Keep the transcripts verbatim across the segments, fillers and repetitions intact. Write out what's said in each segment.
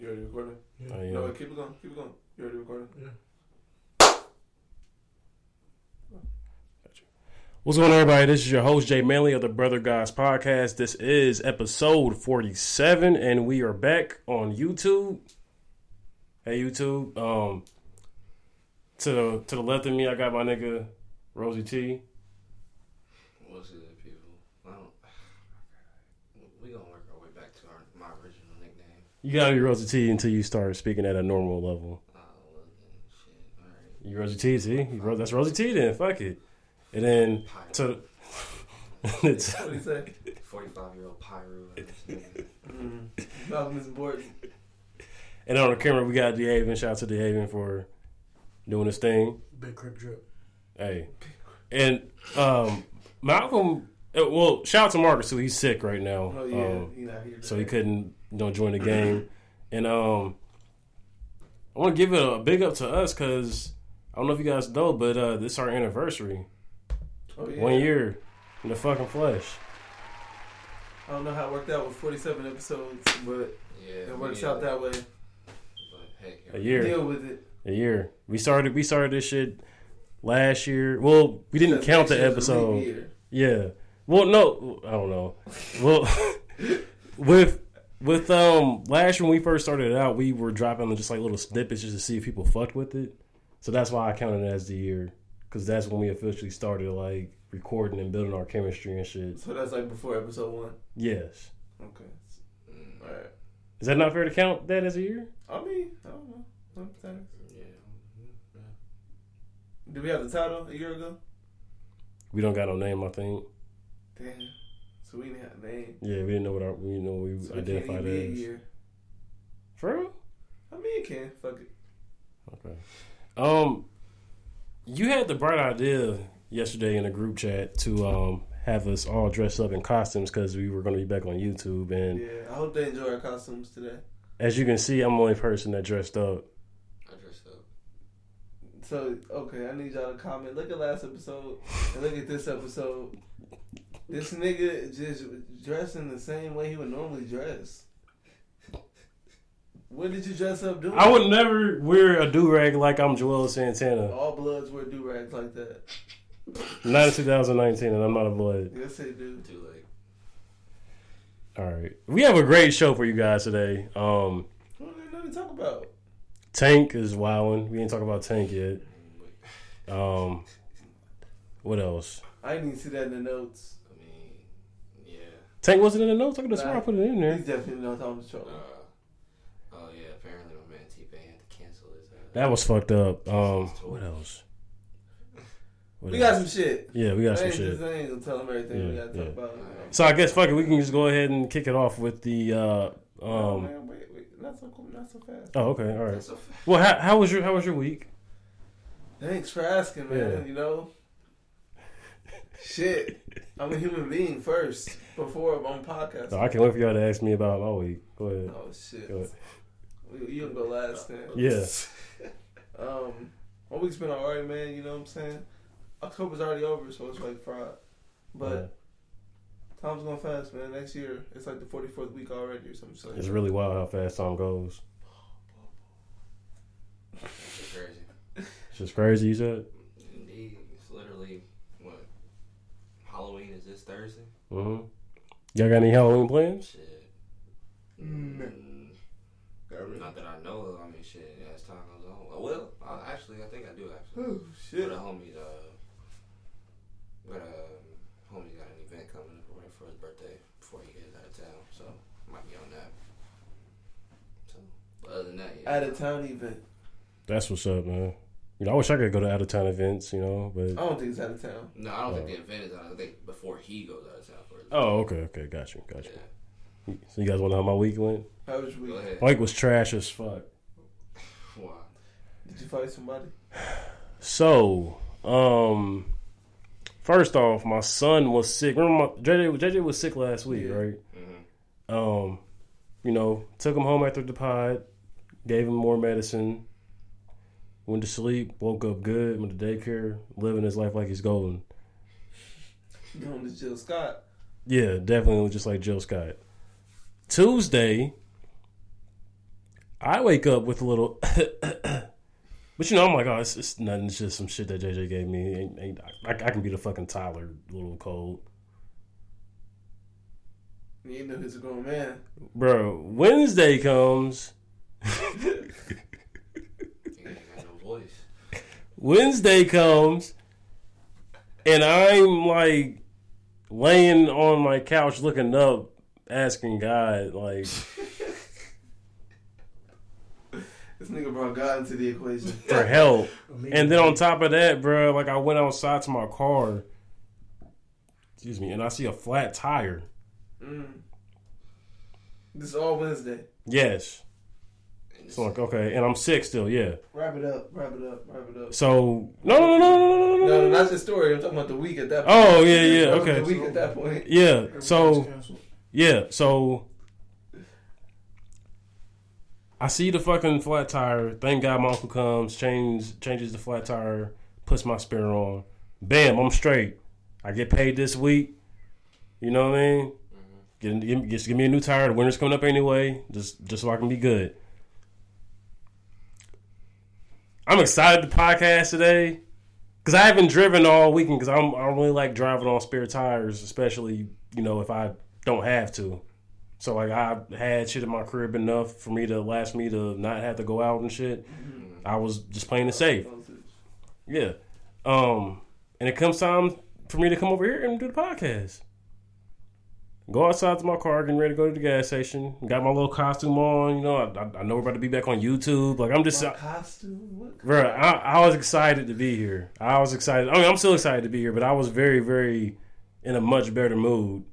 You already recording? Yeah. Oh, yeah. No, wait, keep it going. Keep it going. You already recording? Yeah. What's going on, everybody? This is your host, Jay Manley of the Brother Guys Podcast. This is episode forty-seven, and we are back on YouTube. Hey, YouTube. Um, to the, to the left of me, I got my nigga, Rosie T. What's good, people? I don't, we gonna work our way back to our, my original nickname. You gotta be Rosie T until you start speaking at a normal level. Oh, well, shit. All right. You Rosie T, see? You, that's Rosie T then. Fuck it. And then Pyro. to it's what he said, forty-five year old Pyro. Malcolm is important. And on the camera we got DeHaven. Shout out to DeHaven for doing his thing. Big Crip Drip. Hey, and um, Malcolm. Well, shout out to Marcus too. He's sick right now. Oh yeah, um, he not here, so he couldn't you know, join the game. And um, I want to give it a big up to us because I don't know if you guys know, but uh, this is our anniversary. Oh, yeah. One year in the fucking flesh. I don't know how it worked out with forty-seven episodes, but yeah, it works yeah. out that way. But heck, a year. Deal with it. A year. We started. We started this shit last year. Well, we didn't count the episode. Yeah. Well, no, I don't know. Well, with with um last year when we first started it out, we were dropping just like little snippets just to see if people fucked with it. So that's why I counted it as the year. Because that's when we officially started, like, recording and building our chemistry and shit. So that's, like, before episode one? Yes. Okay. All right. Is that not fair to count that as a year? I mean, I don't know. Yeah. yeah. Did we have the title a year ago? We don't got no name, I think. Damn. So we didn't have a name. Yeah, we didn't know what our, we didn't know what we so identified it as. A year. For real? I mean, it can. Fuck it. Okay. Um... You had the bright idea yesterday in a group chat to um, have us all dressed up in costumes because we were going to be back on YouTube. And yeah, I hope they enjoy our costumes today. As you can see, I'm the only person that dressed up. I dressed up. So, okay, I need y'all to comment. Look at last episode and look at this episode. This nigga just dressing the same way he would normally dress. What did you dress up doing? I would never wear a do-rag like I'm Joel Santana. All Bloods wear do-rags like that. Not in two thousand nineteen, and I'm not a Blood. Yes, they do. Too late. All right. We have a great show for you guys today. Um, what do they know to talk about? Tank is wilding. We ain't talking about Tank yet. Um, What else? I didn't even see that in the notes. I mean, yeah. Tank wasn't in the notes? I could have sworn I put it in there. He's definitely not talking to Joel. Oh, yeah, apparently my man T-Pain had to cancel his ass. That was fucked up. Um, what else? What we else? got some shit. Yeah, we got I some shit. I ain't gonna tell them everything yeah, we gotta yeah. talk about. Right. So I guess, fuck it, we can just go ahead and kick it off with the... Uh, um... No, man, wait, wait. Not so, not so fast. Oh, okay, all right. So well, how, how was your how was your week? Thanks for asking, man, yeah. you know? Shit. I'm a human being first, before I'm on podcast. No, I can't wait for y'all to ask me about my week. Go ahead. Oh, shit. Go ahead. You can go last then. Yeah. um, my week's been alright, man. You know what I'm saying? October's already over, so it's like fried. But yeah. time's going fast, man. Next year, it's like the forty-fourth week already or something. So it's really wild how fast time goes. It's crazy. It's just crazy, you said? Indeed. It's literally, what? Halloween is this Thursday? Mm-hmm. Y'all got any Halloween plans? Shit. Mm-hmm. Not that I know of. I mean, shit, as time goes on. I will. I, actually, I think I do, actually. Oh, shit. But the homies, uh, but, uh, homies got an event coming up for his birthday before he gets out of town. So, might be on that. So, but other than that, yeah. Out of town event. That's what's up, man. You know, I wish I could go to out of town events, you know, but. I don't think it's out of town. No, I don't oh. think the event is out of town. I think before he goes out of town for his birthday. Oh, okay, okay. Got you, got you. Yeah. So you guys want to know how my week went? How was your week? My week was trash as fuck. Why? Did you fight somebody? So, um, first off, my son was sick. Remember, my, J J, J J was sick last week, yeah. right? Mm-hmm. Um, you know, took him home after the pod, gave him more medicine, went to sleep, woke up good, went to daycare, living his life like he's golden. Going to Jill Scott. Yeah, definitely just like Jill Scott. Tuesday, I wake up with a little, but you know, I'm like, oh, it's just nothing. It's just some shit that J J gave me. And, and I, I can be the fucking Tyler, little cold. You know he's a grown man, bro. Wednesday comes. Wednesday comes, and I'm like laying on my couch looking up, asking God, like, this nigga brought God into the equation for help. And then on top of that, bro, like I went outside to my car, excuse me, and I see a flat tire. Mm. This is all Wednesday. Yes. So like, okay, and I'm sick still, yeah. Wrap it up, wrap it up, wrap it up. So no, no, no, no, no, no, no, no, not the story. I'm talking about the week at that point. Oh yeah, yeah, okay. The week at that point. Yeah. So yeah, so I see the fucking flat tire. Thank God my uncle comes, changes changes the flat tire, puts my spare on. Bam, I'm straight. I get paid this week. You know what I mean? Mm-hmm. Get, get, just give me a new tire. The winter's coming up anyway. Just just so I can be good. I'm excited to podcast today because I haven't driven all weekend because I'm I really like driving on spare tires, especially, you know, if I don't have to. So, like, I had shit in my crib enough for me to last me to not have to go out and shit. Mm-hmm. I was just playing it safe. Yeah. Um, and it comes time for me to come over here and do the podcast. Go outside to my car, getting ready to go to the gas station. Got my little costume on, you know. I, I know we're about to be back on YouTube. Like I'm just my costume. What costume? Bro, I, I was excited to be here. I was excited. I mean, I'm still excited to be here, but I was very, very in a much better mood.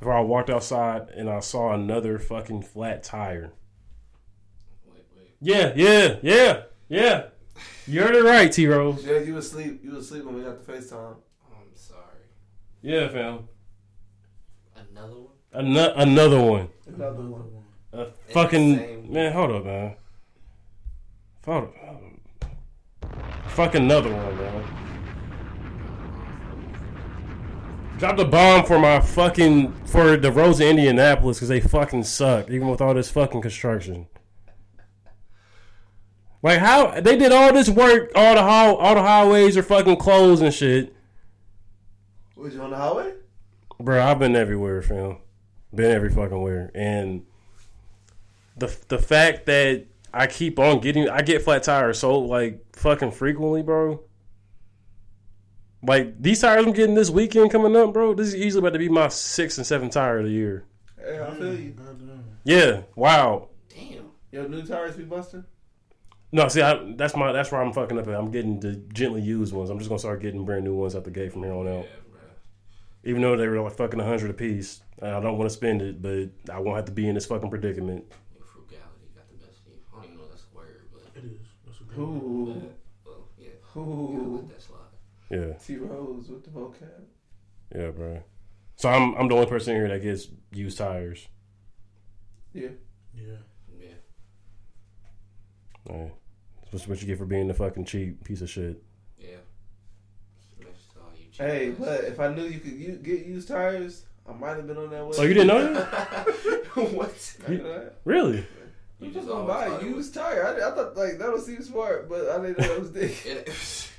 Before I walked outside and I saw another fucking flat tire. Wait, wait. Yeah, yeah, yeah, yeah. You heard it right, T Rose. Yeah, you was asleep. You was asleep when we got the FaceTime. Oh, I'm sorry. Yeah, fam. Another one? Another, another one. Another one. A fucking... Man, hold up, man. Hold up. A fucking another one, man. Dropped a bomb for my fucking... For the roads of Indianapolis because they fucking suck, even with all this fucking construction. Like, how... They did all this work. All the, ho- all the highways are fucking closed and shit. Was you on the highway? Bro, I've been everywhere, fam. Been every fucking where. And the the fact that I keep on getting... I get flat tires so, like, fucking frequently, bro. Like, these tires I'm getting this weekend coming up, bro, this is easily about to be my sixth and seventh tire of the year. Hey, I feel you. Yeah, wow. Damn. Your new tires be busting? No, see, I, that's my that's where I'm fucking up at. I'm getting the gently used ones. I'm just going to start getting brand new ones out the gate from here on out. Yeah. Even though they were like fucking a hundred dollars a piece. I don't want to spend it, but I won't have to be in this fucking predicament. Frugality got the best of you. I don't even know that's a word, but... It is. That's a good Ooh. word. But, well, yeah. You gotta let that slide. Yeah. T Rose with the vocab. Yeah, bro. So I'm I'm the only person here that gets used tires. Yeah. Yeah. Yeah. All right. That's what you get for being the fucking cheap piece of shit. Yeah. Hey, but if I knew you could u- get used tires, I might have been on that way. Oh, you didn't know that? What? You, know really? You just don't buy a used tire. I, I thought like that would seem smart, but I didn't know it was dick.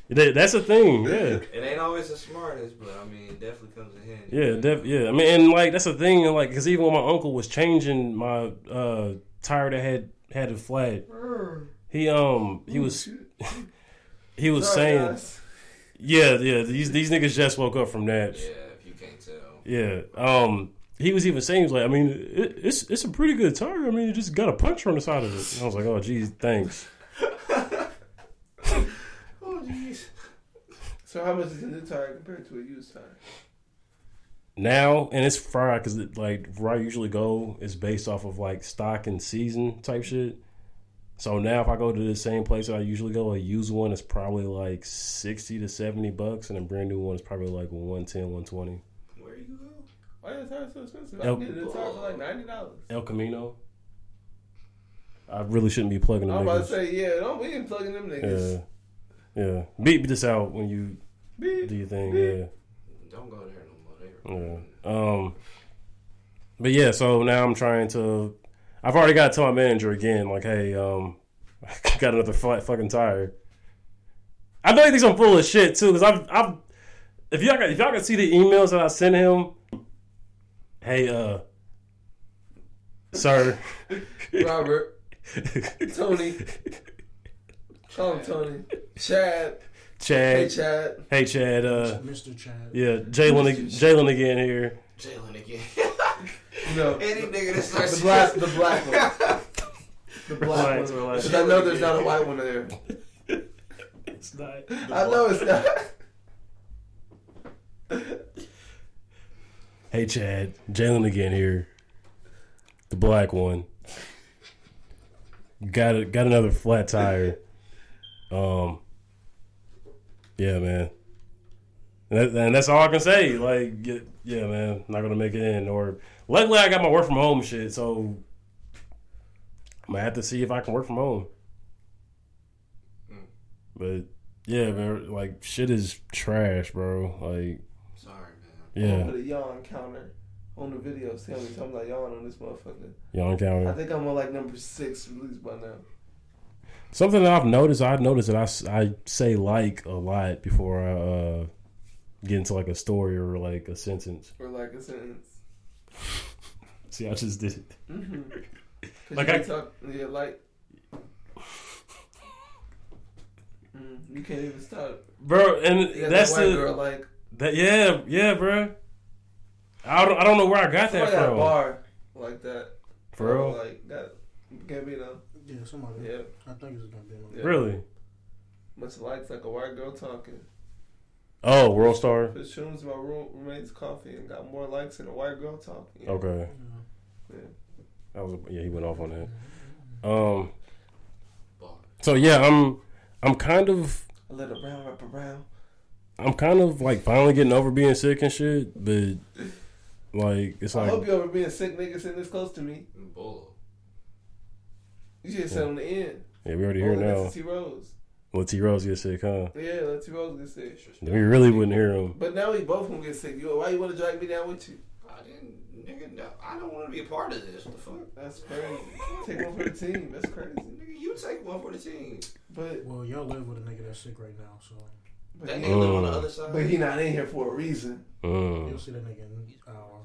That's a thing, yeah. It ain't always the smartest, but I mean, it definitely comes in handy. Yeah, def- yeah. I mean, and like that's the thing, like because even when my uncle was changing my uh, tire that had had a flat, he um he was he was Sorry, saying. Guys. Yeah, yeah. These these niggas just woke up from naps. Yeah, if you can't tell. Yeah. Um. He was even saying, he was like, I mean, it, it's it's a pretty good tire. I mean, you just got a puncher on the side of it. And I was like, oh, geez, thanks. Oh, geez. So how much is a new tire compared to a used tire? Now, and it's fried because, it, like, where I usually go is based off of, like, stock and season type shit. So now if I go to the same place that I usually go, a used one is probably like sixty to seventy bucks, and a brand new one is probably like one ten, one twenty. Where you go? Why is that so expensive? El- I can get a tire for like ninety dollars. El Camino. I really shouldn't be plugging them I'm niggas. I'm about to say, yeah, don't be plugging them niggas. Yeah. Yeah. Beep this out when you beep, do your thing. Beep. Yeah. Don't go there no more. There. Yeah. Um, but yeah, so now I'm trying to... I've already got to tell my manager again, like, hey, um, I got another flat fucking tire. I know he thinks I'm full of shit too, because I've, I've, if y'all, if y'all can see the emails that I sent him, hey, uh, sir, Robert, Tony, Tom, Tony, Chad, Chad, hey Chad, hey Chad, uh, Mister Chad, yeah, Jalen, Jalen again here, Jalen again. No, any nigga that starts the black, the black one, the black one, because I know there's not a white one there. It's not. I know it's not. Hey Chad, Jalen again here, the black one. Got it. Got another flat tire. Um. Yeah, man. And, that, and that's all I can say. Like, yeah, man, not gonna make it in. Or luckily, I got my work from home shit, so I'm gonna have to see if I can work from home. Mm. But yeah, man, like shit is trash, bro. Like, sorry, man. Yeah. I'm gonna put a yawn counter on the videos. Tell me something like yawn on this motherfucker. Yawn counter. I think I'm on like number six release by now. Something that I've noticed, I've noticed that I, I say like a lot before I uh, get into like a story or like a sentence. Or like a sentence. See, I just did it. Mm-hmm. Like I talk, yeah, like mm, you can't even stop, bro. And yeah, that's that white the girl, like that. Yeah, yeah, bro. I don't, I don't know where I got that from. A bar like that, for real. Like that, can't be though. Yeah, somebody. Yeah, I think it's gonna be yeah. Really. Much likes like a white girl talking. Oh, World Star. The tunes my roommate's coffee and got more likes than a white girl talking. Yeah. Okay. Yeah. That was yeah. He went off on that. Um. So yeah, I'm. I'm kind of. A little round wrap around. I'm kind of like finally getting over being sick and shit, but like it's like. I hope you over being sick, nigga. Sitting this close to me. Bull. You should have said on the end. Yeah, we already here now. T Rose. Well, T Rose get sick, huh? Yeah, let T Rose get sick. We really wouldn't hear him. But now we both gonna get sick. You, why you wanna drag me down with you? I didn't, nigga. No, I don't wanna be a part of this. What the fuck? That's crazy. Take one for the team. That's crazy, nigga. You take one for the team. But well, y'all live with a nigga that's sick right now, so that nigga um, live on the other side. But he not in here for a reason. Um, You'll see that nigga in an hour.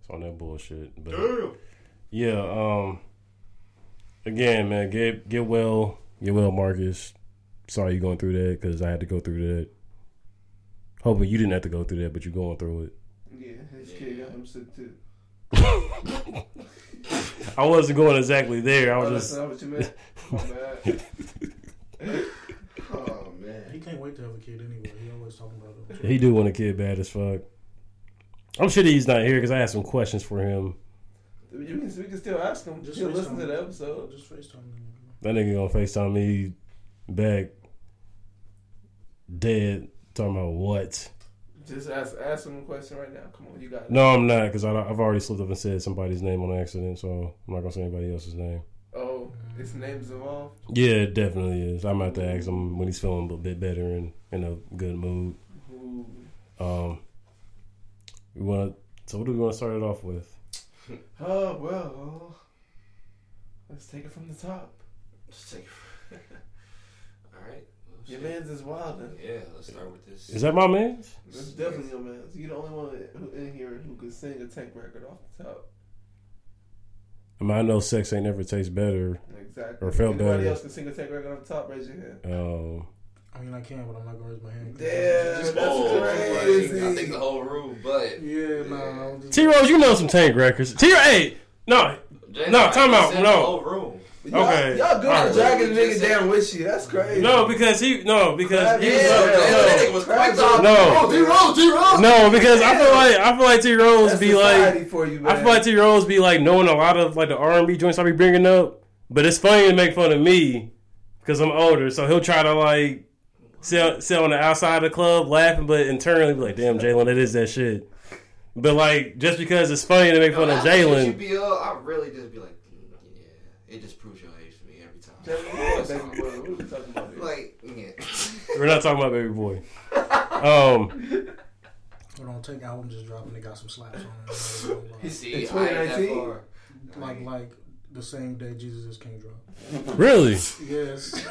It's on that bullshit. But damn. Yeah. Um. Again, man, get get well, get well, Marcus. Sorry you going through that, because I had to go through that. Hopefully you didn't have to go through that, but you're going through it. Yeah, his kid got him sick too. I wasn't going exactly there. I was oh, just. That's not what you meant. Oh, man. Oh man, he can't wait to have a kid anyway. He always talking about it. He do want a kid bad as fuck. I'm sure he's not here because I had some questions for him. You can, we can still ask him. Just He'll listen to the episode. Just FaceTime him. That nigga gonna FaceTime me back dead. Talking about what? Just ask ask him a question right now. Come on, you got it. No, I'm not, because I've already slipped up and said somebody's name on accident, so I'm not gonna say anybody else's name. Oh, his name's involved? Yeah, it definitely is. I'm about to ask him when he's feeling a bit better and in a good mood. Ooh. Um, we want so what do we want to start it off with? Oh, well, let's take it from the top. Let's take it from... All right. Your man's is wild, then. Yeah, let's start with this. Is that my man's? That's definitely your man's. You're the only one who in here who could sing a Tank record off the top. I mean, I know sex ain't never taste better. Exactly. Or felt Anybody better. Anybody else can sing a Tank record off the top? Raise your hand. Oh. I mean, I can, but I'm not gonna raise my hand. Damn, that's oh, crazy. I think the whole room, but yeah, no. Nah, T Rose, you know some Tank records. T Rose, hey, no, Jay, no, time out, no. The whole room. Y'all, okay, y'all good at dragging the nigga down with you. That's crazy. No, because he, no, because he yeah, was like, no, no, T Rose, T Rose. No, because I feel like I feel like T Rose be like, for you, I feel like T Rose be like knowing a lot of like the R and B joints I be bringing up, but it's funny to make fun of me because I'm older, so he'll try to like. Sit, sit on the outside of the club laughing, but internally be like, damn, Jalen, that is that shit. But, like, just because it's funny to make no, fun of Jalen. I really just be like, mm, yeah, it just proves your age to me every time. Jalen, we talking about? Like, yeah. We're not talking about baby boy. Um, Hold on, Tank album just dropped and they got some slaps on it. See, in twenty nineteen, like like the same day Jesus Is King dropped. Really? Yes.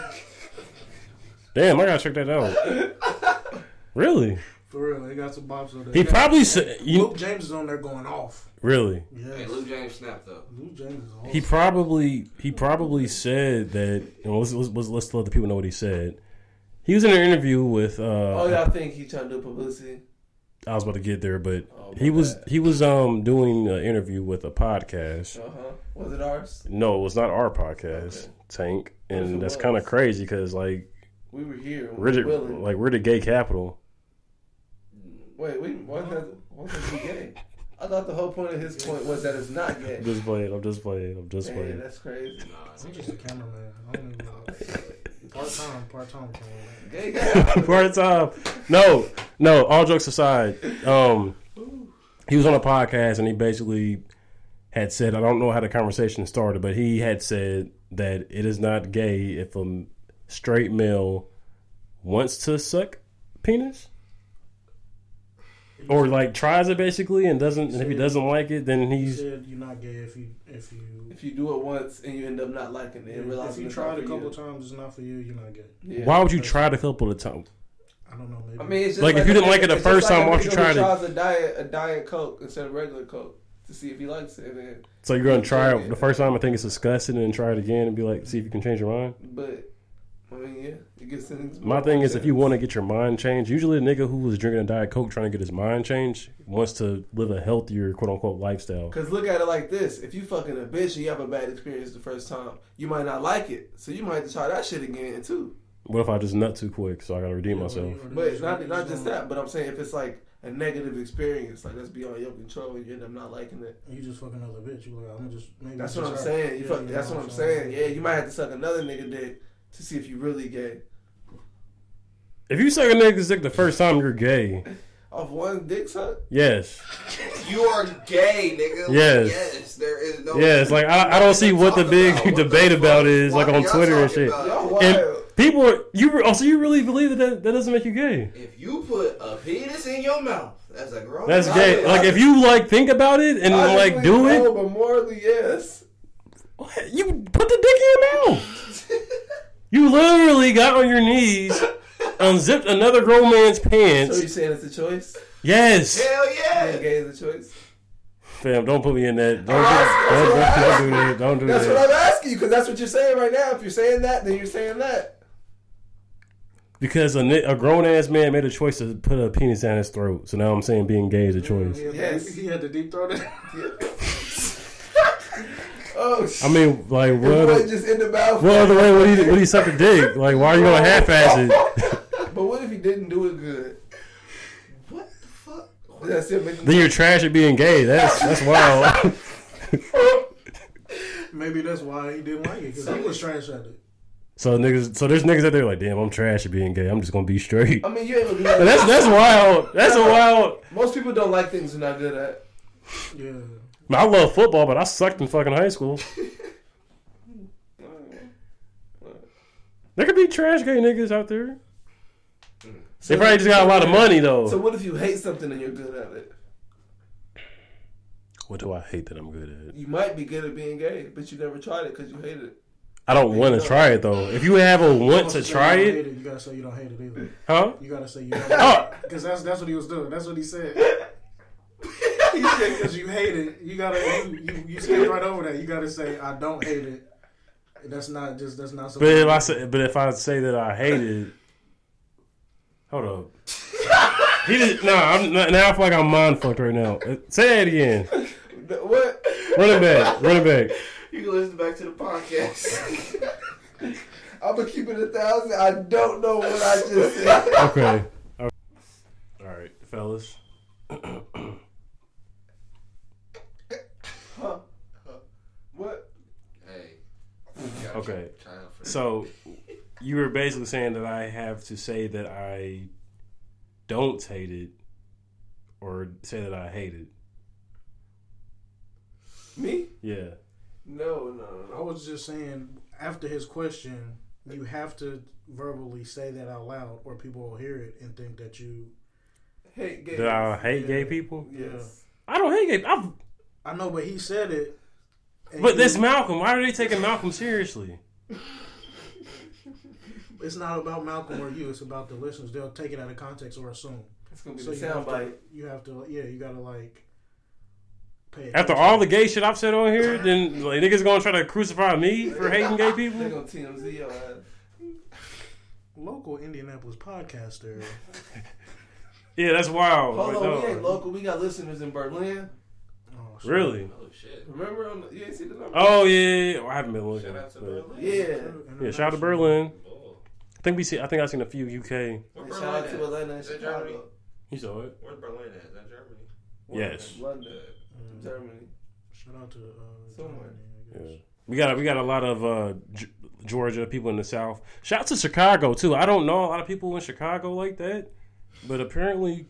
Damn, I gotta check that out. Really? For real, they got some bops on there. He probably said Luke James is on there going off. Really? Yeah. Hey, Luke James snapped up. Luke James is off. He probably he probably said that. You know, let's, let's, let's let the people know what he said. He was in an interview with. Uh, oh, y'all think he trying to do publicity? I was about to get there, but oh, he was bad. he was um doing an interview with a podcast. Uh huh. Was it ours? No, it was not our podcast, okay. Tank, and that's kind of crazy because like we were here, we're the, like we're the gay capital. Wait, we what was what was he gay? I thought the whole point of his point was that it's not gay. I'm just playing. I'm just playing. I'm just playing. Man, that's crazy. I'm just a cameraman. I don't even know. Part time, part time, part time. No, no. All jokes aside, um, he was on a podcast and he basically had said, I don't know how the conversation started, but he had said that it is not gay if a straight male wants to suck penis or like tries it basically and doesn't. And if he doesn't like it, then he's. He said you're not gay if you if you. If you do it once and you end up not liking it, and realize if you tried a couple of times, it's not for you. You're not good. Yeah. Why would you try it a couple of times? I don't know. Maybe. I mean, it's just like, like if you didn't like it the first time, why don't you try it? Tries a diet, a diet Coke instead of regular Coke to see if he likes it. And so you're gonna try it the first time. I think it's disgusting, and then try it again and be like, see if you can change your mind. But I mean, yeah, it gets things. My thing is, if you want to get your mind changed, usually a nigga who was drinking a diet Coke trying to get his mind changed wants to live a healthier, quote unquote, lifestyle. Because look at it like this: if you fucking a bitch and you have a bad experience the first time, you might not like it, so you might try that shit again too. What if I just nut too quick, so I gotta redeem yeah, myself? But it's not not just that. But I'm saying if it's like a negative experience, like that's beyond your control, and you end up not liking it. You just fuck another bitch. You like, I'm just. Maybe that's what I'm saying. You yeah, fuck, that's what I'm saying. Yeah, you might have to suck another nigga dick. To see if you really gay. If you suck a nigga's dick the first time, you're gay. Off one dick suck? Yes. You are gay, nigga. Yes. Like, yes. There is no. Yes. Like I, I don't see what the big about. debate the about is, what like on Twitter and shit. And people are you. Oh, so you really believe that, that that doesn't make you gay? If you put a penis in your mouth, that's a grown. That's gay. I, like I, if you like think about it and I like do no, it. But morally, yes. What? You put the dick in your mouth. You literally got on your knees, unzipped another grown man's pants. So you saying it's a choice? Yes. Hell yeah. Being gay is a choice. Fam, don't put me in that. Don't, don't, don't do that. Don't do that's that. That's what I'm asking you, because that's what you're saying right now. If you're saying that, then you're saying that. Because a, a grown ass man made a choice to put a penis down his throat. So now I'm saying being gay is a choice. Yeah, yes. He had to deep throat it. Oh, I mean, like, what? Other, just in the mouth. What other way would he would he suck a dick? Like, why are you gonna half-ass it? But what if he didn't do it good? What the fuck? What that's it, then you're trash at being gay. That's that's wild. Maybe that's why he didn't like it because he was trash at it. So niggas, so there's niggas out there like, damn, I'm trash at being gay. I'm just gonna be straight. I mean, you ain't gonna do that. That's that's wild. That's a wild. Most people don't like things they're not good at. Yeah. I love football, but I sucked in fucking high school. There could be trash gay niggas out there. So they probably just got a lot of money, though. So what if you hate something and you're good at it? What do I hate that I'm good at? You might be good at being gay, but you never tried it because you hate it. I don't want to try it, though. If you have a want to try it, it... You gotta say you don't hate it either. Huh? You gotta say you don't hate it. Because that's, that's what he was doing. That's what he said. He said, "Cause you hate it, you gotta you you, you skip right over that. You gotta say I don't hate it. That's not just that's not." But if I say, but if I say that I hate it, hold up. He just no. Nah, I'm not, now I feel like I'm mind fucked right now. Say that again. What? Run it back. Run it back. You can listen back to the podcast. I'm gonna keep it a thousand. I don't know what I just said. Okay. All right, fellas. Huh. Huh. What? Hey. Okay. So, you were basically saying that I have to say that I don't hate it or say that I hate it. Me? Yeah. No, no, no. I was just saying, after his question, you have to verbally say that out loud or people will hear it and think that you hate gay. Do I hate yeah. gay people? Yes. I don't hate gay. I've, I know, but he said it. But he, this Malcolm, why are they taking Malcolm seriously? It's not about Malcolm or you. It's about the listeners. They'll take it out of context or assume. It's gonna be so the soundbite. You have to, yeah. You gotta like. Pay After all the gay shit I've said on here, then like niggas gonna try to crucify me for hating gay people. They gonna T M Z your ass. Local Indianapolis podcaster. Yeah, that's wild. Hold right on, we ain't local. We got listeners in Berlin. Oh, shit. Really? Oh shit! Remember, on the, you ain't seen the number. Oh yeah, well, I haven't been looking. Shout out to Berlin. Yeah, yeah. Shout out to Berlin. Oh. I think we see. I think I seen a few U K. Hey, shout out to Atlanta and Chicago. You saw it. Where's Berlin at? Is that Germany? Yes. yes. London, mm. Germany. Shout out to uh, somewhere. Germany, I guess. Yeah. We got we got a lot of uh, G- Georgia people in the South. Shout out to Chicago too. I don't know a lot of people in Chicago like that, but apparently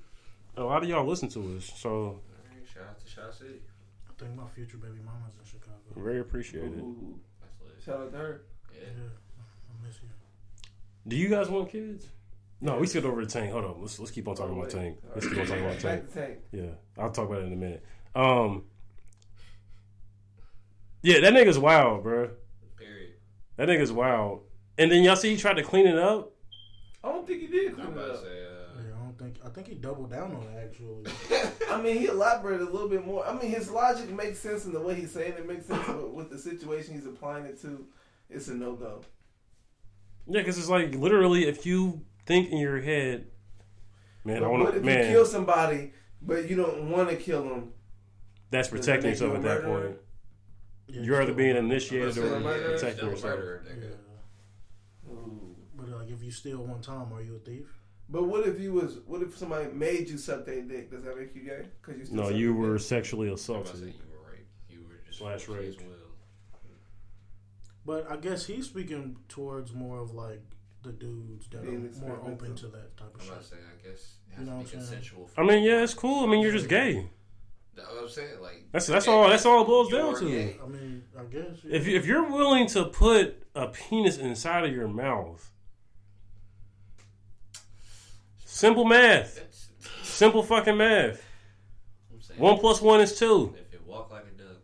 a lot of y'all listen to us. So shout out to Chi City. I think my future baby mama's in Chicago. Very appreciated. Ooh, shout out to her. Yeah. yeah, I miss you. Do you guys want kids? No, we skipped over to Tank. Hold on, let's let's keep on talking oh, about Tank. Let's keep on talking about Tank. Tank. Yeah, I'll talk about it in a minute. Um. Yeah, that nigga's wild, bro. Period. That nigga's wild. And then y'all see he tried to clean it up? I don't think he did clean it up. Say, uh... yeah, I don't think. I think he doubled down on it, actually. I mean, he elaborated a little bit more. I mean, his logic makes sense in the way he's saying it. It makes sense with the situation he's applying it to. It's a no-go. Yeah, because it's like, literally, if you think in your head, man, but I want to, man. If you kill somebody, but you don't want to kill them. That's protecting yourself at that point. Yeah, you're either being initiated or protecting yourself. Yeah. But like, if you steal one time, are you a thief? But what if you was? What if somebody made you suck their dick? Does that make you gay? Cause you no, you were dick. sexually assaulted. You were raped. You were just slash raped. Well. But I guess he's speaking towards more of like the dudes that being are more open to that type of shit. I'm not saying. I guess it has you know to be consensual. I mean, yeah, it's cool. I mean, you're just gay. That's what I'm saying. Like that's that's all that's all it boils down to. Gay. I mean, I guess yeah. if you, if you're willing to put a penis inside of your mouth, simple math, that's, simple fucking math. I'm saying, one plus one is two. If it walk like a duck,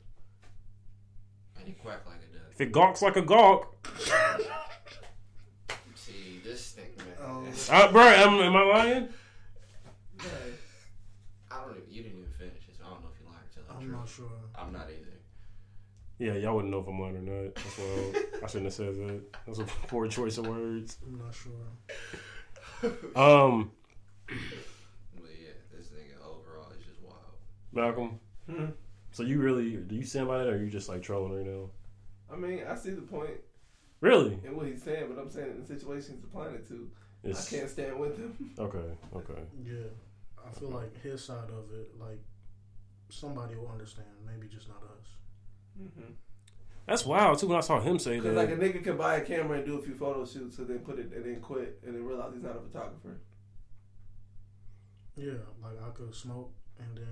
and it quack like a duck. If it gawks like a gawk. See this thing, man. Oh. Uh, bro, am, am I lying? I'm not sure. I'm not either. Yeah, y'all wouldn't know if I'm lying or not. That's why I shouldn't have said that. That was a poor choice of words. I'm not sure. Um. But yeah, this nigga overall is just wild. Malcolm. Hmm. So you really do you stand by that, or are you just like trolling right now? I mean, I see the point. Really? And what he's saying, but I'm saying in the situation he's applying it to, it's... I can't stand with him. Okay. Okay. Yeah, I feel like his side of it, like. Somebody will understand. Maybe just not us. Mm-hmm. That's wild too. When I saw him say that, like a nigga can buy a camera and do a few photo shoots, so then put it and then quit and then realize he's not a photographer. Yeah, like I could smoke and then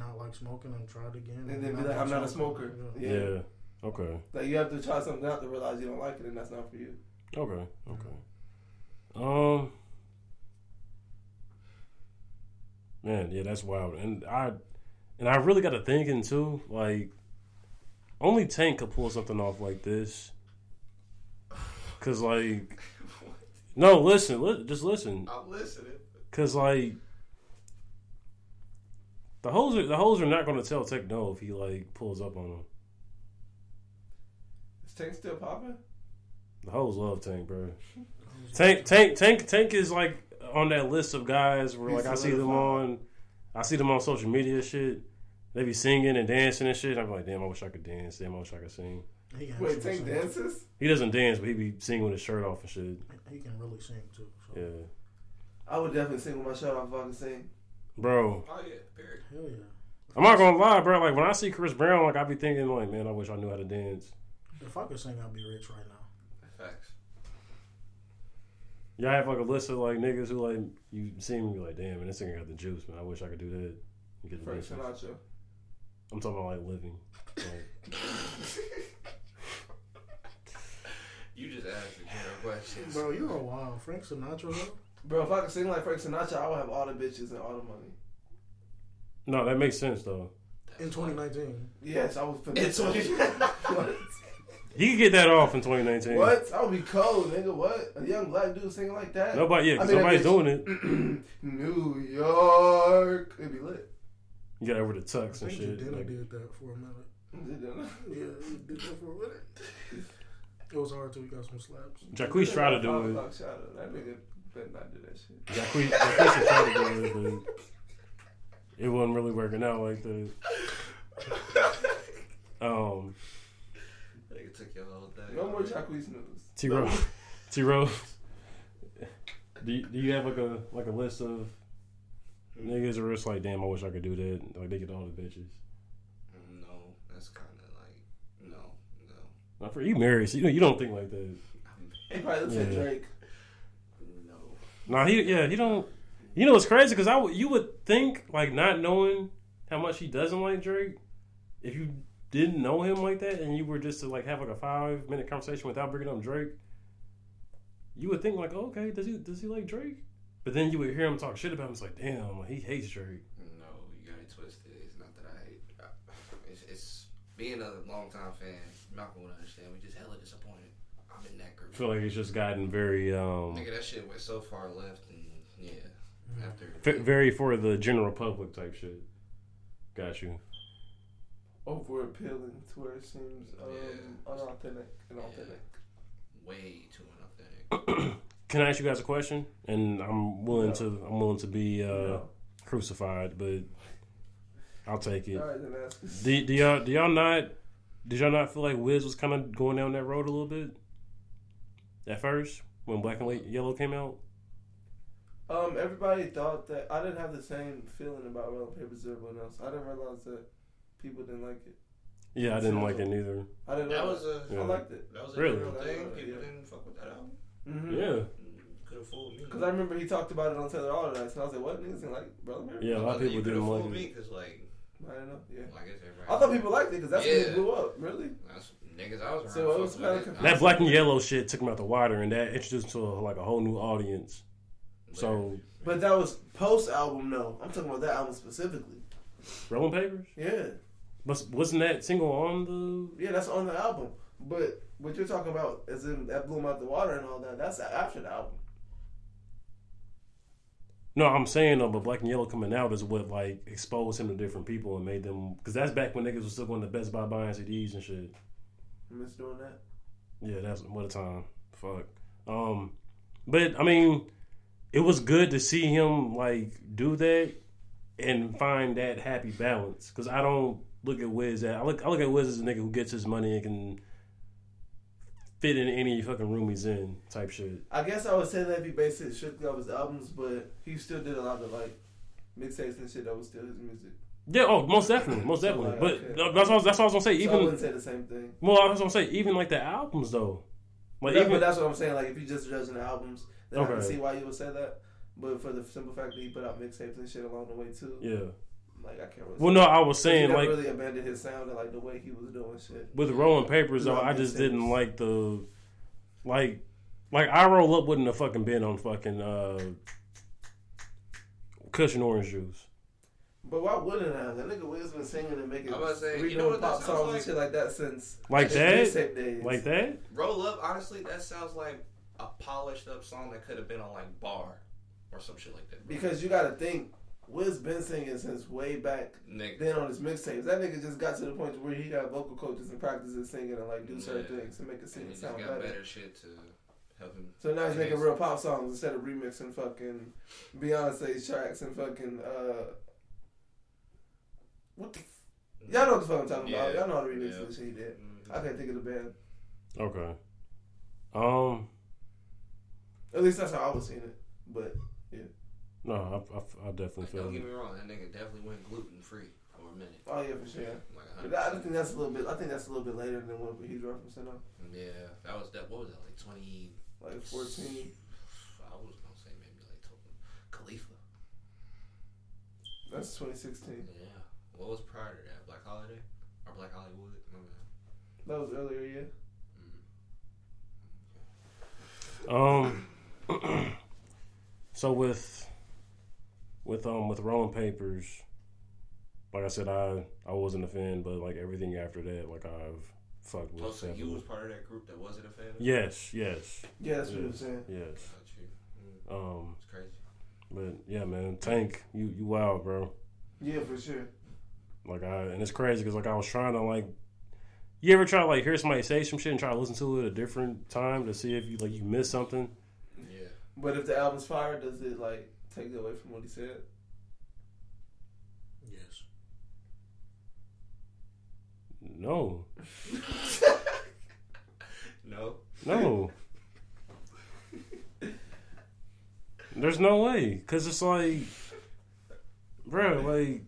not like smoking and try it again, and, and then be like, I'm not a smoker. Yeah. yeah. Okay. Like you have to try something out to realize you don't like it, and that's not for you. Okay. Okay. Um. Man, yeah, that's wild, and I. And I really got to thinking, too, like, only Tank could pull something off like this. Because, like, no, listen, li- just listen. I'm listening. Because, like, the hoes are, the hoes are not going to tell Tank no if he, like, pulls up on them. Is Tank still popping? The hoes love Tank, bro. Tank, Tank, Tank, Tank is, like, on that list of guys where, like, I see them on... I see them on social media shit. They be singing and dancing and shit. I'm like, damn, I wish I could dance. Damn, I wish I could sing. Wait, Tank dances? He doesn't dance, but he be singing with his shirt off and shit. He can really sing, too. So. Yeah. I would definitely sing with my shirt off if I could sing. Bro. Oh, yeah. Period. Hell, yeah. I'm not going to lie, bro. Like, when I see Chris Brown, like, I be thinking, like, man, I wish I knew how to dance. If I could sing, I'd be rich right now. Facts. Y'all have like a list of like niggas who like you see me like damn man this nigga got the juice man I wish I could do that. And get the Frank Sinatra. I'm talking about like living. Like. You just asked a general question, bro. You are wild, Frank Sinatra. Bro, if I could sing like Frank Sinatra, I would have all the bitches and all the money. No, that makes sense, though. In twenty nineteen. Yes, I was... In twenty nineteen. You can get that off in twenty nineteen. What? I would be cold, nigga. What? A young black dude singing like that? Nobody, yeah, I mean, somebody's doing it. New York. It'd be lit. You got over the tux and shit. I think Dinner like, did that for a minute. Did Dinner? Yeah, he did that for a minute. It was hard until we got some slaps. Jacquees tried to do it. That nigga better not do that shit. Jacquees tried to do it, but it wasn't really working out like that. Um... Took your whole thing. No more Jacquees news. T Rose, T Rose. Do you, do you have like a like a list of niggas or it's like damn? I wish I could do that. Like they get all the bitches. No, that's kind of like no, no. Not for you married, so you know you don't think like that. He probably looks at Drake. No. Nah, he yeah he don't. You know it's crazy because I you would think like not knowing how much he doesn't like Drake if you. Didn't know him like that, and you were just to like have like a five minute conversation without bringing up Drake. You would think like, oh, okay, does he does he like Drake? But then you would hear him talk shit about him. It's like, damn, like, he hates Drake. No, you got it twisted. It's not that I hate. I, it's, it's being a long time fan. Malcolm would understand. We just hella disappointed. I'm in that group. I feel like it's just gotten very. um Nigga, that shit went so far left, and yeah, after very for the general public type shit. Got you. Over appealing to where it seems um, yeah. unauthentic, inauthentic. Yeah. Way too unauthentic. Can I ask you guys a question? And I'm willing no. to I'm willing to be uh, no. crucified, but I'll take it. All right, then ask us. Do, do y'all do y'all not did y'all not feel like Wiz was kind of going down that road a little bit at first when Black and Yellow came out? Um, everybody thought that I didn't have the same feeling about Rolling Papers as everyone else. I didn't realize that. People didn't like it. Yeah, I didn't like it neither. I didn't that was a, yeah. I liked it. That was a really? Real thing. People yeah. didn't fuck with that album. Mm-hmm. Yeah. Could have fooled me. Because I remember he talked about it on Taylor Alderdice, and I was like, what? Niggas didn't like it, brother? Yeah, a lot of people didn't like it. You could have fooled me, because, like... I don't know, yeah. Like I, I thought people liked it, because that's yeah. when it blew up, really. That's niggas I was around. So it was kind of confusing. That Black and Yellow shit took him out the water, and that introduced him to, a, like, a whole new audience. So... But that was post-album, though. I'm talking about that album specifically. Rolling Papers? Yeah. But wasn't that single on the... Yeah, that's on the album. But what you're talking about is in that blew him out the water and all that. That's after the album. No, I'm saying though, but Black and Yellow coming out is what like exposed him to different people and made them... Because that's back when niggas was still going to Best Buy buying C Ds and shit. I miss doing that? Yeah, that's... What a time. Fuck. Um, but, I mean, it was good to see him like do that and find that happy balance. Because I don't... Look at Wiz. I look. I look at Wiz as a nigga who gets his money and can fit in any fucking room he's in, type shit. I guess I would say that if he based it strictly on his albums, but he still did a lot of like mixtapes and shit that was still his music. Yeah. Oh, most definitely, most definitely. Like, but okay. that's what, that's what I was gonna say. Even so I wouldn't say the same thing. Well, I was gonna say even like the albums though. Like, no, even, but that's what I'm saying. Like if you just judging the albums, then okay. I can see why you would say that. But for the simple fact that he put out mixtapes and shit along the way too. Yeah. Like, I can't really well, no, I was saying, like... He really abandoned his sound and, like, the way he was doing shit. With Rolling Papers, though, I just didn't like the... Like, like I Roll Up wouldn't have fucking been on fucking, uh... Kush and Orange Juice. But why wouldn't I? That nigga Wiz been singing and making... I was saying, you know what that sounds like? And shit like that since... Like that? Like that? Roll Up, honestly, that sounds like a polished-up song that could have been on, like, Bar or some shit like that. Because you gotta think... Wiz been singing since way back nigga. Then on his mixtapes. That nigga just got to the point where he got vocal coaches and practices singing and like do yeah. certain things to make it sing sound better. He got better shit to help him. So now he's making real pop songs instead of remixing fucking Beyonce's tracks and fucking uh what the f- y'all know what the fuck I'm talking yeah. about. Y'all know how to remix yeah. this shit he did. Mm-hmm. I can't think of the band. Okay. Um At least that's how I was seeing it. But yeah. No, I, I, I definitely feel it. Don't get me wrong, that nigga definitely went gluten free for a minute. Oh yeah, for sure. Like I don't think that's a little bit. I think that's a little bit later than what he's referencing on. Yeah, that was that. What was that? Like twenty, like fourteen. I was gonna say maybe like Khalifa. That's twenty sixteen. Yeah. What was prior to that? Black Holiday or Black Hollywood? Remember that? That was earlier, yeah. Mm-hmm. Um. So with with um with Rolling Papers, like I said, I I wasn't a fan, but like everything after that, like I've fucked with. Oh, so you was part of that group that wasn't a fan? Yes, yes. Yeah, that's yes, what I'm saying. Yes. Mm. Um, it's crazy. But yeah, man, Tank, you you wild, bro. Yeah, for sure. Like I and it's crazy because like I was trying to like. You ever try to like hear somebody say some shit and try to listen to it at a different time to see if you like you missed something? Yeah. But if the album's fire, does it like take it away from what he said? Yes. No. No. No. There's no way, cause it's like, bro, like,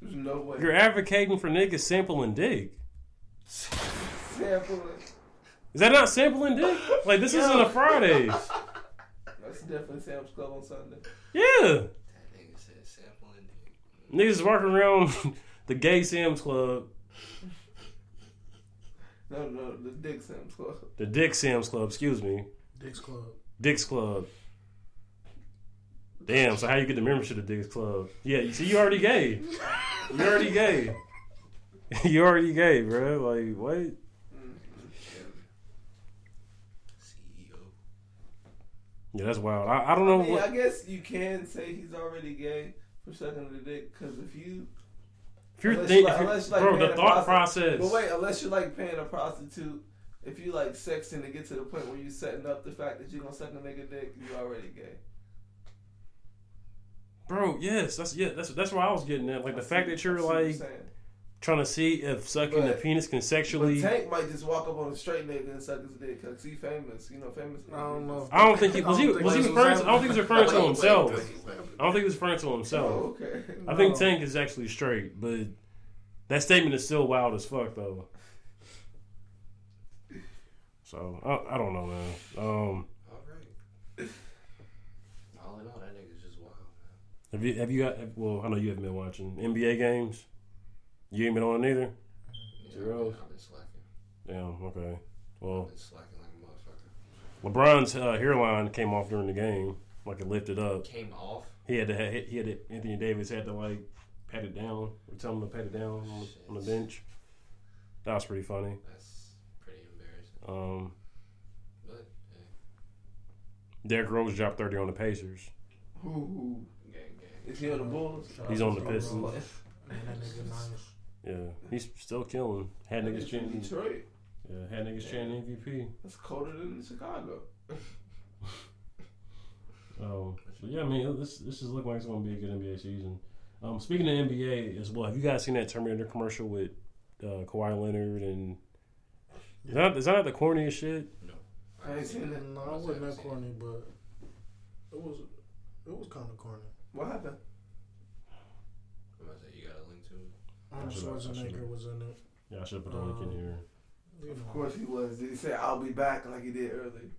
there's no way you're advocating for niggas sampling dick. Sampling. Is that not sampling dick? Like this Yo. Isn't a Friday. That's definitely Sam's Club on Sunday. Yeah. That nigga said sampling dick. Niggas walking around the gay Sam's Club. No, no, the Dick Sam's Club. The Dick Sam's Club. Excuse me. Dick's Club. Dick's Club. Damn. So how you get the membership to Dick's Club? Yeah. You see, you already gay. You already gay. You already gay, bro. Like, what? Mm. C E O. Yeah, that's wild. I, I don't know. I mean, what... I guess you can say he's already gay for sucking the dick, because if you, if you're thinking, like, you, like bro, the thought process. But wait, unless you're like paying a prostitute, if you like sexting to get to the point where you're setting up the fact that you're gonna suck a nigga dick, you already gay. Bro, yes, that's yeah, that's that's where I was getting at. Like I the see, fact that you're like. Trying to see if sucking but, the penis can sexually. But Tank might just walk up on a straight nigga and suck his dick because he's famous. You know, famous. I don't know. I don't think he was. He, was he referring? To, I don't think he was referring to himself. I don't think he was referring to himself. Oh, okay. No. I think Tank is actually straight, but that statement is still wild as fuck though. So I, I don't know, man. Um, all right. All in all, that nigga's just wild, man. Have you have you got? Well, I know you haven't been watching N B A games. You ain't been on it either? Yeah, Zero. I've been slacking. Damn, okay. Well, I've been slacking like a motherfucker. LeBron's uh, hairline came off during the game. Like it lifted up. Came off? He had to, he had to, Anthony Davis had to like pat it down or tell him to pat it down on the, on the bench. That was pretty funny. That's pretty embarrassing. Um, but, hey. Derrick Rose dropped thirty on the Pacers. Ooh. Gang, gang. Is he on the Bulls? He's on the Pistons. Man, that nigga nice. Yeah, he's still killing. Had niggas chanting Detroit. Yeah, had niggas chanting M V P. That's colder than Chicago. Oh, so yeah, I mean, this this is looking like it's gonna be a good N B A season. Um, speaking of N B A as well, have you guys seen that Terminator commercial with uh, Kawhi Leonard and? Is that is that the corniest shit? No, I ain't seen that. No, I wasn't that corny, but it was it was kind of corny. What happened? Arnold Schwarzenegger was in it. Yeah, I should have put a link in here. Of know. course he was. He said, I'll be back like he did earlier.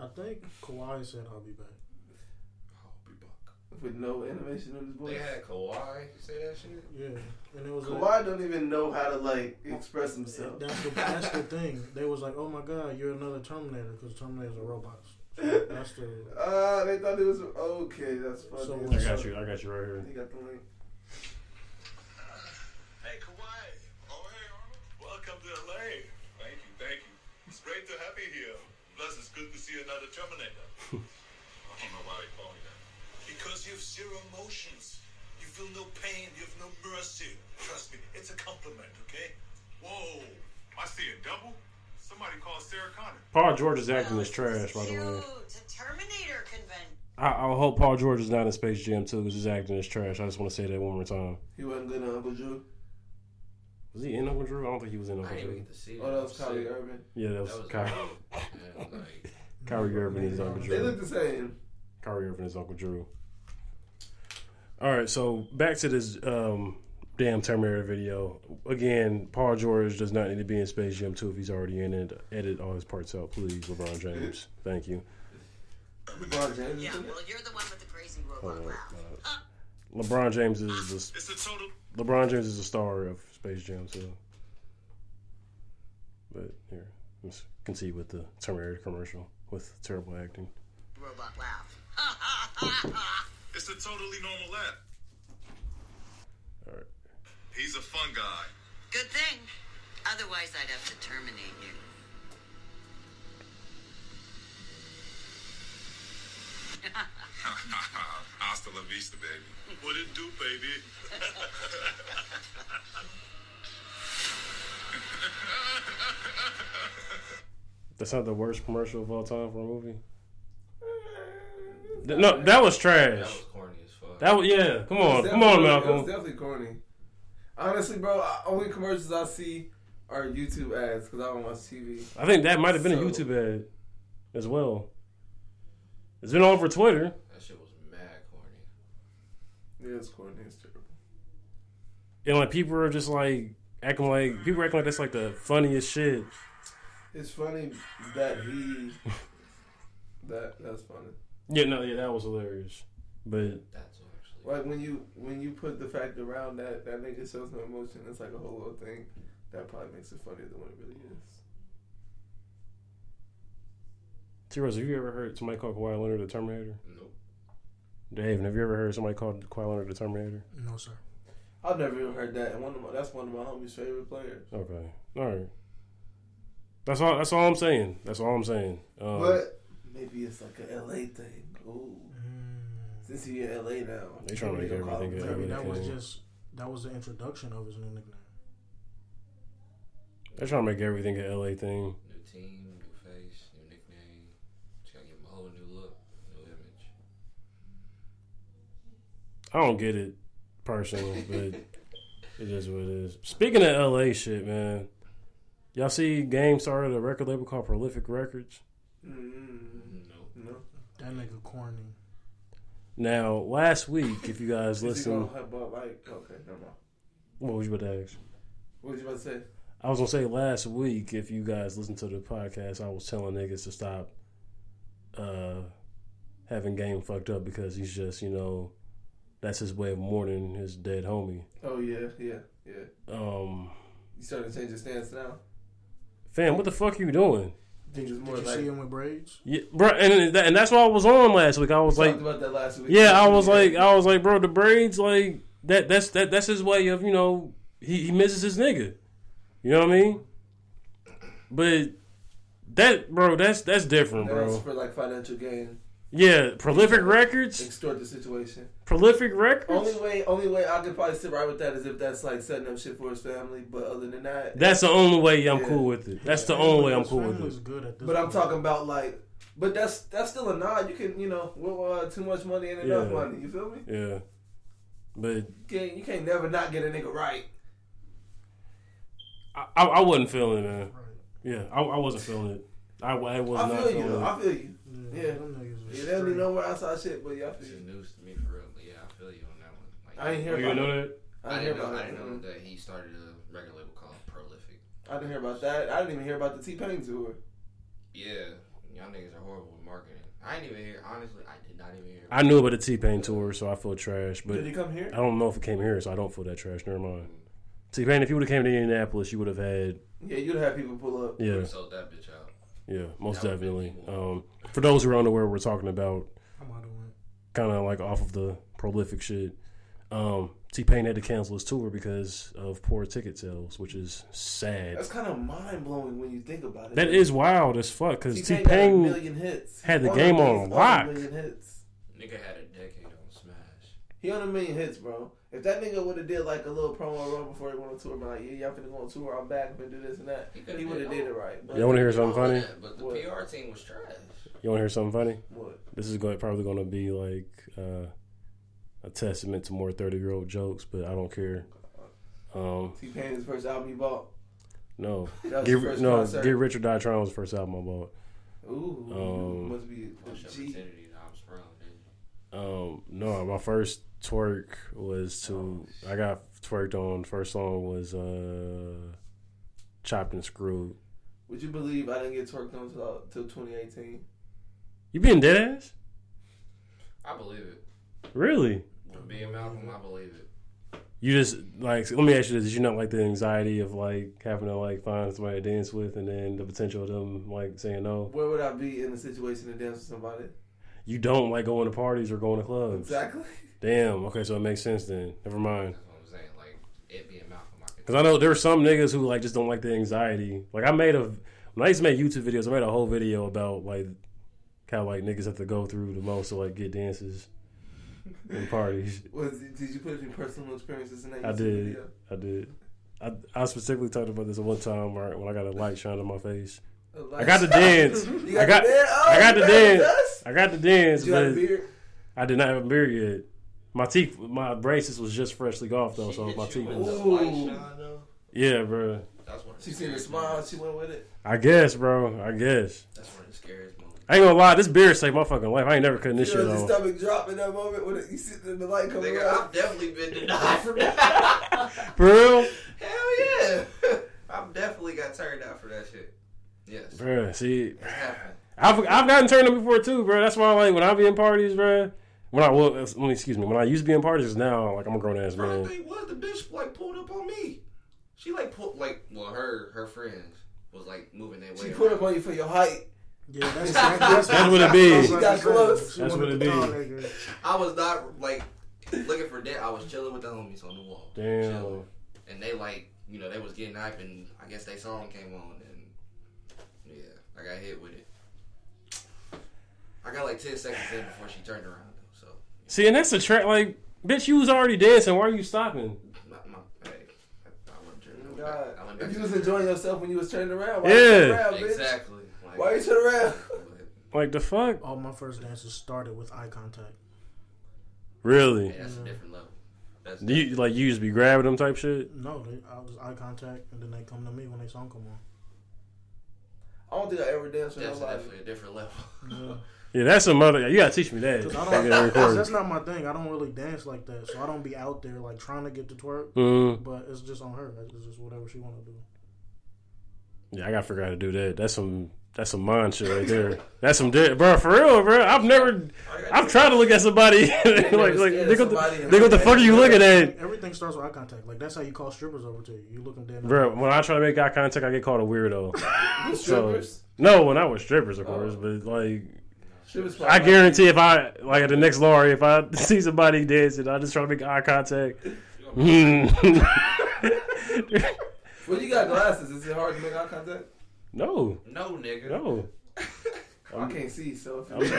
I think Kawhi said, I'll be back. I'll be back. With no animation in his voice. They had Kawhi say that shit? Yeah. And it was Kawhi like, don't even know how to, like, express himself. That's the, that's the thing. They was like, oh, my God, you're another Terminator, because Terminators are robots. So that's the... Uh, they thought it was... Okay, that's funny. So, I got you. I got you right here. They got the link. Hey, Kawhi. Oh, hey, Arnold. Welcome to L A. Thank you, thank you. It's great to have you here. Plus, it's good to see another Terminator. I don't know why he called me that. Because you have zero emotions. You feel no pain. You have no mercy. Trust me, it's a compliment, okay? Whoa. I see a double. Somebody called Sarah Connor. Paul George is acting as trash, by the way. It's a Terminator convention. I, I hope Paul George is not in Space Jam, too, because he's acting as trash. I just want to say that one more time. He wasn't good on Uncle Drew. Was he in Uncle Drew? I don't think he was in Uncle Drew. I didn't get to see oh, that was Kyrie Irving? Yeah, that was, was Kyrie. Like, like, Kyrie Irving is Uncle Drew. They look the same. Kyrie Irving is Uncle Drew. All right, so back to this um, damn Terminator video. Again, Paul George does not need to be in Space Jam two if he's already in it. Edit all his parts out, please, LeBron James. Thank you. LeBron James? Yeah, well, you're the one with the crazy robot. Oh, wow. Uh, LeBron James is the... It's a total... LeBron James is the star of Space Jam, so. But here, let's concede with the Terminator commercial with terrible acting. Robot laugh. It's a totally normal app. All right. He's a fun guy. Good thing. Otherwise, I'd have to terminate you. Hasta la vista, baby. What it do, baby? That's not the worst commercial of all time for a movie. That, no, that was trash. That was corny as fuck. That was, yeah. Come on, come on, Malcolm. It was definitely corny. Honestly, bro, only commercials I see are YouTube ads because I don't watch T V. I think that might have been so. a YouTube ad as well. It's been all over Twitter. That shit was mad corny. Yeah, it's corny. It's terrible. And like people are just like acting like people acting like that's like the funniest shit. It's funny that he that that's funny. Yeah, no, yeah, that was hilarious. But that's actually like when you when you put the fact around that that nigga shows no emotion, it's like a whole little thing that probably makes it funnier than what it really is. T Rose, have you ever heard somebody call Kawhi Leonard the Terminator? Nope. Dave, have you ever heard somebody call Kawhi Leonard the Terminator? No, sir. I've never even heard that. And one of my, that's one of my homies' favorite players. Okay, all right. That's all. That's all I'm saying. That's all I'm saying. Um, but maybe it's like an L A thing. Ooh, mm. Since he's in L A now, they trying to make everything. Maybe everything. That was just that was the introduction of his new nickname. They're trying to make everything an L A thing. New team, new face, new nickname. Just gotta give him a whole new look, new image. I don't get it personally, but it is what it is. Speaking of L A shit, man. Y'all see Game started a record label called Prolific Records? Mm, no. No. That nigga corny. Now, last week, if you guys listen... Have, like, okay, never mind. What was you about to ask? What was you about to say? I was going to say last week, if you guys listened to the podcast, I was telling niggas to stop uh, having Game fucked up because he's just, you know, that's his way of mourning his dead homie. Oh, yeah, yeah, yeah. Um, you starting to change your stance now? Fam, what the fuck are you doing? Did you, did you like, see him with braids? Yeah, bro, and and that's why I was on last week. I was like, about that last week. Yeah, I was yeah. like, I was like, bro, the braids, like that. That's that. That's his way of, you know, he, he misses his nigga. You know what I mean? But that, bro, that's that's different, that bro. That's for like financial gain. Yeah, Prolific Records. Extort the situation. Prolific Records. Only way, only way I could probably sit right with that is if that's like setting up shit for his family. But other than that, that's the only way I'm yeah. cool with it. That's yeah. the only way I'm cool with it. Good at this but point. I'm talking about like, but that's that's still a nod. You can, you know, with, uh, too much money and enough yeah. money. You feel me? Yeah. But you can't, you can't never not get a nigga right. I I, I wasn't feeling it. Man. Yeah, I, I wasn't feeling it. I, I was I not feel feeling you, it. I feel you. Yeah, yeah. yeah they don't need nowhere outside shit, but yeah, I feel you. It's news to me for real, but yeah, I feel you on that one. Like, I didn't hear about know that. I didn't, I didn't know, I didn't know that he started a record label called Prolific. I didn't hear about that. I didn't even hear about the T-Pain tour. Yeah, y'all niggas are horrible with marketing. I didn't even hear, honestly, I did not even hear. I knew about the T-Pain tour, so I feel trash. But did he come here? I don't know if it came here, so I don't feel that trash. Never mind. Mm-hmm. T-Pain, if you would have came to Indianapolis, you would have had. Yeah, you'd have had people pull up. Yeah. Sold that bitch out. Yeah, most definitely. Um, for those who are unaware, we're talking about kind of like off of the Prolific shit. Um, T-Pain had to cancel his tour because of poor ticket sales, which is sad. That's kind of mind-blowing when you think about it. That is wild as fuck because T-Pain, T-Pain had, a million hits. had the game on lock. Nigga had a decade on Smash. He on a million hits, bro. If that nigga would have did like a little promo run before he went on tour, be like, yeah, y'all finna go on tour, I'm back, I'm finna do this and that, he, he would have did it right. But y'all wanna hear something funny? That, but the what? P R team was trash. You wanna hear something funny? What? This is going, probably gonna be like uh, a testament to more thirty-year-old jokes, but I don't care. Um, T-Pain is the first album you bought? No. Get, r- no, concert. Get Rich or Die Trying was the first album I bought. Ooh, um, must be a G. Um, no, my first twerk was to oh, I got twerked on. First song was uh, Chopped and Screwed. Would you believe I didn't get twerked on until twenty eighteen? You being dead ass? I believe it. Really? From being Malcolm, I believe it. You just like let me ask you this: did you not like the anxiety of like having to like find somebody to dance with, and then the potential of them like saying no? Where would I be in a situation to dance with somebody? You don't like going to parties or going to clubs. Exactly. Damn. Okay, so it makes sense then. Never mind. That's what I'm saying. Like, it being Malcolm, I could. Because I know there are some niggas who, like, just don't like the anxiety. Like, I made a... When I used to make YouTube videos, I made a whole video about, like, how, like, niggas have to go through the most to, like, get dances and parties. Was, did you put your personal experiences in that I YouTube did. Video? I did. I did. I specifically talked about this one time when I got a light shined on my face. I got to dance. Got I got, oh, I got to dance. Us? I got to dance. Did you have a beard? I did not have a beard yet. My teeth, my braces was just freshly golf though, she so my teeth. Ooh. Yeah, bro. That's one she seen the smile. She went with it. I guess, bro. I guess. That's one of the scariest moments. I ain't gonna lie. This beard saved my fucking life. I ain't never cutting this shit off. You know, your stomach drop in that moment when it, you sit in the light coming out. I've definitely been denied from that. For real? Hell yeah. I've definitely got turned out for that shit. Yes. Bruh, see, I've I've gotten turned up before too, bro. That's why, like, when I be in parties, bro. When I well, let me excuse me. When I used to be in parties, now like I'm a grown ass man. The thing was, the bitch like pulled up on me. She like pulled like well, her her friends was like moving their way. She around. Pulled up on you for your height. Yeah, that's that's, that's, that's what it be. She got close. She that's what it be. Dog, I was not like looking for that. I was chilling with the homies on the wall. Damn. Chilling. And they like you know they was getting hype and I guess they song came on. And I got hit with it. I got like ten seconds in before she turned around, though. So yeah. See, and that's a trap. Like, bitch, you was already dancing. Why are you stopping? My, my, hey, I, I wasn't turning around. I, I went back if you was enjoying yourself when you was turning around, why yeah. you turn around, bitch? Exactly. Like, why you turn around? Like the fuck? All my first dances started with eye contact. Really? Yeah, that's mm-hmm. a different level. That's Do you like you used to be grabbing them type shit? No, they, I was eye contact, and then they come to me when they song come on. I don't think I ever danced in my life. That's definitely a different level. Yeah. yeah, that's some mother. You gotta teach me that. I don't, that's, that's not my thing. I don't really dance like that, so I don't be out there like trying to get to twerk. Mm-hmm. But it's just on her. It's just whatever she want to do. Yeah, I gotta figure out how to do that. That's some. That's some mind shit right there. That's some, di- bro. For real, bro. I've never. I've tried to look at somebody. like, like, nigga, what, what the fuck are you looking at? Everything starts with eye contact. Like that's how you call strippers over to you. You look them dead. Bro, when I try to make eye contact, I get called a weirdo. You strippers? So, no, when I was strippers, of course. Oh. But like, I guarantee if I like at the next lorry, if I see somebody dancing, I just try to make eye contact. Well, you got glasses. Is it hard to make eye contact? No. No, nigga. No. Well, I can't see, so if,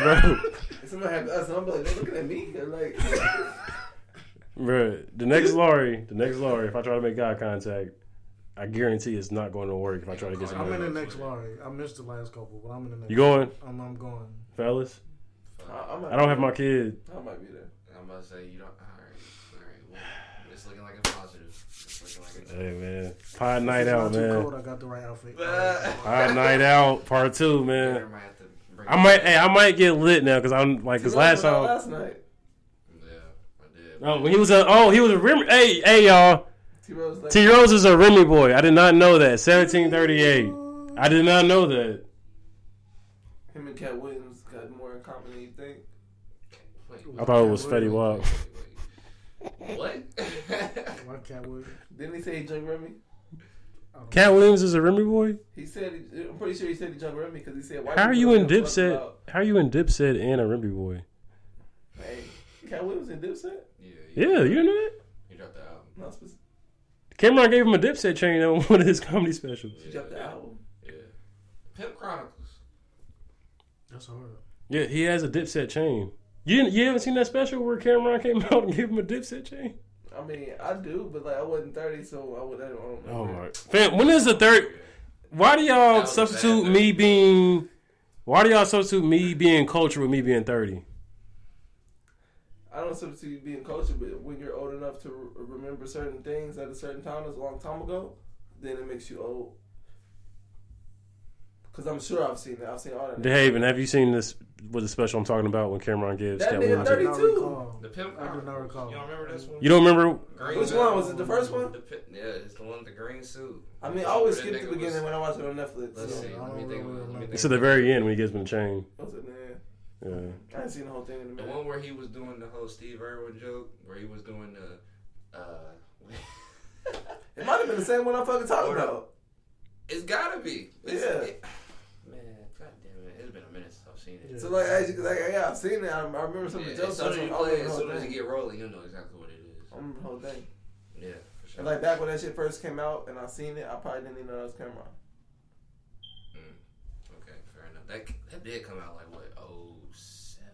if somebody have us, I'm like, they're looking at me. They're like, bro, the next lorry, the next lorry, if I try to make eye contact, I guarantee it's not going to work if I try to get somebody. I'm in the next lorry. I missed the last couple, but I'm in the next. You going? I'm, I'm going. Fellas? I, I, I don't have my kid. I might be there. I'm about to say, you don't. All right. All right. Well, it's looking like a positive. Hey man, pod night out, man. Cold, I got the right outfit. Pod night out, part two, man. I might, hey, I might get lit now because I'm like, cause last time, last night. Yeah, I did. Oh, when he was a, oh, he was a Remy. Hey, hey, y'all. T Rose is a Remy boy. I did not know that. seventeen thirty-eight I did not know that. Him and Cat Williams got more in common than you think. I thought it was Fetty Wap. What? Why Cat Williams? Didn't he say he drunk Remy? Cat Williams is a Remy boy? He said, he, I'm pretty sure he said he drunk Remy because he said, why how are you in Dipset? How are you in Dipset and a Remy boy? Hey, Cat Williams in Dipset? Yeah. Yeah, yeah you didn't know that? He dropped the album. Not specific. Cameron gave him a Dipset chain on one of his comedy specials. Yeah, he dropped the album? Yeah. Pimp Chronicles. That's hard. Yeah, he has a Dipset chain. You didn't, you haven't seen that special where Cameron came out and gave him a Dipset chain? I mean, I do, but like I wasn't thirty, so I would. I don't know. Oh my! Fam, when is the third? Why do y'all substitute me being? Why do y'all substitute me being culture with me being thirty? I don't substitute you being culture, but when you're old enough to re- remember certain things at a certain time, that's a long time ago, then it makes you old. Because I'm sure I've seen that. I've seen all that. DeHaven, have you seen this? What the special I'm talking about when Cameron Gibbs? That nigga thirty-two. The Pimp. I do not recall. You don't remember this one? You don't remember? Green Which suit. One? Was it the first one? The, yeah, it's the one with the green suit. I mean, I always skip the beginning was, when I watch it on Netflix. Let's so. see. Let me think of it. Let me think. It's at the very end when he gives him the chain. What's it, man? Yeah. I ain't seen the whole thing in a minute. The one where he was doing the whole Steve Irwin joke, where he was doing the... Uh, it might have been the same one I'm fucking talking or, about. It's gotta be. It's, yeah. It, man, God damn it. It's been a minute since I've seen seen it. So, like, I, like yeah, I've seen it. I, I remember some yeah, of the jokes. As soon as you play it, as soon as you get rolling, you'll know exactly what it is. I remember the whole thing. Yeah, for sure. And, like, back when that shit first came out and I seen it, I probably didn't even know that was Cameron. Mm. Okay, fair enough. That, that did come out, like, what, oh seven?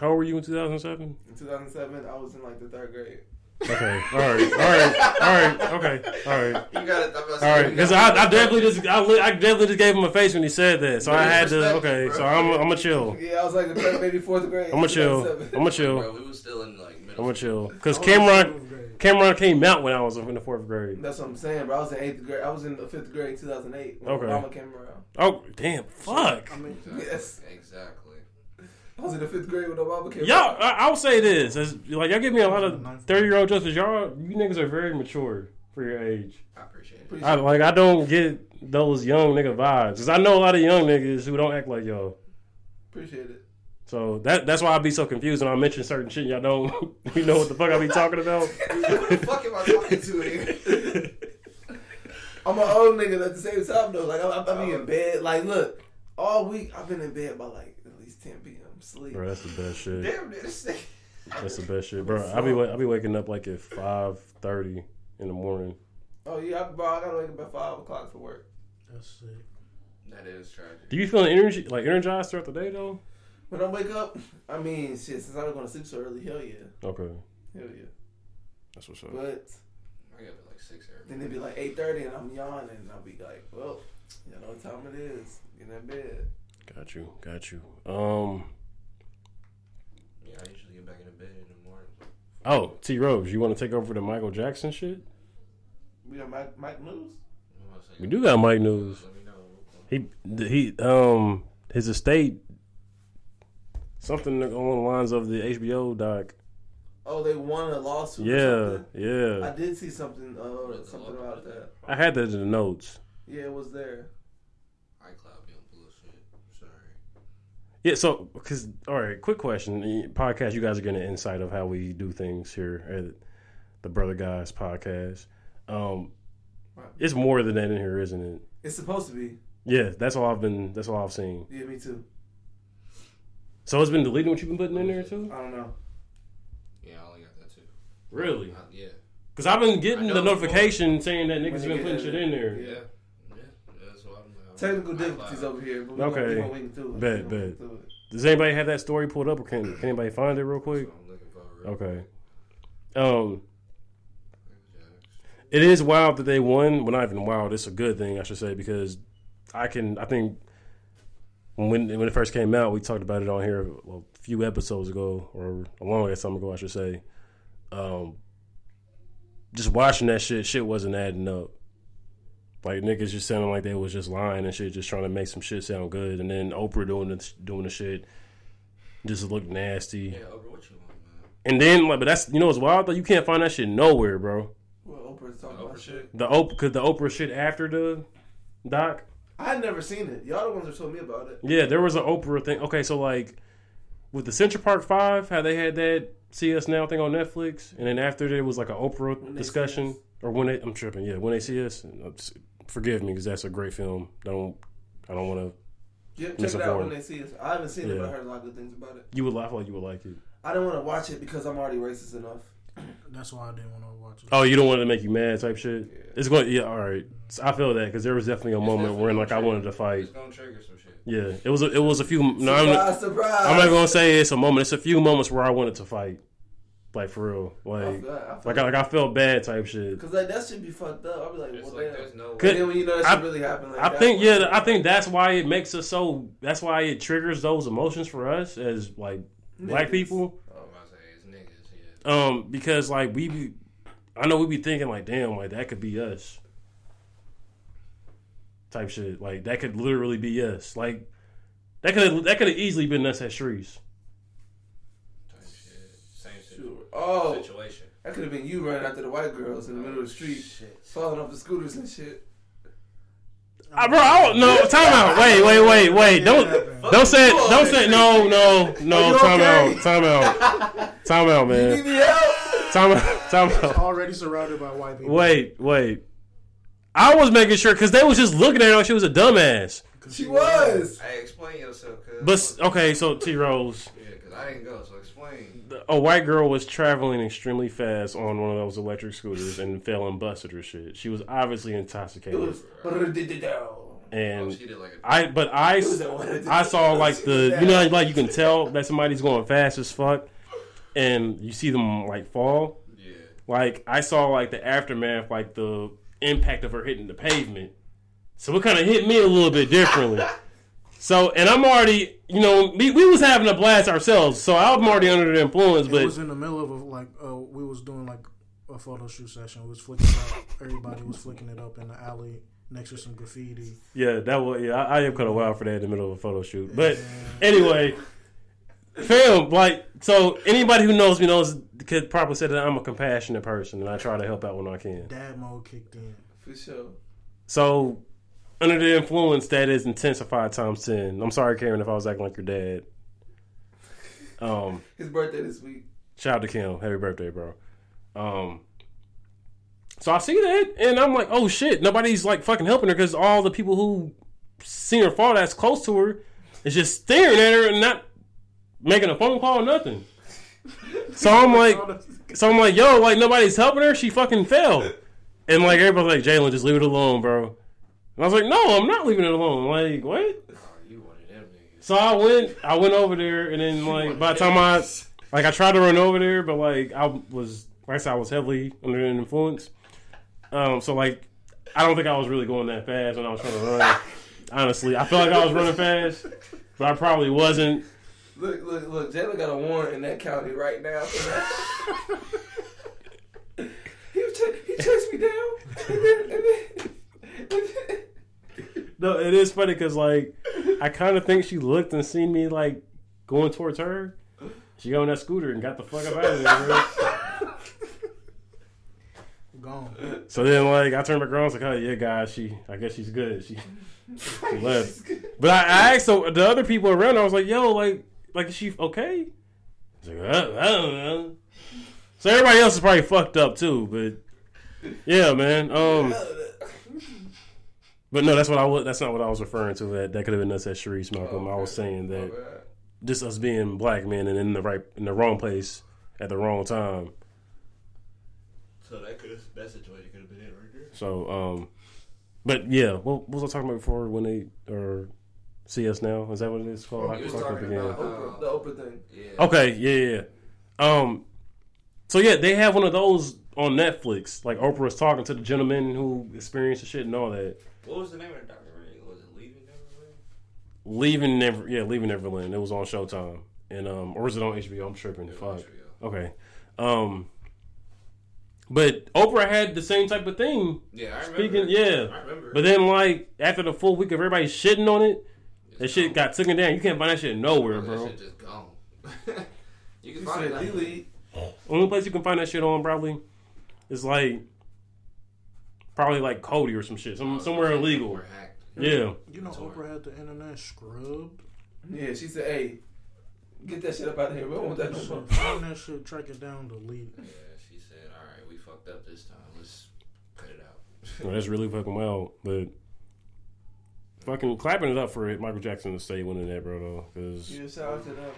How old were you in two thousand seven? In two thousand seven, I was in, like, the third grade. Okay. All right. All right. All right. Okay. All right. You got it. All right. Because I, I definitely just, I, I definitely just gave him a face when he said that. So I had to. Okay. Bro. So I'm, I'm a chill. Yeah, I was like maybe fourth grade. I'm a chill. I'm a chill. Bro, we was still in like middle. I'm a chill. Because Cameron, Cameron came out when I was in the fourth grade. That's what I'm saying. Bro, I was in eighth grade. I was in the fifth grade in two thousand eight. When okay. Mama came around. Oh damn! Fuck. I mean, exactly. Yes. Exactly. I was in the fifth grade with Obama came. Y'all, I, I'll say this. It's, like, y'all give me a lot of thirty-year-old jokes, because y'all, you niggas are very mature for your age. I appreciate it. I, like, I don't get those young nigga vibes, because I know a lot of young niggas who don't act like y'all. Appreciate it. So, that that's why I be so confused when I mention certain shit y'all don't, you know what the fuck I be talking about. What the fuck am I talking to here? I'm an old nigga at the same time, though. Like, I, I, I be in bed. Like, look, all week I've been in bed by, like, at least ten p.m. Sleep. Bro, that's the best shit. Damn, this thing. That's the best shit, bro. I be I be waking up like at five thirty in the morning. Oh yeah, bro, I gotta wake up at five o'clock for work. That's sick. That is tragic. Do you feel energy like energized throughout the day though? When I wake up, I mean, shit. Since I was gonna sleep so early, hell yeah. Okay. Hell yeah. That's what's up. But I get up at like six every morning. Then it'd be like eight thirty, and I'm yawning, and I'll be like, well, you know what time it is? Get in that bed. Got you. Got you. Um. I usually get back into bed in the morning. Oh, T Rose, you want to take over the Michael Jackson shit? We got Mike, Mike News? We do got Mike News. He he um his estate, something along the lines of the H B O doc. Oh, they won a lawsuit. Yeah, yeah. I did see something uh, something about that. I had that in the notes. Yeah, it was there. iCloud. Yeah, so, because, all right, quick question. Podcast, you guys are getting an insight of how we do things here at the Brother Guys Podcast. Um, right. It's more than that in here, isn't it? It's supposed to be. Yeah, that's all I've been, that's all I've seen. Yeah, me too. So it's been deleting what you've been putting in there, too? I don't know. Yeah, I only got that, too. Really? I, yeah. Because I've been getting the notification before, saying that niggas been putting shit in there. Yeah. Technical difficulties over here. But okay. Gonna, gonna wait through it. Bet, bet. Through it. Does anybody have that story pulled up, or can, can anybody find it real quick? Real okay. Um, it is wild that they won. Well, not even wild. It's a good thing, I should say, because I can. I think when when it first came out, we talked about it on here a few episodes ago, or a long time ago, I should say. Um, just watching that shit, shit wasn't adding up. Like, niggas just sounding like they was just lying and shit, just trying to make some shit sound good. And then Oprah doing the, doing the shit just looked nasty. Yeah, Oprah, what you want, man? And then, like, but that's, you know what's wild? Though? You can't find that shit nowhere, bro. What Oprah's talking about? Oprah shit? The Oprah, the Oprah shit after the doc? I had never seen it. Y'all the ones that told me about it. Yeah, there was an Oprah thing. Okay, so, like, with the Central Park Five, how they had that See Us Now thing on Netflix. And then after there was, like, an Oprah discussion. Or when they, I'm tripping, yeah, When They See Us. Forgive me, because that's a great film. I don't, I don't want to. Yeah, check it out When They See Us. I haven't seen yeah. it, but I heard a lot of good things about it. You would laugh like you would like it. I didn't want to watch it because I'm already racist enough. That's why I didn't want to watch it. Oh, you don't want it to make you mad, type shit. Yeah. It's going, yeah, all right. So I feel that because there was definitely a it's moment definitely where like trigger. I wanted to fight. It's gonna trigger some shit. Yeah, it was a, it was a few. No, surprise, I'm, surprise. I'm not gonna say it's a moment. It's a few moments where I wanted to fight. Like, for real. Like, I feel, I feel like, I, like, I felt bad type shit. Because, like, that shit be fucked up. I'll be like, well, like, there's no way. And then when you know that shit I, really happened, like, I that think, yeah, I think that's why it makes us so, that's why it triggers those emotions for us as, like, niggas. Black people. Oh, I was gonna say, it's niggas, yeah. Um, because, like, we be, I know we be thinking, like, damn, like, that could be us. Type shit. Like, that could literally be us. Like, that could that could have easily been us at Shree's. Oh, situation. That could have been you running after the white girls in the middle of the street, shit. Falling off the scooters and shit. I, bro, I don't know. Time out. Wait, wait, wait, wait. Don't, don't say, don't say. No, no, no. Time okay? out. Time out. Time out, man. You need me help? Time out. Time out. Already surrounded by white people. Wait, wait. I was making sure because they was just looking at her like she was a dumbass. She was. Hey, explain yourself. Cause but okay, so T Rose. Yeah, because I didn't go. So explain. A white girl was traveling extremely fast on one of those electric scooters and fell and busted her shit. She was obviously intoxicated. It was, and oh, she did like a, I, but I, I saw like the, you know, like you can tell that somebody's going fast as fuck, and you see them like fall. Yeah. Like I saw like the aftermath, like the impact of her hitting the pavement. So it kind of hit me a little bit differently. So, and I'm already, you know, we, we was having a blast ourselves. So I'm already under the influence. But it was in the middle of a, like uh, we was doing like a photo shoot session. We was flicking up. Everybody was flicking it up in the alley next to some graffiti. Yeah, that was. Yeah, I, I am kind of wild for that in the middle of a photo shoot. But yeah. Anyway, fam, like, so anybody who knows me knows could probably say that I'm a compassionate person and I try to help out when I can. Dad mode kicked in for sure. So. Under the influence, that is intensified times ten. I'm sorry, Karen, if I was acting like your dad. Um, His birthday this week. Shout out to Kim. Happy birthday, bro. Um, so I see that, and I'm like, oh, shit. Nobody's, like, fucking helping her because all the people who seen her fall that's close to her is just staring at her and not making a phone call or nothing. So I'm like, so I'm like, yo, like, nobody's helping her. She fucking fell. And, like, everybody's like, Jalen, just leave it alone, bro. I was like, no, I'm not leaving it alone. Like, what? Oh, you one of them niggas. So I went, I went over there, and then like by the time I, like I tried to run over there, but like I was, like I said, I was heavily under the influence. Um, so like I don't think I was really going that fast when I was trying to run. Honestly, I felt like I was running fast, but I probably wasn't. Look, look, look! Jalen got a warrant in that county right now. he ch- he chased me down, and then and then. And then no, it is funny because, like, I kind of think she looked and seen me, like, going towards her. She got on that scooter and got the fuck up out of there, bro. Gone. So then, like, I turned back around and was like, oh, yeah, guys, she, I guess she's good. She, she left. But I, I asked the, the other people around her, I was like, yo, like, like is she okay? I was like, I, I don't know. So everybody else is probably fucked up, too. But, yeah, man. Um... But no, that's what I was, that's not what I was referring to. That that could have been us at Sharice Malcolm. Oh, okay. I was saying that just us being black men and in the right in the wrong place at the wrong time. So that could have, that situation could have been it right there. So, um, but yeah, what, what was I talking about before when they or see us now? Is that what it's called? I was talking about Oprah, the Oprah thing. Yeah. Okay, yeah, yeah. Um, so yeah, they have one of those on Netflix. Like Oprah's talking to the gentleman who experienced the shit and all that. What was the name of the documentary? Was it Leaving Neverland? Leaving Never, yeah, Leaving Neverland. It was on Showtime, and um, or was it on H B O? I'm tripping. Fuck. Okay, um, but Oprah had the same type of thing. Yeah, I remember. Speaking, yeah, I remember. But then, like after the full week of everybody shitting on it, it's that gone. Shit got taken down. You can't find that shit nowhere, bro. That shit just gone. You can you find it. Delete. Only place you can find that shit on probably is like. Probably like Cody or some shit, some, somewhere illegal. Or hacked. Yeah. You know, Oprah had the internet scrubbed. Yeah, she said, "Hey, get that shit up out of here. We don't want that no more." Find that shit, track it down, delete it. Yeah, she said, "All right, we fucked up this time. Let's cut it out." Well, that's really fucking wild, but fucking clapping it up for it. Michael Jackson to stay winning that, bro. Though, because you shout out to them.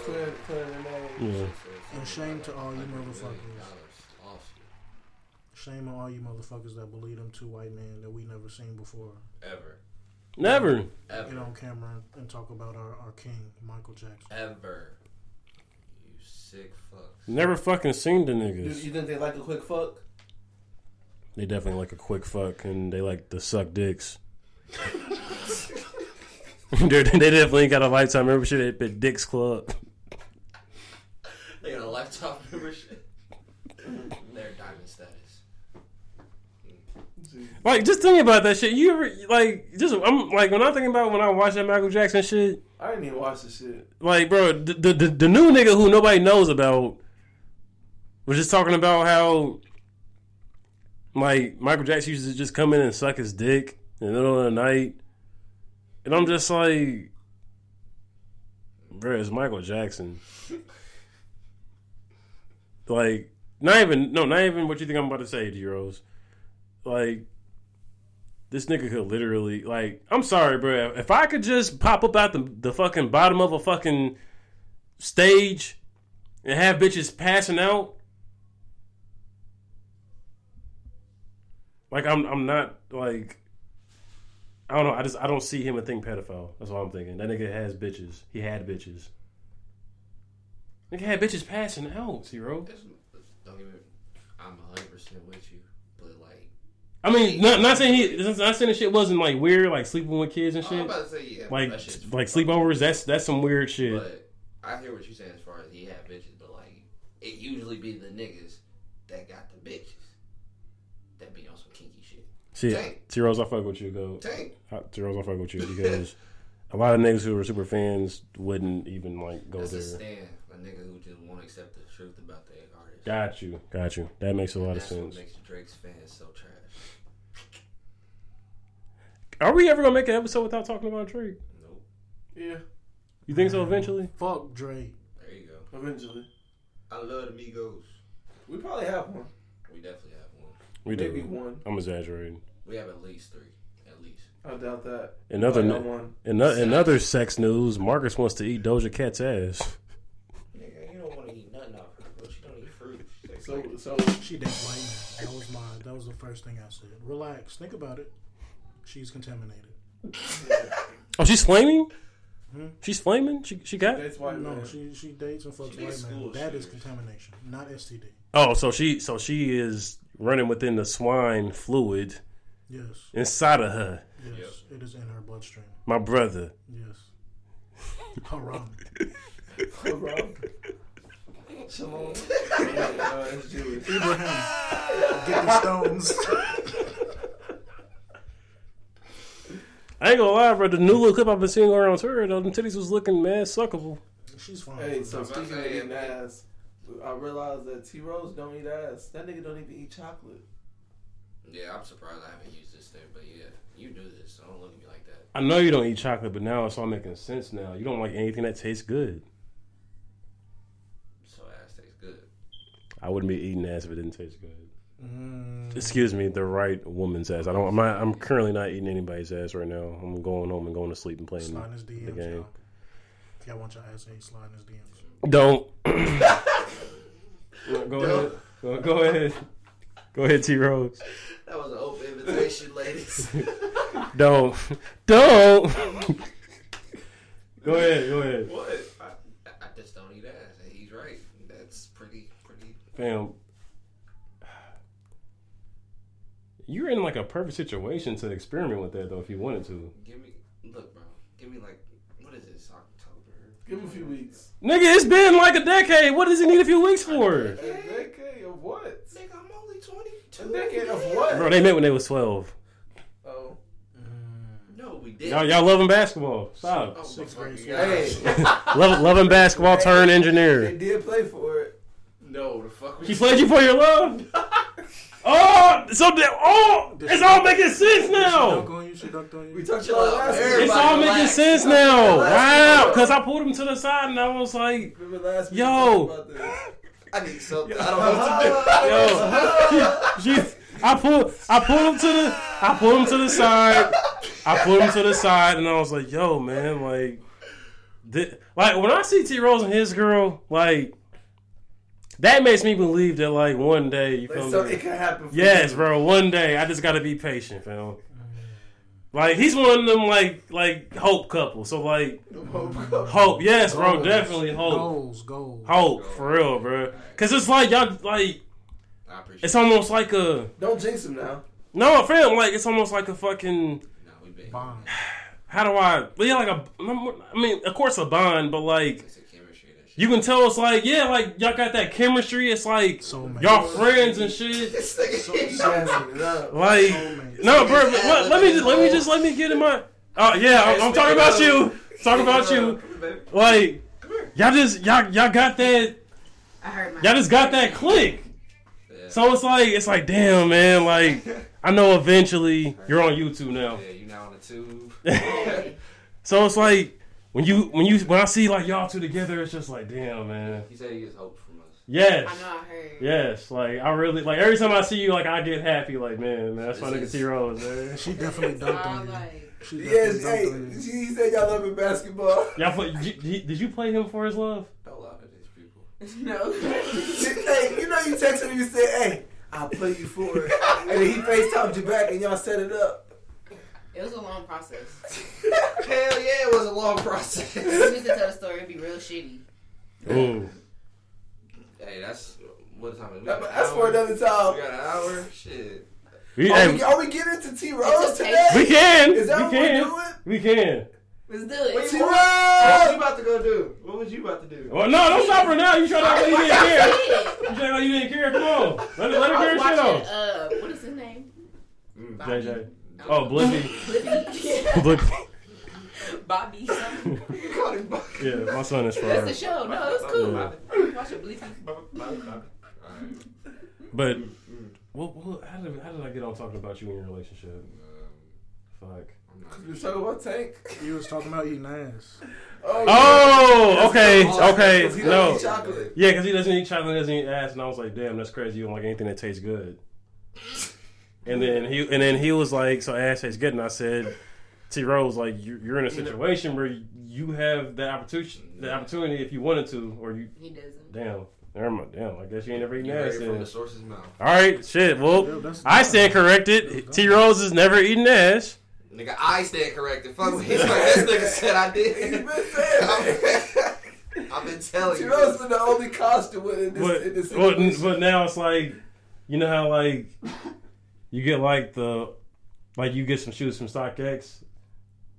Clear, clear them all. Yeah. And shame to all you motherfuckers. Shame on all you motherfuckers that believe them two white men that we never seen before. Ever. Never. Ever. Get on camera and talk about our, our king, Michael Jackson. Ever. You sick fucks. Never fucking seen the niggas. You, you think they like a quick fuck? They definitely like a quick fuck, and they like to suck dicks. They definitely ain't got a lifetime membership at Dick's Club. They got a lifetime membership. They're diamond status. Like, just think about that shit. You ever, like, just, I'm, like, when I'm thinking about when I watch that Michael Jackson shit. I didn't even watch the shit. Like, bro, the, the, the, the new nigga who nobody knows about was just talking about how, like, Michael Jackson used to just come in and suck his dick in the middle of the night. And I'm just like, bro, it's Michael Jackson. Like, not even, no, not even what you think I'm about to say, D-Rose. Like, This nigga could literally, like, I'm sorry, bro. If I could just pop up out the, the fucking bottom of a fucking stage and have bitches passing out, like, I'm I'm not, like, I don't know. I just, I don't see him and think pedophile. That's all I'm thinking. That nigga has bitches. He had bitches. Nigga had bitches passing out, Zero. Don't even, I'm one hundred percent with you, but, like, I mean, not not saying he, not saying the shit wasn't like weird, like sleeping with kids and shit. Oh, I'm about to say, yeah, like like sleepovers. That's that's some weird shit. But I hear what you're saying as far as he had bitches, but like it usually be the niggas that got the bitches that be on some kinky shit. See, T Rose, I fuck with you, go. Tank. T Rose, I fuck with you because a lot of niggas who are super fans wouldn't even like go that's there. A stand, a nigga who just won't accept the truth about their artist. Got you, got you. That makes a and lot that's of sense. What makes Drake's fans so trash. Are we ever gonna make an episode without talking about Drake? Nope. Yeah. You think so eventually? Fuck Drake. There you go. Eventually. I love the Migos. We probably have one. We definitely have one. We Maybe do. one. I'm exaggerating. We have at least three. At least. I doubt that. Another no one. Another, another sex news. Marcus wants to eat Doja Cat's ass. Nigga, you don't want to eat nothing off her, bro. She don't eat fruit. So, so she did white. That was my. That was the first thing I said. Relax. Think about it. She's contaminated. Oh, she's flaming? Hmm? She's flaming? She she got? She dates white no, man. she she dates and fucks white man. That is contamination, not S T D. Oh, so she so she is running within the swine fluid. Yes. Inside of her. Yes, yep. It is in her bloodstream. My brother. Yes. Haram. Haram. Shalom. Abraham. Get the stones. I ain't gonna lie, bro. The new little clip I've been seeing her on Twitter, though, them titties was looking mad suckable. She's fine. Hey, so speaking of eating ass, I realized that T Rose don't eat ass. That nigga don't even eat chocolate. Yeah, I'm surprised I haven't used this thing, but yeah, you do this. So don't look at me like that. I know you don't eat chocolate, but now it's all making sense. Now you don't like anything that tastes good. So ass tastes good. I wouldn't be eating ass if it didn't taste good. Mm. Excuse me, the right woman's ass. I don't. I'm, not, I'm currently not eating anybody's ass right now. I'm going home and going to sleep and playing D Ms, the game. Y'all. If y'all want your ass ate, slide in his D Ms. Don't. go, go ahead. Go, go ahead. Go ahead, T Rose. That was an open invitation, ladies. Don't. Don't. Go ahead. Go ahead. What? I, I just don't eat ass. He's right. That's pretty. Pretty. Fam. You're in, like, a perfect situation to experiment with that, though, if you wanted to. Give me... Look, bro. Give me, like... What is this? October? Give me a few weeks. Nigga, it's been, like, a decade. What does he need a few weeks for? A decade of what? Nigga, I'm only twenty-two. A decade of what? Bro, they met when they was twelve. Oh. Mm. No, we didn't. Y'all, y'all loving basketball. Stop. Oh, Sixth grade. Hey. Love, loving basketball, turn engineer. They did play for it. No, the fuck... She played you for your love? Oh, so the, oh, the it's all making sense now. On you, on you. We talked about last week. It's all relax. Making sense now. Wow, because I pulled him to the side and I was like, last yo, I need something. I don't know what to do. Yo, she, she, I pulled, I pulled him to the, I pulled him to the side, I pulled him to the side, and I was like, yo, man, like, th- like when I see T Rose and his girl, like. That makes me believe that, like, one day, you like, feel so me? It can happen. For yes, you. Bro. One day, I just gotta be patient, fam. Like, he's one of them, like, like hope couple. So, like, hope, hope. Yes, bro. Goals. Definitely hope. Goals, goals, hope goals. For real, bro. Because it's like y'all, like, I appreciate it's almost like a. Don't jinx him now. No, fam. Like, it's almost like a fucking. No, we been. Bond. How do I? Yeah, like a. I mean, of course, a bond, but like. You can tell it's like, yeah, like, y'all got that chemistry. It's like, so y'all friends and shit. So like, no, bro, let, let me just, let me just, let me get in my, oh, yeah, I'm, I'm talking about you. Talking about you. Like, y'all just, y'all, y'all got that, y'all just got that click. So it's like, it's like, damn, man, like, I know eventually you're on YouTube now. Yeah, you're now on the tube. So it's like. When you when you when I see like y'all two together, it's just like damn man. He said he gets hope from us. Yes. I know I heard. Yes. Like, I really, like, every time I see you, like, I get happy. Like, man, that's my nigga T Rose, man. She definitely dunked on you. She yes, hey, he said y'all love him basketball. Y'all play, did, you, did you play him for his love? Don't lie to these people. No. Hey, you know you text him and you said, hey, I'll play you for it. And then he FaceTimed you back and y'all set it up. It was a long process. Hell yeah, it was a long process. As soon as they tell the story, it'd be real shitty. Ooh. Hey, that's... What time is it? That's for another time. We got an hour? Shit. We, are, we, are we getting to T Rose today? We can. Is that we what can. We're doing? We can. Let's do it. T Rose! What you about to go do? What was you about to do? Well, no, don't stop her now. You trying to act like you didn't care. You trying to act like you didn't care. Come on. Let her, let her hear shit on. Uh, what is his name? Mm, J J. Oh, Blippi. Blippi. Bobby. Something. Yeah, my son is for her. That's the show. No, it's cool. Yeah. Watch it, Blippi. But, well, well, how did how did I get on talking about you in your relationship? Fuck. You were talking about Tank. You was talking about eating ass. Oh, oh okay, okay. He no. Eat chocolate. Yeah, because he doesn't eat chocolate, doesn't eat ass, and I was like, damn, that's crazy. You don't like anything that tastes good. And then he and then he was like, so ass tastes good, and I said, T Rose, like you, you're in a situation where you have the opportunity, the opportunity if you wanted to, or you. He doesn't. Damn, never mind. Damn, I guess you ain't never eaten ass. From the source's mouth. All right, shit. Well, yeah, I stand corrected. T Rose has never eaten ass. Nigga, I stand corrected. Fuck what this nigga said. I did. He's been saying. I've been telling T you. T Rose been the only constant in this. But, in this situation. But now it's like, you know how like. You get like the, like you get some shoes from StockX,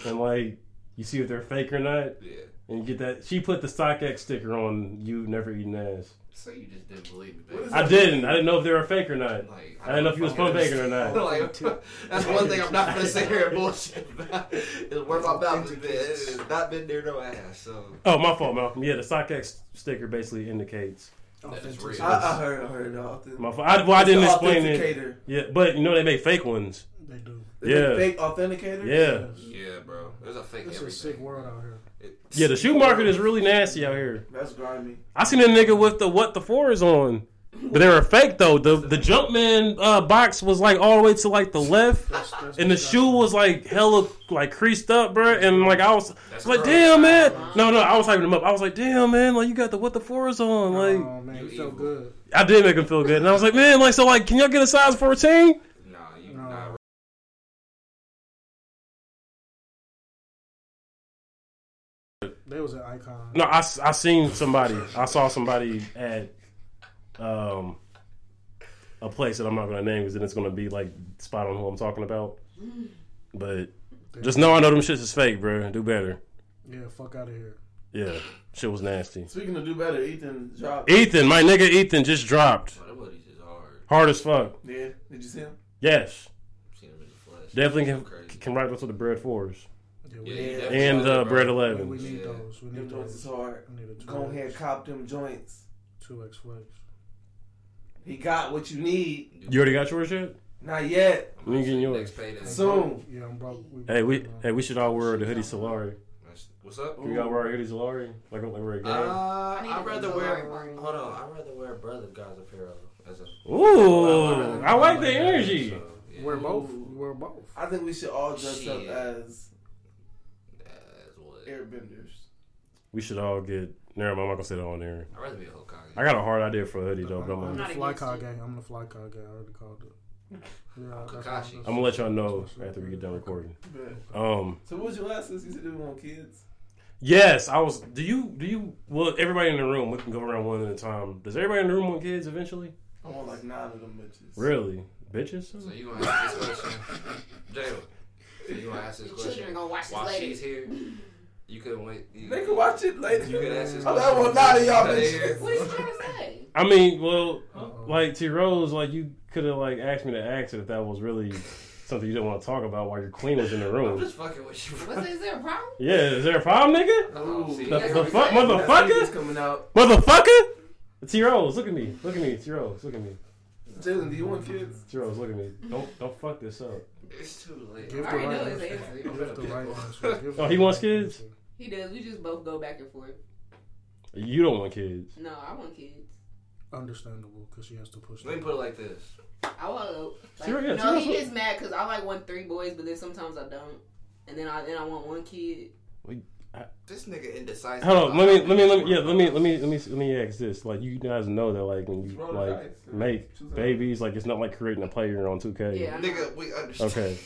and like you see if they're fake or not. Yeah. And you get that. She put the StockX sticker on you never eaten ass. So you just didn't believe it. I didn't. I didn't know if they were fake or not. Like, I, I didn't know if you was pump faking or not. Like, that's one thing I'm not gonna say here and bullshit about. Is where my mouth has been. It's not been near no ass. So. Oh, my fault, Malcolm. Yeah, the StockX sticker basically indicates. That is real. I, I heard, I heard it all. My, I, well, I didn't explain it. Yeah, but you know they make fake ones. They do. They yeah. Fake authenticator. Yeah. Yeah, bro. There's a fake. It's a sick world out here. It's yeah, the shoe market world. Is really nasty out here. That's grimy. I seen a nigga with the what the four is on, but they were fake though. The the Jumpman uh, box was like all the way to like the left, that's, that's and the shoe was like hella like creased up, bro. And like I was that's like, gross. Damn man, no no, I was hyping him up. I was like, damn man, like you got the what the four is on, like. Oh man, you feel good. I did make him feel good, and I was like, man, like so, like can y'all get a size fourteen? Nah, you no. Not. They was an icon. No, I, I seen somebody. I saw somebody at. Um, a place that I'm not gonna name because then it's gonna be like spot on who I'm talking about. But just know I know them shits is fake, bro. Do better. Yeah, fuck out of here. Yeah, shit was nasty. Speaking of do better, Ethan dropped. Ethan, my nigga, Ethan just dropped. Oh, that buddy's just hard. Hard as fuck. Yeah, did you see him? Yes. I've seen him in the flesh. Definitely can crazy. Can write those with the bread fours. Yeah, we yeah, need and uh, bread eleven. We need yeah. those. We need them those. Joints is hard. We need a two Go X. Ahead, cop them joints. Two X flex. He got what you need. You already got yours yet? Not yet. We ain't getting yours. Soon. Yeah, I'm broke. We hey, we broke. Hey, we should all wear the hoodie Solari. What's up? Can we all wear a hoodie Solari? Like like wear a game. Uh, I'd rather wear. Hold on, I'd rather wear Brother Guys apparel. As a, ooh, I like the energy. So, yeah. Wear both. Ooh. Wear both. I think we should all dress Shit. Up as as what? Airbenders. We should all get. Never mind, I'm not gonna say that on there. I'd rather be a whole Kage. I got a hard idea for a hoodie though. I'm, I'm, I'm the fly Kage. I'm the fly Kage. I already called it. Yeah, I'm Kakashi. I'm gonna let y'all know after we get done recording. Yeah. Um. So what was your last list? You said it was on kids. Yes, I was. Do you? Do you? Well, everybody in the room. We can go around one at a time. Does everybody in the room want kids eventually? I want like nine of them bitches. Really, bitches? Too? So you wanna ask this question, Jayla? So you wanna ask this question? Children gonna watch this later. She's here. You couldn't wait. You, they could watch it later. You could ask this. I don't lie to y'all bitches. What are you trying to say? I mean, well, Uh-oh. Like T Rose, like you could have like asked me to ask it if that was really something you didn't want to talk about while your queen was in the room. I'm just fucking with you. What's, is there a problem? Yeah, is there a problem, nigga? Oh, see, the, the fuck, motherfucker, coming out. Motherfucker. T Rose, look at me, look at me, T Rose, look at me. Jalen, do you want kids? T Rose, look at me. Don't don't fuck this up. It's too late. Give the right answer. Oh, he wants kids. He does. We just both go back and forth. You don't want kids. No, I want kids. Understandable, because she has to push. Let me put it like this. I want like, sure, yeah, no, sure, he gets mad because I like want three boys, but then sometimes I don't, and then I then I want one kid. Wait, I, this nigga indecisive. Hold on, let me let me let me yeah let me let me let me let me ask this. Like, you guys know that like when you like guys, make She's babies, like it's not like creating a player on two K. Yeah, nigga, we understand. Okay.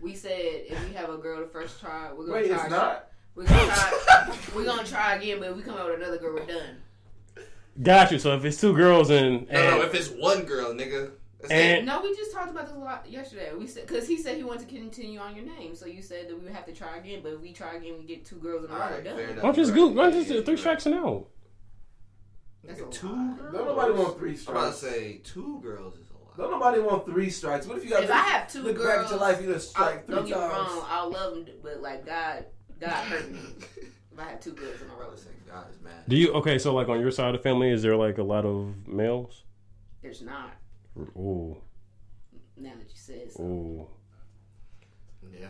We said if we have a girl the first try, we're gonna Wait, try. It's not. We're gonna try. We're gonna try again, but if we come out with another girl, we're done. Got you. So if it's two girls and, and no, no, if it's one girl, nigga. And, no, we just talked about this a lot yesterday. We said because he said he wanted to continue on your name, so you said that we would have to try again. But if we try again, we get two girls and all right, done. Why don't just go? Why don't just three strikes and out? That's nigga, a two. Lot. Don't nobody want three strikes. I'm about to say two girls is a lot. Don't nobody want three strikes. What if you got? If to, I have two look girls, back at your life, you just strike I, three don't times. Don't get me wrong. I love them, but like God, God hurt me. I had two girls in a row. God is mad. Do you okay? So like on your side of the family, is there like a lot of males? There's not. Ooh. Now that you said so. Ooh. Yeah.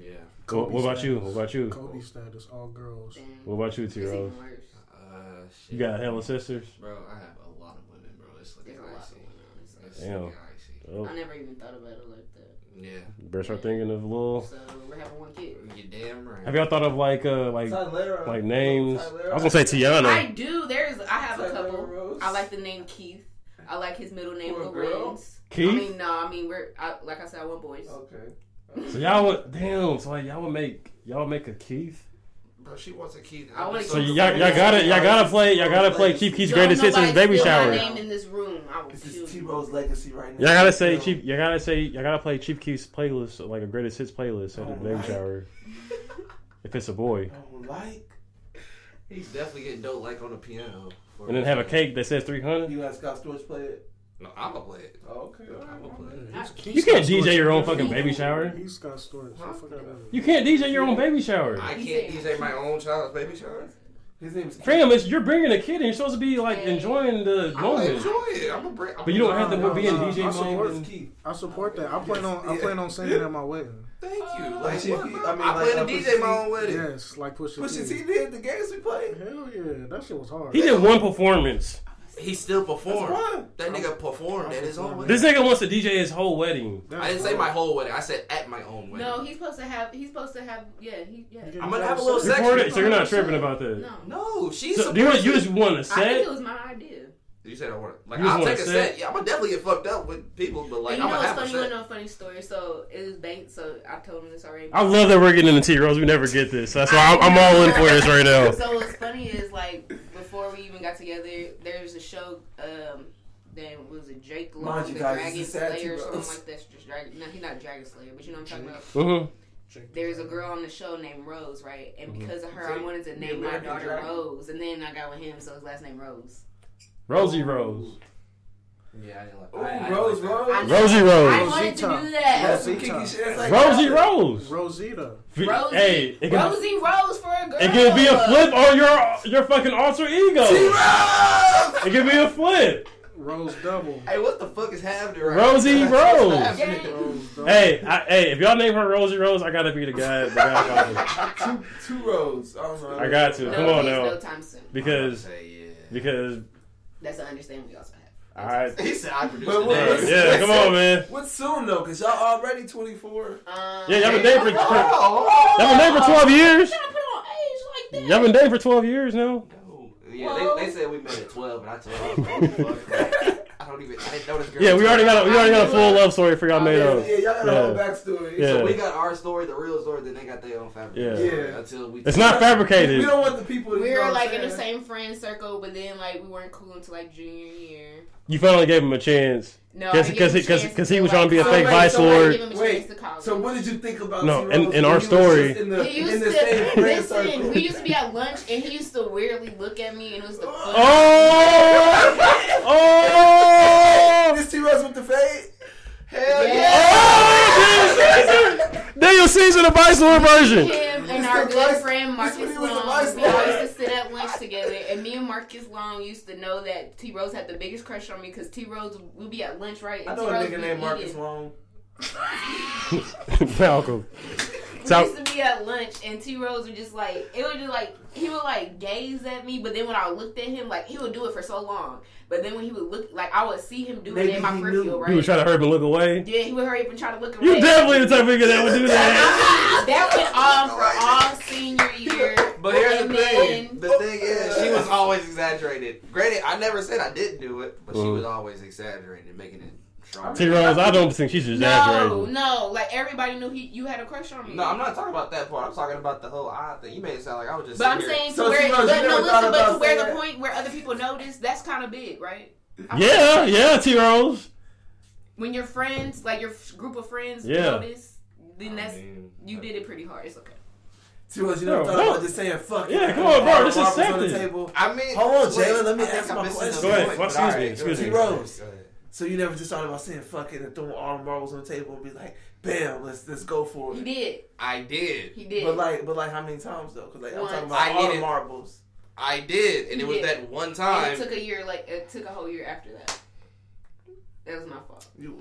Yeah. Kobe what about status. you? What about you? Kobe status, all girls. Damn. What about you, T Rose? Uh, shit. You got hella sisters, bro. I have a lot of women, bro. It's looking There's icy. It's Damn. Oh. I never even thought about it like that. Yeah. Better start thinking of a little. So we're having one kid. You're damn right. Have y'all thought of like uh like Tylera. like names? Tylera. I was gonna say Tiana. I do. There's I have Tylera a couple. Rose. I like the name Keith. I like his middle name Lorenz. Keith. I mean no, I mean we're I, like I said I want boys. Okay. So y'all would damn. So like y'all would make y'all make a Keith. Bro, she wants a Keith. I want so y'all y'all gotta y'all gotta play y'all gotta play Chief Keith's greatest hits in his baby shower. My name in this room. I will this is T Rose legacy right now. Y'all gotta say Chief. Y'all gotta say y'all gotta play Chief Keith's playlist like a greatest hits playlist at the baby like. shower. If it's a boy. Don't like. He's definitely getting don't like on the piano. And then have a cake that says three hundred. You let Scott Storch play it. No, I'ma play it. Oh, okay, I'ma play it. You can't D J your own fucking baby shower. He's got storage. You can't D J your own baby shower. I can't D J my own child's baby shower. His name's Fam, it's, you're bringing a kid and you're supposed to be like enjoying the moment. I enjoy it. I'm a break. But you don't have to be in D J mode. I support that. I plan on I plan on singing at my wedding. Thank you. Uh, like, what, he, I mean, I like, played a D J my own wedding. Yes, like Pusha T. Pusha T did the games we played. Hell yeah, that shit was hard. He did one performance. He still performed. That nigga performed at his own wedding. This nigga wants to D J his whole wedding. That's I didn't cool. say my whole wedding. I said at my own wedding. No, he's supposed to have. He's supposed to have. Yeah, he. Yeah. I'm gonna have a little section. It, so you're not tripping about that. No, no. She's. So, do you, you just want a set? I think it was my idea. You said I want to. Like I'll take a set. set. Yeah, I'm gonna definitely get fucked up with people, but like and you know, I'm gonna have a set. You know, a funny story. So it was banked. So I told him this already. I love that we're getting into T Rose. We never get this. That's why I'm, I'm all in for this right now. So what's funny is like. Before we even got together, there was a show um, that was a Jake Long, the guys, Dragon Slayer or something like that. Just Dragon, no, he's not Dragon Slayer, but you know what I'm talking Jake. about. Mm-hmm. There's a girl on the show named Rose, right? And mm-hmm. because of her, Jake, I wanted to name my daughter Dragon. Rose, and then I got with him, so his last name Rose. Rosie Rose. Yeah, I didn't like that. Ooh, Rose, Rose. I Rosie Rose. I wanted to do that. Rosita. Like Rosie Rose. Rosita. Rosie. Hey, it can, Rosie Rose for a girl. It can be a flip on your your fucking alter ego. T-Rose. It can be a flip. Rose double. Hey, what the fuck is happening right now? Rosie Rose. Rose hey, I, hey, if y'all name her Rosie Rose, I gotta be the guy. The guy two, two Rose. Oh, I got to. No, Come on now. No time soon. Because, yeah. because. That's an understanding we also have. All right. He said I produced but what, the Yeah, come on, man. What's soon, though? Because y'all already twenty-four. Um, yeah, y'all been dating for, for, oh, oh, for twelve years. You put on age like that. Y'all been dating for twelve years now? No. Yeah, they, they said we met at twelve, but I told them, oh, fuck. I don't even, I didn't know this girl. Yeah, we already got a, we already got a full love story for y'all made up. Yeah, y'all got yeah. a whole backstory. Yeah. So we got our story, the real story, then they got their own fabrication. Yeah. yeah. Until we it's not fabricated. We don't want the people to We were like in the same friend circle, but then like we weren't cool until like junior year. You finally gave him a chance. No, because he because he was trying to be a fake vice-lord. Wait, so what did you think about? No, in in our story, listen, we used to be at lunch and he used to weirdly look at me and it was the oh oh this T Rose with the fade. Hell yeah! Oh, Daniel Caesar, the vice-lord version. Him and our good friend Marcus Long, we always sit at lunch together, and me and Marcus Long used to know that T Rose had the biggest crush on me because T Rose would be at lunch, right? And I know a nigga named Marcus Long. Malcolm. So, we used to be at lunch, and T Rose would just like it would just like he would like gaze at me, but then when I looked at him, like he would do it for so long, but then when he would look, like I would see him doing it in my peripheral, right? He would try to hurry up and look away. Yeah, he would hurry up and try to look away. You definitely the type of nigga that would do that. That went on for all senior year. But here's the thing: the thing is, she was always exaggerated. Granted, I never said I didn't do it, but mm. she was always exaggerated, making it. T Rose, I don't think she's exaggerating. No, no, like everybody knew he, you had a crush on me. No, I'm not talking about that part. I'm talking about the whole eye thing. You made it sound like I was just. But I'm here. saying to so where, but no, listen, but to where the that. point where other people notice, that's kind of big, right? I'm yeah, yeah, T Rose. When your friends, like your group of friends, yeah. notice, then that's I mean, you did it pretty hard. It's okay. You know, bro, bro. Just saying fuck. Yeah, come on, bro. This is accepted. I mean, hold on, Jalen. Let me ask my question. Go ahead. Excuse me. Excuse me, T Rose. So you never just thought about saying fuck it and throwing all the marbles on the table and be like, bam, let's let's go for it. He did. I did. He did. But like, but like, how many times though? Because like, once. I'm talking about I all the marbles. I did, and he it was did. that one time. And it took a year, like it took a whole year after that. That was my fault. You.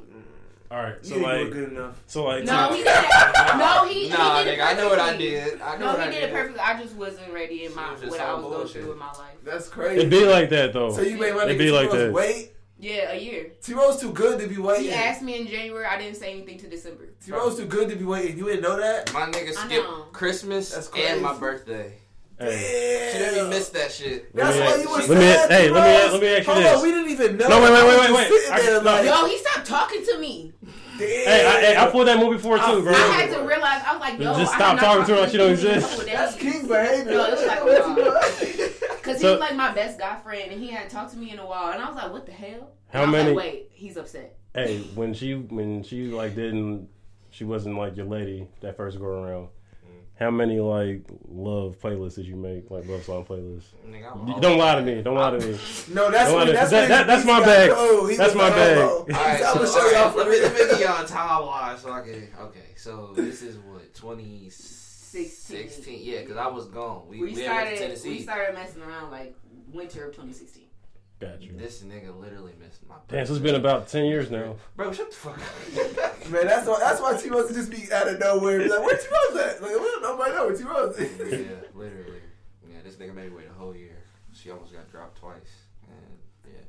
All right, so you like, good enough. So like, no, he did. no, he. Nah, he did nigga, I know what I did. I know no, what he I did, did it perfectly. I just wasn't ready in my what I was going through in my life. That's crazy. It'd be like that though. So you made my nigga like that. Wait. Yeah, a year. T Rose too good to be waiting. He asked me in January. I didn't say anything to December. T Rose too good to be waiting. You didn't know that? My nigga skipped Christmas and my birthday. Hey. She didn't even miss that shit. That's why you was sad. Hey, let me let me ask you this. Hold on, we didn't even know. No, wait, wait, wait, wait, wait. I, like, yo, he stopped talking to me. Hey, I, I pulled that movie for her too, bro. I had to realize. I was like, yo, just stop talking to her like she don't exist. That's king behavior. No, it's like. Because so, he was like my best guy friend, and he hadn't talked to me in a while, and I was like, "What the hell?" How many? Like, wait, he's upset. Hey, when she when she like didn't, she wasn't like your lady that first go around. How many like love playlists did you make? Like love song playlists? Nigga, don't lie to me. Don't lie to me. No, that's me, that's, that, that, that's my bag. Go, that's my bag. All right, so, all show y'all. Let me give y'all a timeline so I can. Okay, so this is what twenty. Sixteen. sixteen, yeah, because I was gone. We, we, we started. Tennessee. We started messing around like winter of twenty sixteen. Gotcha. This nigga literally missed my. Damn, so it's been about ten years now. Bro, shut the fuck up. Man, that's why that's why T Rose just be out of nowhere. Be like, where T Rose at? Like, well, nobody know where T Rose is. Yeah, literally. Yeah, this nigga made me wait a whole year. She almost got dropped twice. And yeah.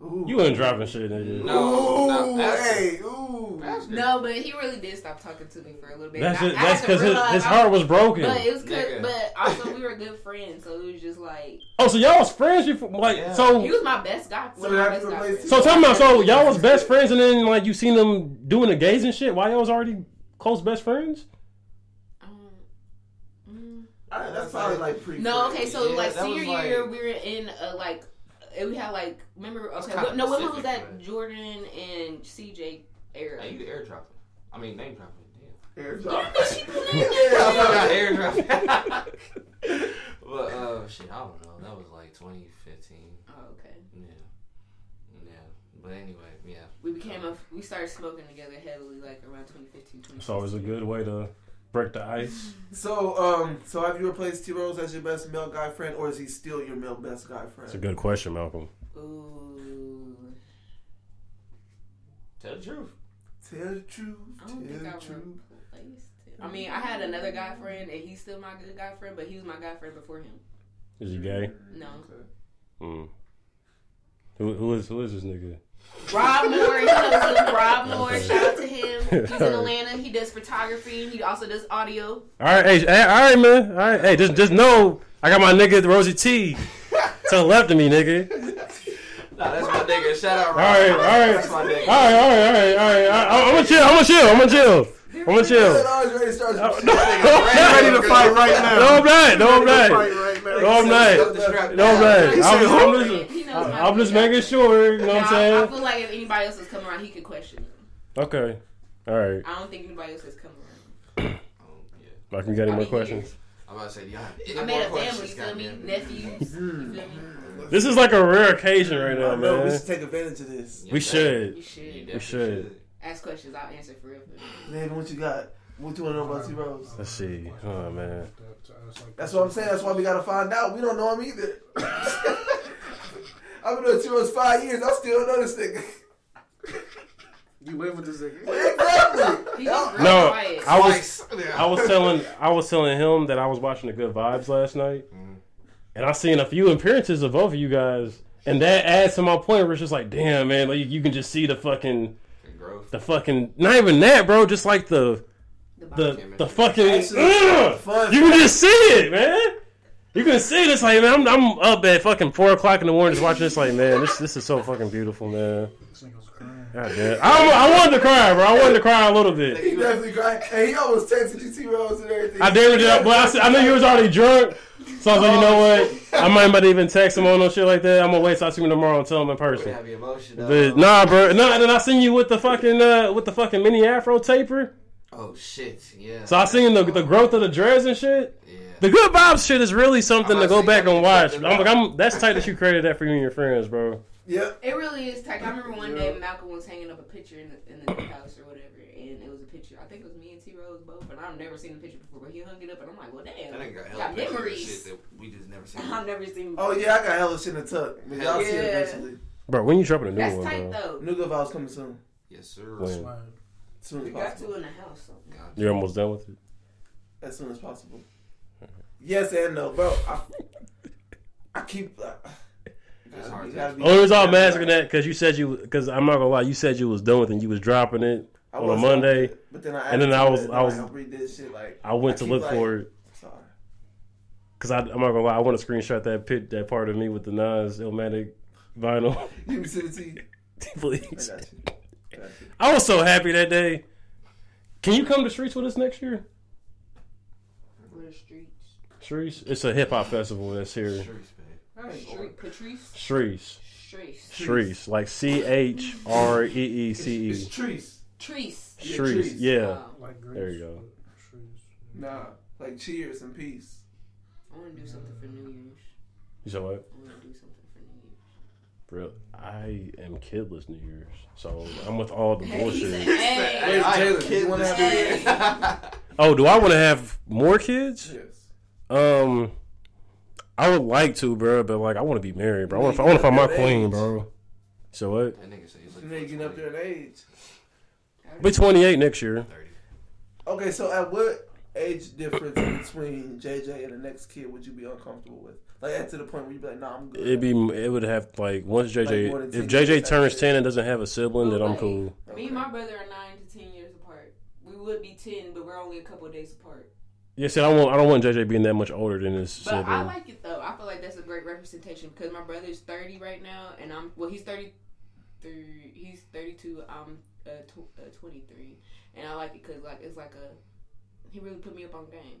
Ooh. You wasn't dropping shit, nigga. No. Ooh, hey. Ooh. No, but he really did stop talking to me for a little bit. That's because his, his heart was broken. But it was good. But also, we were good friends, so it was just like. Oh, so y'all was friends? You like yeah. so? He was my best guy. So, best guy so tell me about so y'all was best friends, and then like you seen them doing the gays and shit. Why y'all was already close best friends? Um, mm, I, that's probably like pre. No, okay, so yeah, like senior like, year, we were in a like we had like remember okay we, no when was that right? Jordan and C J. Air. Hey, you air dropping. I mean, name dropping. Yeah. Air dropping. I forgot air dropping. But, uh, shit, I don't know. That was like twenty fifteen. Oh, okay. Yeah. Yeah. But anyway, yeah. We became um, a, we started smoking together heavily like around twenty fifteen, twenty sixteen. It's always a good way to break the ice. So, um, so have you replaced T Rose as your best male guy friend, or is he still your male best guy friend? It's a good question, Malcolm. Ooh. Tell the truth. Tell the truth. I don't think I was replaced him. I mean, I had another guy friend, and he's still my good guy friend, but he was my guy friend before him. Is he gay? No. Okay. Mm. Who who is who is this nigga? Rob Moore. He knows him. Rob Moore. Shout out to him. He's in Atlanta. He does photography. He also does audio. All right, hey, all right, man. All right, hey, just just know I got my nigga Rosie T to the left of me, nigga. Nah, that's my nigga. Shout out, Rob. All right, all right, that's my nigga. All right, all right, all right, all right. I, I'm gonna chill. I'm gonna chill. I'm gonna chill. I'm gonna chill. I'm ready to, no, no, ready to fight right now. No, I'm not. No, I'm not. No, I'm not. No, I'm not. I'm just making sure. You know what I'm saying? I feel like if anybody else has come around, he could question it. Okay. All right. I don't think anybody else has come around. I can get any more questions. I'm about to say, y'all. I made a family, you feel me? Nephews, you feel me? This is like a rare occasion right now, man. We should take advantage of this. We should. We should. We should. Ask questions. I'll answer for real. Man, what you got? What you want to know about T Rose? Let's see. Oh, man. That's what I'm saying. That's why we got to find out. We don't know him either. I've been doing T Rose five years. I still don't know this nigga. You live with this nigga. Exactly. No, I was I was telling I was telling him that I was watching The Good Vibes last night, mm. and I seen a few appearances of both of you guys, and that adds to my point where it's just like, damn man, like you can just see the fucking growth, the fucking not even that, bro, just like the the the, the fucking ugh, you can just see it, man. You can see this, like, man, I'm, I'm up at fucking four o'clock in the morning just watching this, like, man, this this is so fucking beautiful, man. God damn. I, I wanted to cry, bro. I wanted to cry a little bit. He definitely cried. And he always texted you T Rose and everything. I did, but I, I knew you was already drunk. So I was like, you know what? I might not even text him on no shit like that. I'm going to wait till I see him tomorrow and tell him in person. Have emotional. But, nah, bro. Nah, and then I seen you with the fucking, uh, with the fucking mini afro taper. Oh, shit. Yeah. So I seen the, the growth of the dreads and shit. Yeah. The Good Vibes shit is really something honestly, to go back and watch. I'm like, I'm, that's tight that you created that for you and your friends, bro. Yeah. It really is tight. I remember one yeah. day Malcolm was hanging up a picture in the, in the house or whatever, and it was a picture. I think it was me and T Rose both, and I've never seen the picture before, but he hung it up, and I'm like, well, damn. That ain't got hella memories. Shit that we just never seen. I've never seen. Oh, yeah, I got hella shit in the tuck. Y'all yeah. see it eventually. Bro, when you dropping a new that's one? That's tight, bro. Though. New Good Vibes coming soon. Yes, sir. When? Soon as we got two in the house. So. Gotcha. You're almost done with it? As soon as possible. Yes and no, bro. I, I keep. Uh, it's hard to be, oh, it was all masking that because you said you because I'm not gonna lie, you said you was done with it and you was dropping it I on a Monday, but then I and then I was I was like, shit, like, I went I to look like, for it. Sorry, because I'm not gonna lie, I want to screenshot that pit that part of me with the Nas Illmatic vinyl. You can send it to you, please. I, got you. I, got you. I was so happy that day. Can you come to Streets with us next year? We're Streets. Streets. It's a hip hop festival that's here. Streets. Patrice? Shreese. Shreese. Shreese. Like C H R E E C E. It's Shreese. Shreese. Shreese. Yeah. Wow. Like Greece, there you go. Nah. Like cheers and peace. I want to do something for New Year's. You said what? I want to do something for New Year's. Real. I am kidless New Year's. So I'm with all the hey, bullshit. Hey, hey, I am kidless. Hey. Oh, do I want to have more kids? Yes. Um... I would like to, bro, but like I want to be married, bro. I want to find my queen, bro. So what? That nigga said he's like getting up there in age. I'll be twenty-eight next year. thirty. Okay, so at what age difference between J J and the next kid would you be uncomfortable with? Like at to the point where you'd be like, nah, I'm good. It'd be it would have like once J J like if J J turns ten and doesn't have a sibling, then I'm cool. Me and my brother are nine to ten years apart. We would be ten, but we're only a couple of days apart. Yeah, see, I don't want, I don't want J J being that much older than his sibling. But I like it, though. I feel like that's a great representation because my brother's thirty right now, and I'm... Well, he's thirty-three. He's thirty-two. I'm uh, tw- uh, twenty-three. And I like it because like, it's like a... He really put me up on game.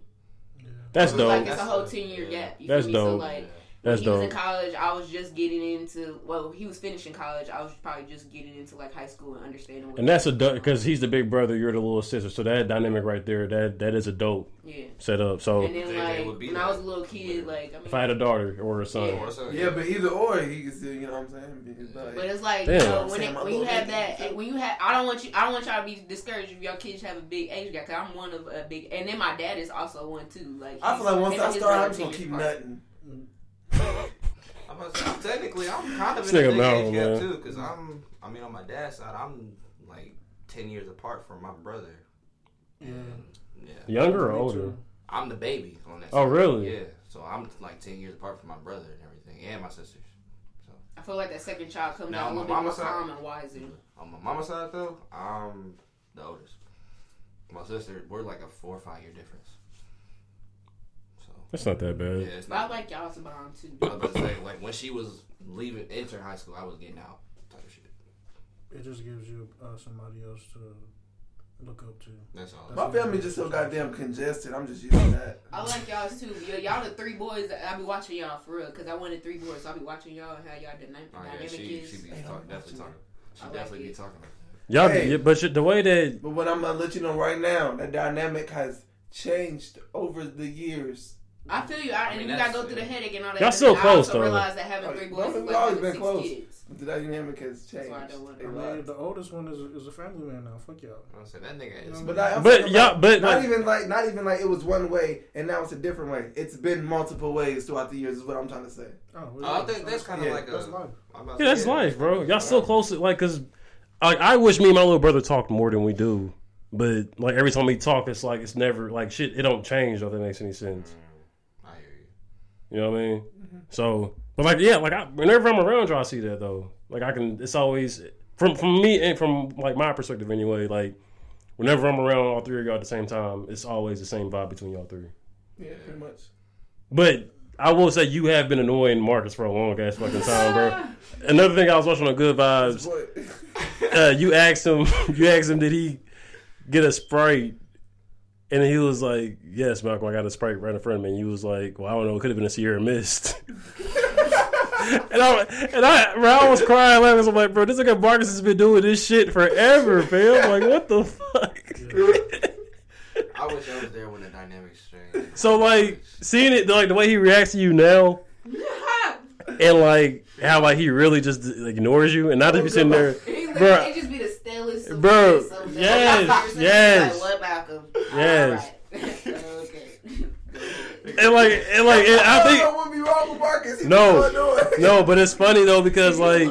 Yeah. That's dope. Like, it's that's a whole ten-year yeah. gap. You that's feel me? Dope. So, like, yeah. That's when he dope. Was in college, I was just getting into... Well, he was finishing college. I was probably just getting into, like, high school and understanding what... And that's a dope... Because he's the big brother. You're the little sister. So that dynamic right there, that that is a dope yeah. setup. So, and then, like, would be when like, I was a little kid, like... I mean, if I had a daughter or a son. Yeah, yeah but either or, he can still... You know what I'm saying? Like, but it's like, damn. You know, when, it, when you have that... It, when you have... I don't want you... I don't want y'all to be discouraged if your kids have a big age gap. Because I'm one of a big... And then my dad is also one, too. Like I feel like once I start, I'm just going to keep nutting. I'm gonna say, I'm technically, I'm kind of in a big age gap too, because I'm, I mean, on my dad's side, I'm like ten years apart from my brother. Yeah. Yeah. Younger or older? I'm the baby on that side. Oh, really? Yeah. So I'm like ten years apart from my brother and everything, and my sisters. So I feel like that second child comes out a little bit more calm and wiser. On my mama's side, though, I'm the oldest. My sister, we're like a four or five year difference. That's not that bad. Yeah, it's not. I like y'all's bond too. I was about to say, like when she was leaving, entering high school, I was getting out. Type of shit. It just gives you uh, somebody else to look up to. That's all. That's my family just so goddamn congested. I'm just using that. I like y'all's too. Yo, y'all the three boys. I be watching y'all for real because I wanted three boys. So I be watching y'all and how y'all dynamic oh, yeah, is. She, she be talk, definitely talking. She like definitely it. Be talking about that. Y'all, hey, but the way that. But what I'm gonna let you know right now, that dynamic has changed over the years. I feel you. I, I mean, and you gotta go through the headache and all that. Y'all still I close, though. I also realize that having three boys is like been close. Kids. The dynamic has changed. I don't want to the oldest one is, is a family man now. Fuck y'all. I don't say that nigga is. But, like, but y'all, like, but not like, even like, not even like it was one way and now it's a different way. It's been multiple ways throughout the years. Is what I'm trying to say. Oh, really? uh, I think that's kind of yeah. like a. That's life. Yeah, that's yeah. life, bro. Y'all still close, like, cause Like, I wish me and my little brother talked more than we do, but like every time we talk, it's like it's never like shit. It don't change. If that makes any sense. I hear you. You know what I mean? Mm-hmm. So, but like yeah, like I, whenever I'm around y'all, I see that though. Like I can. It's always from from me and from like my perspective anyway. Like whenever I'm around all three of y'all at the same time, it's always the same vibe between y'all three. Yeah, pretty much. But I will say you have been annoying Marcus for a long ass fucking time, bro. Another thing I was watching on Good Vibes, uh, you asked him, you asked him, did he get a Sprite? And he was like, yes, Malcolm, I got a Sprite right in front of me. And you was like, well, I don't know, it could have been a Sierra Mist. And I and I, bro, I was crying laughing. So I'm like, bro, this nigga Marcus has been doing this shit forever, fam. Like, what the fuck? I wish I was there when the dynamics changed. So like seeing it, like the way he reacts to you now, and like how like he really just like, ignores you, and not just be sitting there, bro. It just be the stillest, bro. Yes, yes, like, what Malcolm? Yes. And like, and like, and I think. I wouldn't be wrong with Marcus. No, no, but it's funny though because like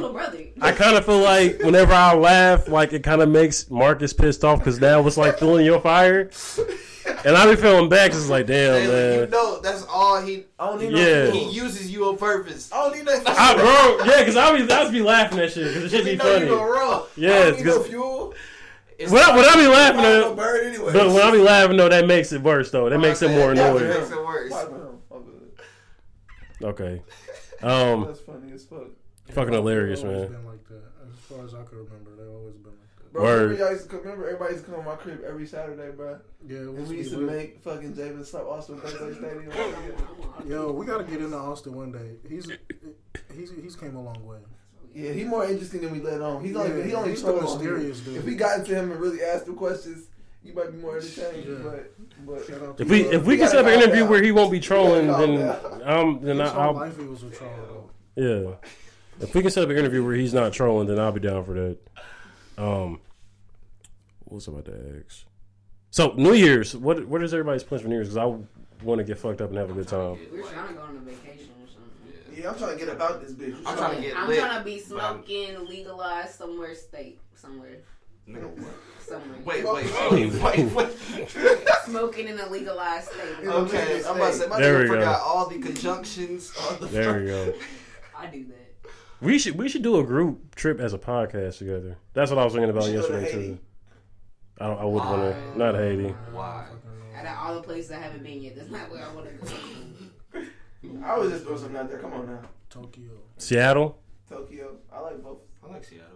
I kind of feel like whenever I laugh, like it kind of makes Marcus pissed off because now it's like feeling your fire, and I be feeling bad because it's like, damn, hey, man. You know, that's all he. I don't even yeah. know he uses you on purpose. I don't need nothing. I, bro, yeah, because I be, I just be laughing at shit because it should be funny. You wrong. Yeah, it's good. No It's when, like, when I be laughing, though, no but when I be laughing, though, that makes it worse, though. That oh, makes man. It more annoying. That makes it worse. Okay. Um, That's funny as fuck. Fucking hilarious, man. Been like that. As far as I can remember, they've always been like that. Bro, Word. I used to, remember everybody used to come to my crib every Saturday, bro. Yeah, and we used to weird. Make fucking Javen stop Austin Thursday Stadium. Yo, we gotta get into Austin one day. He's he's he's came a long way. Yeah, he's more interesting than we let on. He's only yeah, he only he's the mysterious dude. If we got into him and really asked him questions, you might be more entertained. Yeah. But, but if we if we can set up an interview out. Where he won't be trolling, then um then I, I'll. Life he was a troll, yeah, if we can set up an interview where he's not trolling, then I'll be down for that. Um, what's about to ask? So New Year's, what what is everybody's plans for New Year's? Because I want to get fucked up and have a good time. We're trying to go on a vacation. Yeah, I'm trying to get about this bitch. I'm trying to get I'm lit. I'm trying to be smoking, legalized somewhere, state, somewhere. No. Somewhere. Wait, wait, wait, wait, wait. Smoking in a legalized state. Okay, I'm about to say, my dude forgot all the conjunctions. All the there stuff. We go. I do that. We should we should do a group trip as a podcast together. That's what I was thinking about yesterday, too. I, I would want to. Not Haiti. Why? Out of all the places I haven't been yet, that's not where I want to go. I was just throwing something out there. Come on now. Tokyo. Seattle. Tokyo. I like both. I like Seattle.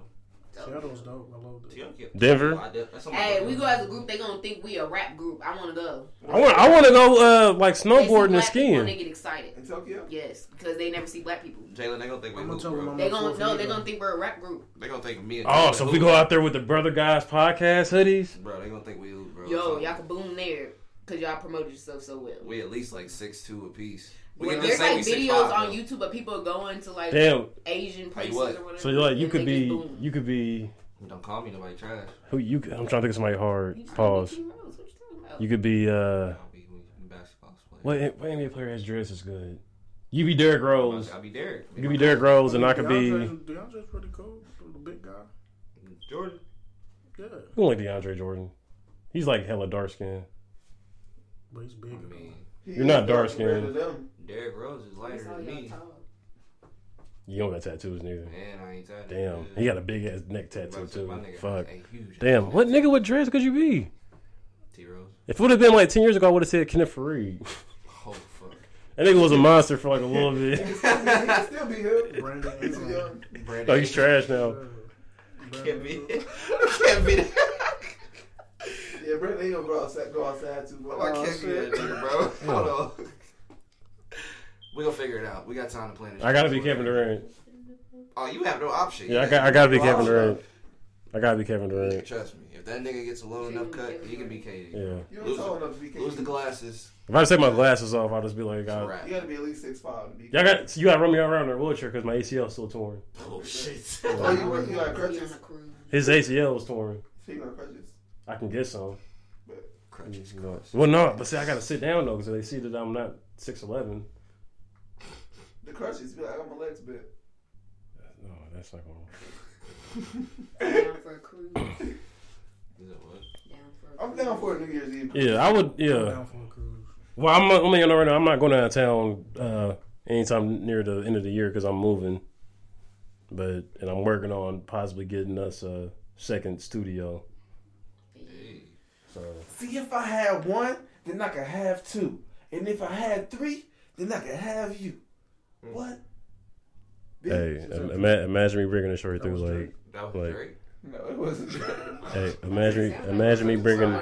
Tokyo. Seattle's dope. I love Tokyo. Denver. Hey, we go as a group. They gonna think we a rap group. I wanna go. I want. I wanna go. Uh, like snowboarding and skiing. When they get excited. In Tokyo. Yes, because they never see black people. Jalen, they gonna think we. They gonna no. They gonna think we're a rap group. They gonna think me. And oh, so if we go out there with the Brother Guys Podcast hoodies, bro. They gonna think we. Bro. Yo, y'all can boom there because y'all promoted yourself so well. We at least like six two a piece. Well, there's like videos five, on YouTube of people going to like Damn. Asian places or whatever. So you're like you could be, you could be. Don't call me nobody trash. Who you? I'm trying to think of somebody hard. Pause. You, you could be. uh be basketball player. What, what N B A player has dress is good? You be Derrick Rose. I'll be Derrick. You be Derrick Rose, and I could be. DeAndre's pretty cool. The big guy. Jordan. Yeah. I don't like DeAndre Jordan. He's like hella dark skinned. But he's big. I mean, You're yeah, not dark skinned. Derrick Rose is lighter than me. Time. You don't got tattoos neither. Man, I ain't tattooed. Damn, he got a big ass neck tattoo too. Fuck. Damn, what nigga with dreads could you be? T Rose. If it would have been like ten years ago, I would have said Kenneth Fareed. Oh fuck. That nigga was a monster for like a little bit. He can still be hood. Brandon Ingram. Oh, he's trash now. Can't be. Can't be. Yeah, Brandon Ingram go outside, go outside too. Oh, I can't be that nigga, bro. Hold on. We gonna figure it out. We got time to plan it. I gotta be Kevin Durant. Oh, you have no option. Yeah, I got. I gotta be Kevin Durant. I gotta be Kevin Durant. Trust me. If that nigga gets a low enough cut, he can be K D. Yeah. Lose, lose, lose the glasses. If I take my glasses off, I'll just be like, God. You gotta be at least six five to be. Y'all got. So you gotta run me around in a wheelchair because my A C L's still torn. Oh shit. Oh, you working like crutches? His A C L was torn. So you got crutches? I can get some. But crutches. Well, no. But see, I gotta sit down though because they see that I'm not six eleven. The crutches be like, I'm a legs bit. No, that's not going to work. Down for a cruise. Is it what? Down for a cruise. I'm down for a New Year's Eve. Yeah, I would. Yeah. I'm down for a cruise. Well, I'm. I'm you know, right now, I'm not going out of town uh, anytime near the end of the year because I'm moving. But and I'm working on possibly getting us a second studio. Hey. So. See, if I had one, then I could have two, and if I had three, then I could have you. Mm. What? Hey, ima- imagine me bringing a shirt through like that was like, Drake. No, it wasn't Drake. Hey, imagine, imagine me bringing,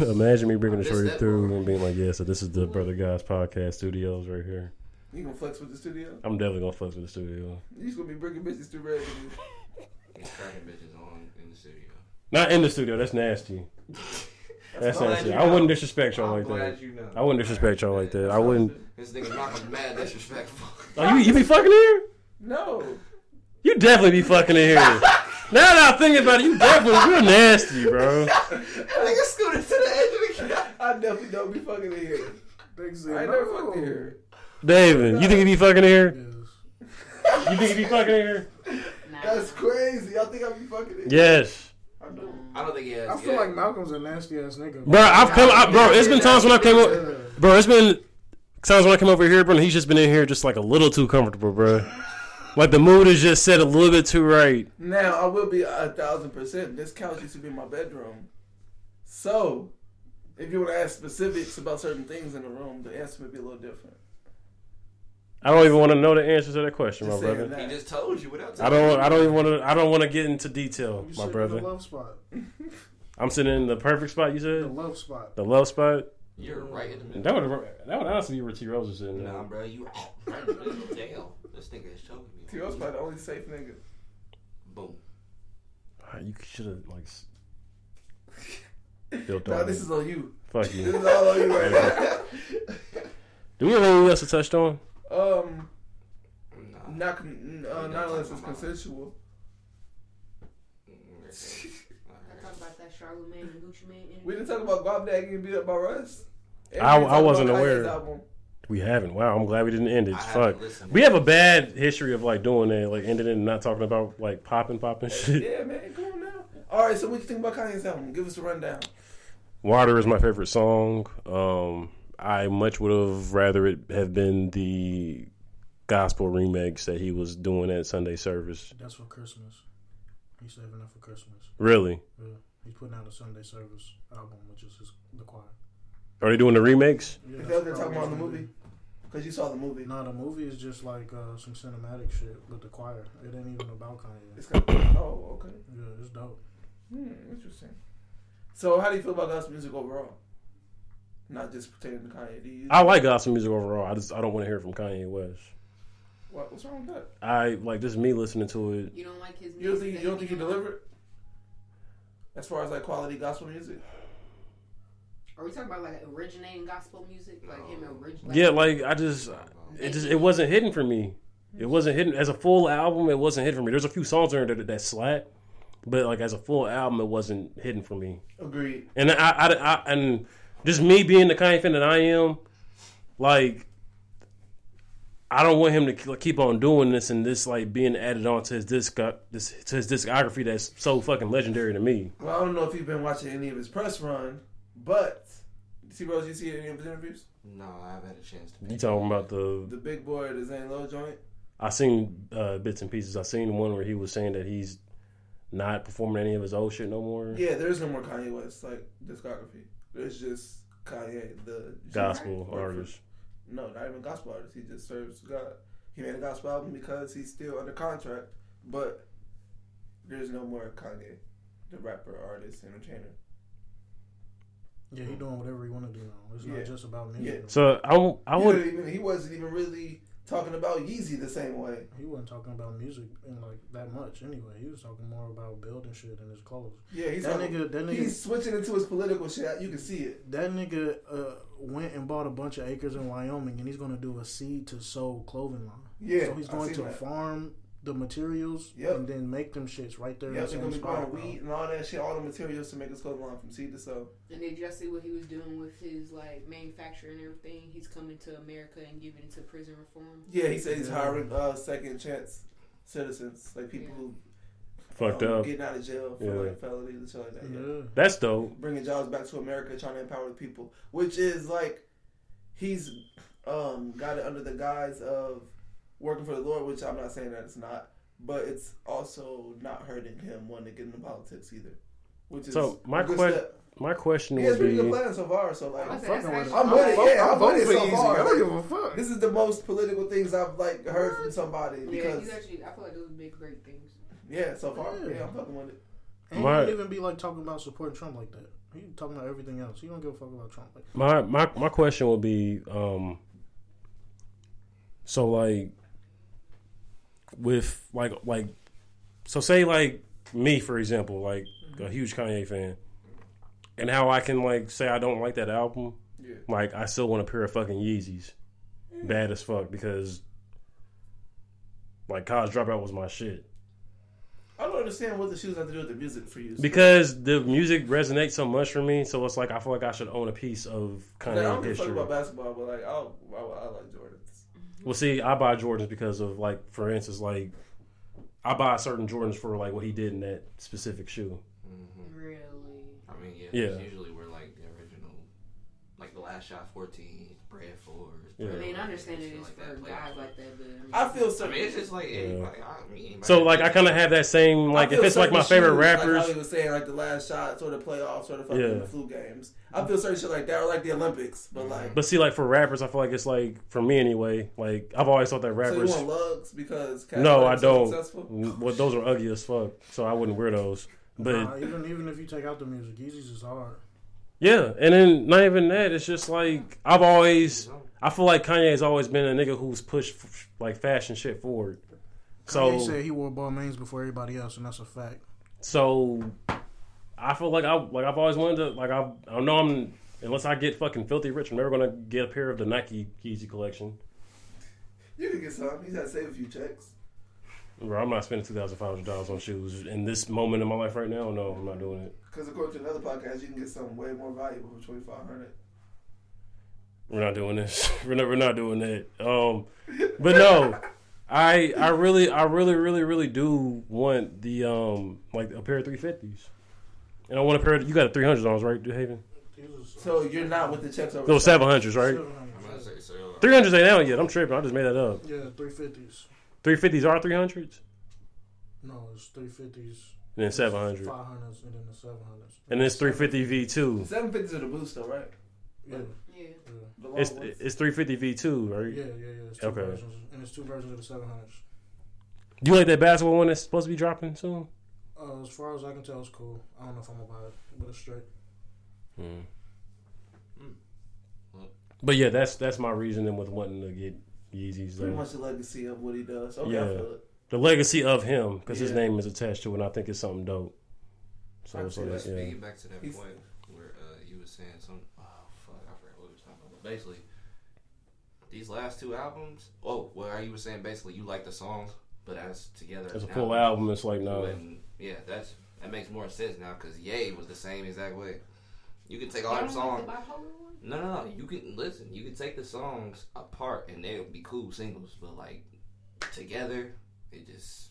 imagine me bringing a shirt through and being like, yeah, so this is the Brother Guys Podcast Studios right here. You gonna flex with the studio? I'm definitely gonna flex with the studio. You just gonna be bringing bitches to red. Cracking bitches on in the studio. Not in the studio. That's nasty. That's nasty. You know. I wouldn't disrespect y'all I'm like that. You know. I wouldn't disrespect y'all like that. I wouldn't. This nigga's not mad disrespectful. Oh, you you be fucking here? No. You definitely be fucking in here. Now that I'm thinking about it, you definitely you're nasty, bro. That nigga scooted to the edge of the couch. I definitely don't be fucking in here. Thanks, I ain't no. never fucking in here. David, you think he be fucking here? Yes. You think he be fucking here? That's crazy. Y'all think I be fucking here? Yes. I don't. I don't think he has. I feel yet. like Malcolm's a nasty ass nigga. Bro, I've come. I, bro, it's been times when I came over. Bro, it's been times when I came over here, bro. And he's just been in here just like a little too comfortable, bro. Like the mood is just set a little bit too right. Now I will be a thousand percent. This couch used to be my bedroom, so if you were to ask specifics about certain things in the room, the answer would be a little different. I don't even want to know the answers to that question, just my brother. That. He just told you without telling I don't. You. I don't even want to. I don't want to get into detail, you my brother. In the love spot. I'm sitting in the perfect spot. You said the love spot. The love spot. You're right in the middle. That would that would honestly be where T Rose is sitting. Nah, there. Bro, you out right in the middle. Damn, this nigga is choking me. T Rose probably the only safe nigga. Boom. Right, you should have like. built on. No, this is on you. Fuck you. This is all on you right now. Do we have anything else to touch on? Um, nah. not uh, not unless it's consensual. I talked about that Charlamagne and Gucci Mane. We didn't talk about Bob Dag getting beat up by Russ. I, I wasn't aware. We haven't. Wow, I'm glad we didn't end it. Fuck. We have a bad history of like doing that, like ending it and not talking about like popping, popping shit. Yeah, man, come on now. All right, so what do you think about Kanye's album? Give us a rundown. Water is my favorite song. Um. I much would have rather it have been the gospel remix that he was doing at Sunday service. That's for Christmas. He's saving that for Christmas. Really? Yeah. He's putting out a Sunday service album, which is his, the choir. Are they doing the remakes? Yeah, they're talking about the movie. Because you saw the movie. No, the movie is just like uh, some cinematic shit with the choir. It ain't even about Kanye. It's got, oh, okay. Yeah, it's dope. Hmm, interesting. So how do you feel about gospel music overall? Not just pertaining to Kanye. I like gospel music overall. I just I don't want to hear it from Kanye West. What, what's wrong with that? I like just me listening to it. You don't like his music. You don't think, you don't think he delivered? As far as like quality gospel music. Are we talking about like originating gospel music, like no. him originating? Yeah, like I just it just it wasn't hidden for me. It wasn't hidden as a full album. It wasn't hidden for me. There's a few songs in there that, that slap, but like as a full album, it wasn't hidden for me. Agreed. And I I, I and. Just me being the Kanye fan that I am, like, I don't want him to keep on doing this and this, like, being added on to his disco- this, to his discography that's so fucking legendary to me. Well, I don't know if you've been watching any of his press run, but, T Rose, you see any of his interviews? No, I haven't had a chance to. You talking about the... The big boy, the Zane Lowe joint? I seen uh, bits and pieces. I seen one where he was saying that he's not performing any of his old shit no more. Yeah, there is no more Kanye West, like, discography. It's just Kanye, the gospel artist. No, not even gospel artist. He just serves God. He made a gospel album because he's still under contract, but there's no more Kanye, the rapper, artist, entertainer. Yeah, he doing whatever he want to do now. It's yeah. not just about music. Yeah. So I, I would. Even, he wasn't even really talking about Yeezy the same way. He wasn't talking about music in like that much anyway. He was talking more about building shit and his clothes. Yeah, he's that talking, nigga. That nigga. He's switching into his political shit. You can see it. That nigga uh, went and bought a bunch of acres in Wyoming, and he's gonna do a seed to sow clothing line. Yeah, so he's going to that. farm the materials yep. and then make them shits right there. Yeah, they're gonna be growing weed and all that shit, all the materials to make his clothing line from seed to sow. And did y'all see what he was doing with his like manufacturing and everything? He's coming to America and giving it to prison reform. Yeah, he said he's hiring uh, second chance citizens, like people who fucked um, up, getting out of jail for yeah. like felonies and shit like that. Yeah. Yeah. That's dope. Bringing jobs back to America, trying to empower the people, which is like he's um, got it under the guise of working for the Lord, which I'm not saying that it's not, but it's also not hurting him wanting to get into politics either. Which is so my question. My question yeah, would be. He has been playing so far, so like I'm fucking with it. I'm with it. Yeah, I'm with it so far. I don't give a fuck. This is the most political things I've like heard from somebody. Yeah, he's actually. I feel like those big great things. Yeah, so far. Yeah, yeah I'm fucking with it. And my, he didn't even be like talking about supporting Trump like that. He talking about everything else. He don't give a fuck about Trump. Like my my my question would be. Um, so like, with like like, so say like me for example, like a huge Kanye fan. And how I can, like, say I don't like that album. Yeah. Like, I still want a pair of fucking Yeezys. Yeah. Bad as fuck. Because, like, College Dropout was my shit. I don't understand what the shoes have to do with the music for you. So. Because the music resonates so much for me. So it's like, I feel like I should own a piece of kind like, of I don't history. I don't talk about basketball, but, like, I'll, I'll, I like Jordans. Well, see, I buy Jordans because of, like, for instance, like, I buy certain Jordans for, like, what he did in that specific shoe. I mean, yeah, yeah. Usually we're like the original, like the last shot fourteen, Brad Ford. Yeah. I mean, I understand it is like for guys like that, but I, mean, I feel so. I mean, it's just like, yeah. like I mean, so like I kind of have that same like if it's like my favorite rappers. Like I was saying like the last shot, sort of playoffs, sort of fucking yeah. the flu games. I feel certain shit like that, or like the Olympics, but like. But see, like for rappers, I feel like it's like for me anyway. Like I've always thought that rappers. So you want lugs because Cat no, I don't. Successful? Well, those are ugly as fuck, so I wouldn't wear those. But nah, even even if you take out the music, Yeezys is hard. Yeah, and then not even that. It's just like I've always, I feel like Kanye's always been a nigga who's pushed like fashion shit forward. So Kanye said he wore Balmains before everybody else, and that's a fact. So I feel like I like I've always wanted to like I I know I'm unless I get fucking filthy rich, I'm never gonna get a pair of the Nike Yeezy collection. You can get some. You gotta save a few checks. Bro, I'm not spending two thousand five hundred dollars on shoes in this moment in my life right now. No, I'm not doing it. Because according to another podcast, you can get something way more valuable for twenty-five hundred dollars. We're not doing this. We're not, we're not doing that. Um, but no, I I really, I really, really, really do want the um like a pair of three fifties. And I want a pair of, you got a three hundred dollars, right, DeHaven? So you're not with the checks over? No, seven hundreds, right? seven hundred. three hundreds ain't out yet. I'm tripping. I just made that up. Yeah, three fifties. three fifties are three hundreds? No, it's three fifties. And then seven hundreds. five hundreds and then the seven hundreds. And then it's three fifty V two. seven fifties are the boost though, right? Yeah. Yeah. yeah. It's it's three fifty V two, right? Yeah, yeah, yeah. It's two okay. Versions, and it's two versions of the seven hundreds. Do you like that basketball one that's supposed to be dropping soon? Uh, as far as I can tell, it's cool. I don't know if I'm going to buy it, but it's straight. Hmm. Mm. But yeah, that's, that's my reasoning with wanting to get... Yeezys, pretty much the legacy of what he does. Okay, yeah, I feel it. The legacy of him because yeah. his name is attached to it. And I think it's something dope. So it's like, yeah. Speaking back to that He's, point where uh, you was saying something. Oh fuck, I forgot what we were talking about. Basically, these last two albums. Oh, well, you were saying basically you like the songs, but as together as a full album, it's like no. When, yeah, that's that makes more sense now because Ye was the same exact way. You can take all them songs. No, no, no. You can listen. You can take the songs apart, and they'll be cool singles. But like together, it just,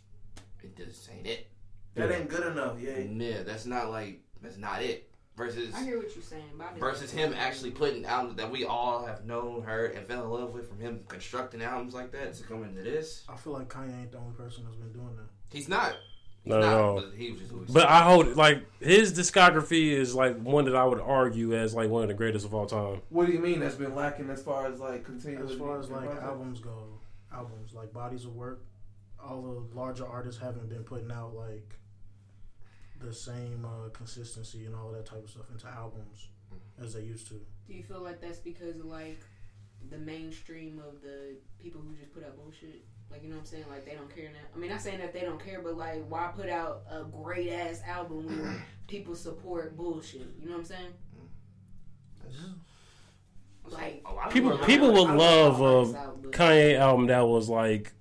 it just ain't it. That yeah. ain't good enough. Yeah. Yeah. That's not like that's not it. Versus. I hear what you're saying. But versus him actually putting albums that we all have known, heard, and fell in love with. From him constructing albums like that to come into this. I feel like Kanye ain't the only person that's been doing that. He's not. He's no, not, no. But, he was just but I hold it like his discography is like one that I would argue as like one of the greatest of all time. What do you mean that's been lacking as far as like continuous? As far as like albums go, albums like bodies of work, all the larger artists haven't been putting out like the same uh, consistency and all that type of stuff into albums as they used to. Do you feel like that's because of like the mainstream of the people who just put out bullshit? Like, you know what I'm saying? Like, they don't care now. I mean, not saying that they don't care, but, like, why put out a great-ass album when people support bullshit? You know what I'm saying? Mm-hmm. Like, oh, people people would love a Kanye album that was, like,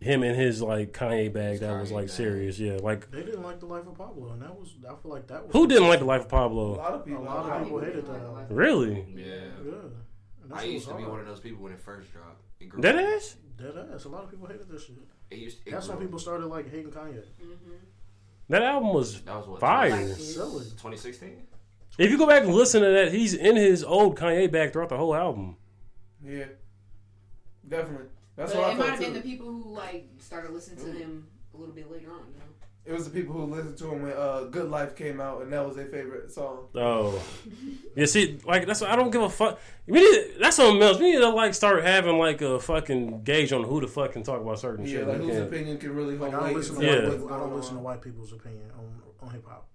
him and his, like, Kanye bag that was, like, serious. Yeah, like... They didn't like The Life of Pablo, and that was... I feel like that was... Who didn't like The Life of Pablo? A lot of people. A lot of people hated that album. Really? Yeah. Yeah. I used to be one of those people when it first dropped. Dead ass? Dead ass. A lot of people hated this shit. It used to, it That's grew. When people started like hating Kanye. Mm-hmm. That album was, that was what, fire. twenty sixteen If you go back and listen to that, he's in his old Kanye bag throughout the whole album. Yeah. Definitely. That's but what it I might have been too. The people who like started listening to him a little bit later on, you know? It was the people who listened to him when uh, Good Life came out, and that was their favorite song. Oh. Yeah, see, like, that's I don't give a fuck. We need, that's something else. We need to, like, start having, like, a fucking gauge on who to fucking talk about certain yeah, shit. Yeah, like, whose opinion can really hold like, I don't, listen to, yeah. white, I don't listen to white people's opinion on, on hip-hop.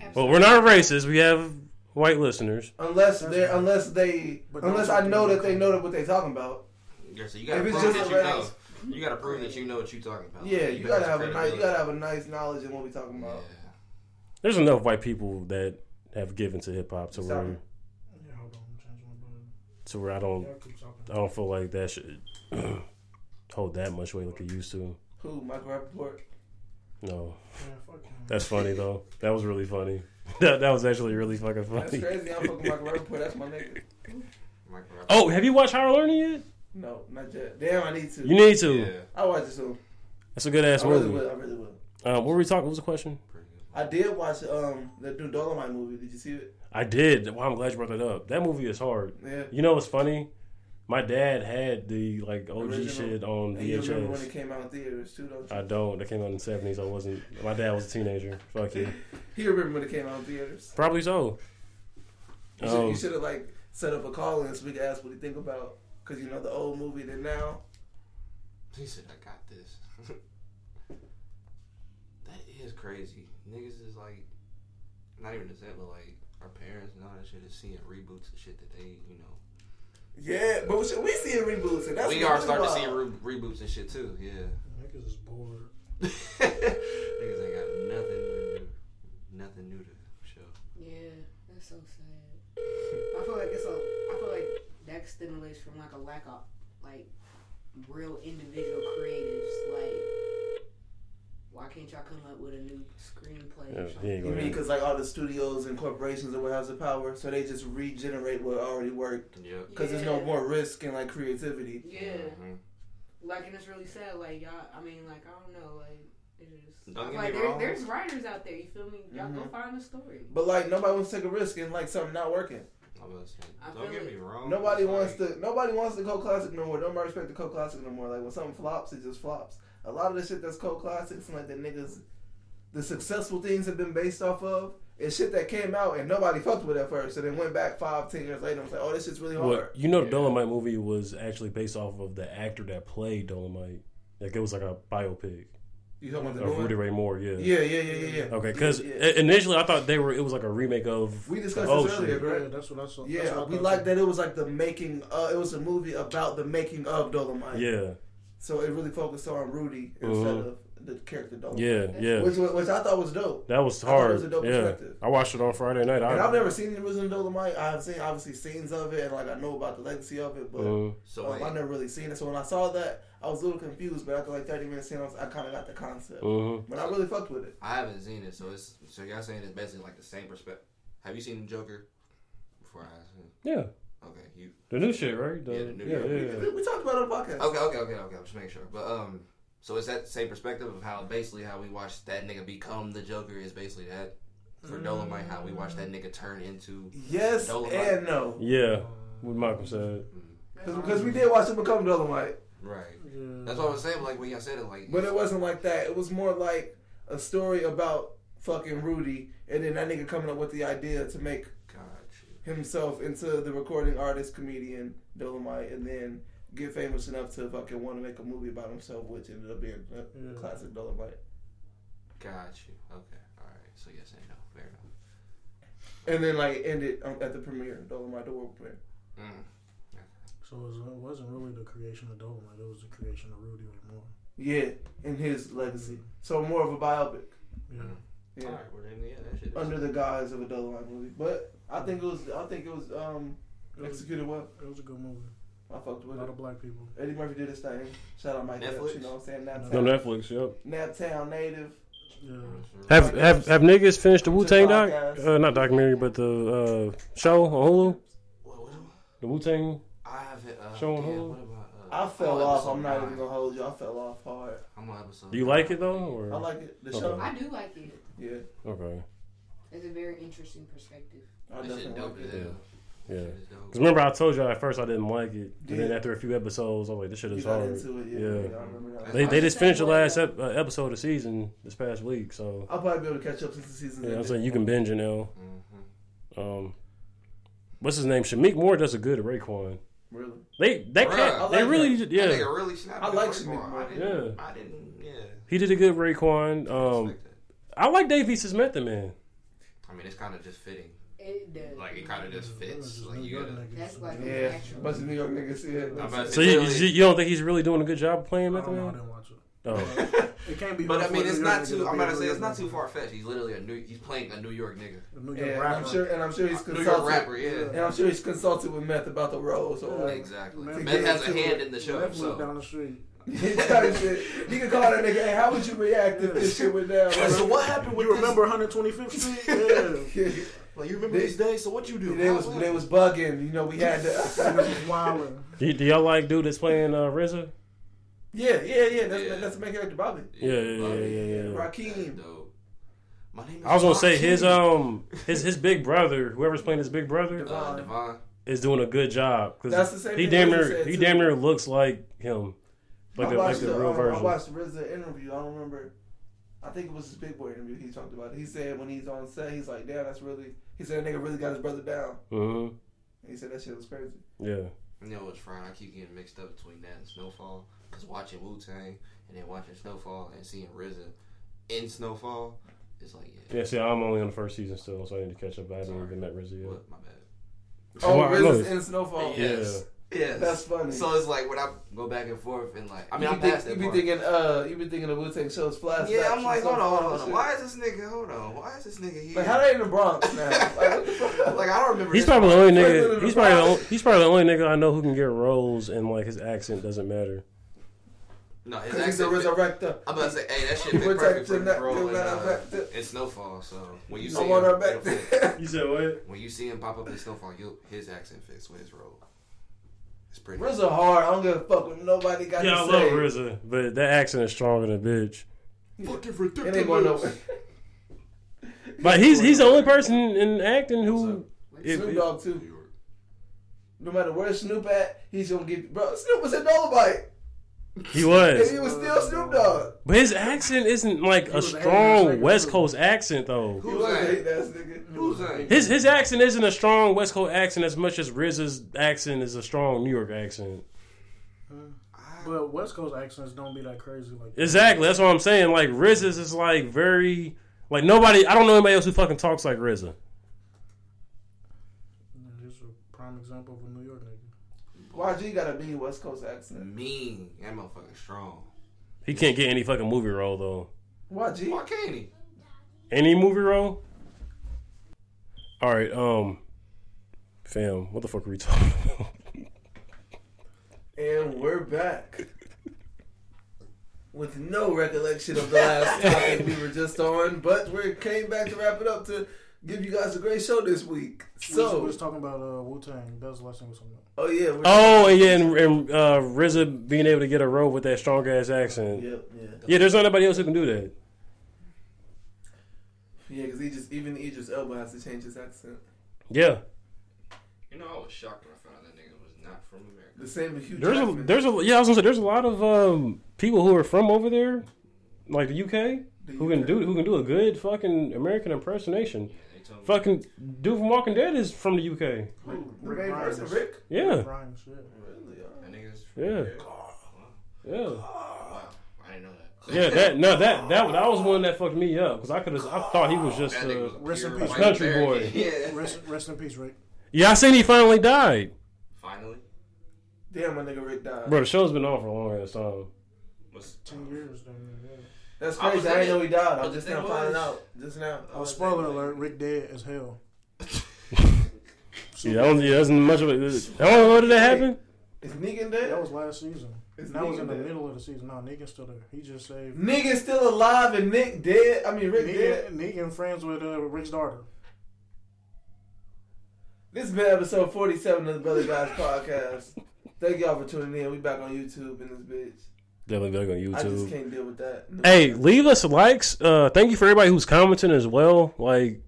Absolutely. Well, we're not racist. We have white listeners. Unless they unless they, unless I know that they know what they're talking about. Yeah, so you gotta prove that you know. You gotta prove that you know what you're talking about. Yeah, you, you gotta have a nice, you gotta have a nice knowledge of what we're talking about. Yeah. There's enough white people that have given to hip hop to where, yeah, hold on, change my mind. to where I don't, I don't feel like that should hold that much weight like it used to. Who, Michael Rappaport? No, yeah, fuck him. That's funny though. That was really funny. that that was actually really fucking funny. That's crazy. I'm fucking Michael Rappaport. That's my nigga. Oh, have you watched Higher Learning yet? No, not yet. Damn, I need to. You need to. Yeah. I watch it soon. That's a good ass movie. I really will. I really will. Uh, what were we talking? What was the question? I did watch um the new Dolomite movie. Did you see it? I did. Well, I'm glad you brought that up. That movie is hard. Yeah. You know what's funny? My dad had the like O G original shit on V H S. You remember when it came out in theaters too, don't you? I don't. It came out in the seventies. I wasn't. My dad was a teenager. Fuck you. He remember when it came out in theaters. Probably so. You um, should have like set up a call in so we could ask what he think about. Because, you know, the old movie that now. He said, I got this. That is crazy. Niggas is like, not even just that, but like, our parents and all that shit is seeing reboots and shit that they, you know. Yeah, but we seeing reboots. And that's we are starting to see re- reboots and shit, too, yeah. Niggas is bored. Niggas ain't got nothing new, nothing new to show. Yeah, that's so sad. I feel like it's a, I feel like that stimulates from like a lack of like real individual creatives. Like, why can't y'all come up with a new screenplay? Yeah, or something? You mean because like all the studios and corporations and what has the power, so they just regenerate what already worked? Yeah. Because yeah. there's no more risk in like creativity. Yeah. Mm-hmm. Like, and it's really sad. Like y'all, I mean, like I don't know, like. Just, don't like, there, there's writers out there, you feel me? Y'all mm-hmm. go find a story. But like nobody wants to take a risk in like something not working. I don't get me wrong. Nobody wants like, to. Nobody wants to go classic no more. Nobody expect to go classic no more. Like when something flops, it just flops. A lot of the shit that's called classics, and like the niggas, the successful things have been based off of is shit that came out and nobody fucked with at first. So then went back five, ten years later and was like, oh, this shit's really hard. Well, you know, the yeah. Dolomite movie was actually based off of the actor that played Dolomite. Like it was like a biopic. You talking about the Rudy Ray Moore, yeah. Yeah, yeah, yeah, yeah, yeah. Okay, because yeah, yeah. initially I thought they were, it was like a remake of. We discussed the this earlier, right? Yeah, that's what I saw. Yeah, I we liked that it was like the making, uh, it was a movie about the making of Dolomite. Yeah. So it really focused on Rudy mm-hmm. instead of the character Dolomite. Yeah, yeah. Which, which I thought was dope. That was hard. I it was a dope yeah. perspective. I watched it on Friday night. I, and I've never seen the original Dolomite. I've seen, obviously, scenes of it and like I know about the legacy of it, but mm-hmm. so, um, I've never really seen it. So when I saw that, I was a little confused, but after like thirty minutes in, I, I kind of got the concept. Mm-hmm. But I really fucked with it. I haven't seen it, so it's so y'all saying it's basically like the same perspective. Have you seen the Joker? Before I asked him. Yeah. Okay, you. The new shit, right? The, yeah, the new yeah, yeah, yeah. We, we talked about it on the podcast. Okay, okay, okay, okay. I'm just making sure. But um, so it's that same perspective of how basically how we watched that nigga become the Joker is basically that for mm. Dolomite, how we watched that nigga turn into yes Dolomite. And no. Yeah, what Michael said. Because mm. we did watch him become Dolomite. Right. Yeah. That's what I was saying, like when y'all said it, like. But it wasn't like that. It was more like a story about fucking Rudy, and then that nigga coming up with the idea to make gotcha. himself into the recording artist, comedian, Dolomite, and then get famous enough to fucking want to make a movie about himself, which ended up being a yeah. classic Dolomite. Got you. Okay. All right. So yes and no. Fair enough. And then like ended at the premiere, Dolomite, the world premiere. Mm. So it, was, it wasn't really the creation of Dolomite, it was the creation of Rudy Ray Moore. Yeah, and his legacy. So more of a biopic. Yeah. yeah. All right, well then, yeah, that shit. Under the guise of a Dolomite movie, but I think it was. I think it was um, it executed was, well. It was a good movie. I fucked with it. A lot it. Of black people. Eddie Murphy did his thing. Shout out Mike. Netflix. Dutch, you know what I'm saying? Naptown. No Netflix. Yep. Naptown native. Yeah. Have have have niggas finished the Wu-Tang doc? Uh, not documentary, but the uh, show on Hulu. What was it? The Wu-Tang. I haven't. Uh, Showing yeah, Hulu? Uh, I fell off. I'm not nine. even gonna hold you. I fell off hard. I'm on episode. Do you nine. like it though? Or? I like it. The okay. show. I do like it. Yeah. Okay. It's a very interesting perspective. I this definitely dope like it. Though. Yeah, because remember I told you at first I didn't like it, and yeah. then after a few episodes, I was like, this shit is hard. It, yeah, yeah. yeah I remember that. They, they just finished the last ep- uh, episode of the season this past week, so I'll probably be able to catch up since the season. Yeah, I'm saying you can binge it now. Mm-hmm. Um, what's his name? Shamik Moore does a good at Raekwon. Really? They they can't, like they really that. yeah. They really snapped. I like Shamik Moore. I didn't, yeah, I didn't. Yeah, he did a good Raekwon. Um, I, I like Dave East's Method Man. I mean, it's kind of just fitting. It does. Like it kind of just fits. Like you gotta. That's like yeah. A bunch of New York niggas see it. So you, you don't think he's really doing a good job playing Method Man? I didn't watch it. Oh. It can't be. But I mean, it's not too. I'm about to say it's not too far fetched. He's literally a new. He's playing a New York nigga. A New York and rapper. I'm sure, and I'm sure he's consulted. New York rapper, yeah. And I'm sure he's consulted with Meth about the role. So yeah, exactly. Meth, Meth has a hand in the show. Meth so. Down the street. He can call that nigga, hey, how would you react if this shit went down? Like, so what happened when you remember one twenty-fifth Street? Yeah. Like, you remember they, these days? So what you do? They was, they was bugging. You know, we had to. It was wilding. Do, do y'all like dude that's playing uh, R Z A? Yeah, yeah, yeah. That's, yeah. that's the main character, Bobby. Yeah, yeah, Bobby. yeah, yeah, yeah. Rakim. My name is I was gonna Rakim. say his um his his big brother, whoever's playing his big brother, Devon, uh, Devon. is doing a good job because he damn near he damn near looks like him, like the, like the, the real um, version. I watched R Z A interview. I don't remember. I think it was his Big Boy interview. He talked about it. He said when he's on set, he's like, "Damn, that's really." He said, "That nigga really got his brother down." Mm-hmm. He said that shit was crazy. Yeah. You know what's frying? I keep getting mixed up between that and Snowfall. Cause watching Wu-Tang and then watching Snowfall and seeing R Z A in Snowfall, it's like yeah. Yeah. See, I'm only on the first season still, so I need to catch up. I haven't even met R Z A yet. What? My bad. Oh, R Z A's in Snowfall. Yes. Yeah. Yeah, that's funny. So it's like when I go back and forth and like, I mean, you I'm think, past that you part. Be thinking, uh, you be thinking the Wu-Tang shows flashbacks. Yeah, I'm like, hold on, hold on, hold on. Why is this nigga? Hold on, why is this nigga here? Like, how they in the Bronx now? Like, what the fuck? Like, I don't remember. He's probably the only nigga. He's probably the only, he's probably the only nigga I know who can get roles and like his accent doesn't matter. No, his accent. He's a resurrector. I'm about to say, hey, that shit been perfect for the role in, uh, in Snowfall. So when you see him, you said what? When you see him pop up in Snowfall, his accent fits with his role. R Z A hard. I don't give a fuck what nobody got yeah, to say. Yeah, I love R Z A, but that accent is stronger than bitch. Fucking ridiculous. It ain't going nowhere. But he's he's the only person in acting who it, Snoop Dogg too. No matter where Snoop at, he's gonna get bro. Snoop was in Dolomite. He was. And he was still Snoop Dogg. But his accent isn't like a strong West Coast accent though. Who's that? Who's that? His his accent isn't a strong West Coast accent as much as R Z A's accent is a strong New York accent. But West Coast accents don't be that crazy like that. Exactly. That's what I'm saying. Like R Z A's is like very like nobody. I don't know anybody else who fucking talks like R Z A. This is a prime example of a New York nigga. Y G got a mean West Coast accent. Mean. That motherfucker's strong. He can't get any fucking movie role, though. Y G? Why can't he? Any movie role? All right, um... fam, what the fuck are we talking about? And we're back. With no recollection of the last topic we were just on, but we came back to wrap it up to... give you guys a great show this week. So we were just talking about uh, Wu-Tang. That was the last thing we were talking about. Oh yeah. Oh and yeah, and, and uh, R Z A being able to get a role with that strong ass accent. Yep. Yeah. Yeah. There's not anybody else who can do that. Yeah, because he just even Idris Elba has to change his accent. Yeah. You know, I was shocked when I found out that nigga was not from America. The same with Hugh Jackman. There's a, there's a yeah. I was gonna say there's a lot of um, people who are from over there, like the U K, the who can do who can do a good fucking American impersonation. Fucking dude from Walking Dead is from the U K. Rick, Rick, Rick, Rick? Yeah. Brian, shit. Really? That nigga's from yeah. Rick. Yeah. Wow. I didn't know that. Yeah, that no, that that that was one that fucked me up because I could have I thought he was just uh, a rest in peace, country boy. Yeah. Rest, rest in peace, Rick. Yeah, I seen he finally died. Finally. Damn, my nigga Rick died. Bro, the show's been on for a long ass time. What's ten years? Damn, yeah. That's crazy. I, I didn't know he died. I'm just now finding out. Just now. Oh, spoiler alert. Rick dead as hell. See, that wasn't yeah, much of it. How did that happen? Is Negan dead? That was last season. Is that Negan was in the dead? Middle of the season. No, Negan's still there. He just saved. Negan's still alive and Nick dead. I mean, Rick Negan, dead. Negan friends with uh, Rick's daughter. This has been episode forty-seven of the Brother Guys Podcast. Thank y'all for tuning in. We back on YouTube in this bitch. Definitely back on YouTube. I just can't deal with that. No hey, problem. Leave us likes. Uh, thank you for everybody who's commenting as well. Like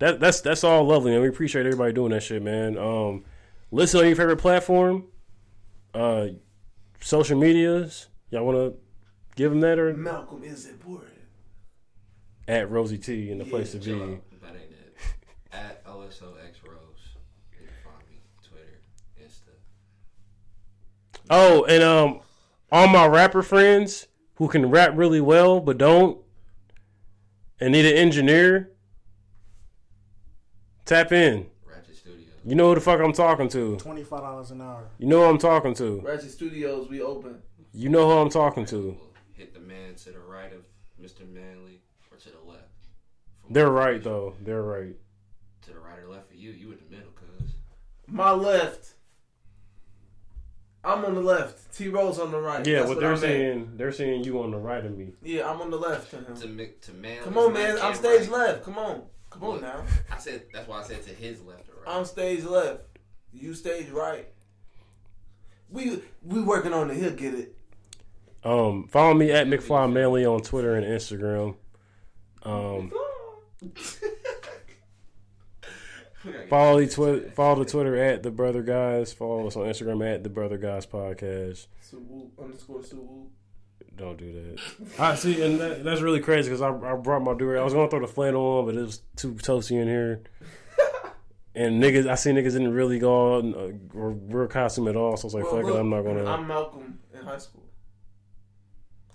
that. That's that's all lovely, and we appreciate everybody doing that shit, man. Um, listen on your favorite platform. Uh, social medias. Y'all want to give them that or Malcolm is important. At Rosie T in the yeah, place to be. That ain't it. At O S O X Rose. You can find me Twitter, Insta. Oh, and um, all my rapper friends who can rap really well but don't and need an engineer, tap in. Ratchet Studios. You know who the fuck I'm talking to. twenty-five dollars an hour. You know who I'm talking to. Ratchet Studios, we open. You know who I'm talking to. Hit the man to the right of Mister Manley. To the left. They're right, though. They're right. To the right or left of you. You in the middle, cuz. My left. I'm on the left. T Rose on the right. Yeah, that's what they're saying. They're saying you on the right of me. Yeah, I'm on the left. To him. To man. Come on, man. I'm stage left. Come on. Come on now. I said that's why I said to his left or right. I'm stage left. You stage right. We we working on it. He'll get it. Um, follow me at McFly Manley on Twitter and Instagram. Um, follow the Twitter. Follow the Twitter at the Brother Guys. Follow us on Instagram at the Brother Guys Podcast. Subu underscore Subu. Don't do that. I see, and that, that's really crazy because I, I brought my durag. I was gonna throw the flannel on, but it was too toasty in here. And niggas, I see niggas didn't really go on uh, or real costume at all. So I was like, well, fuck look, it, I'm not gonna. I'm Malcolm in high school.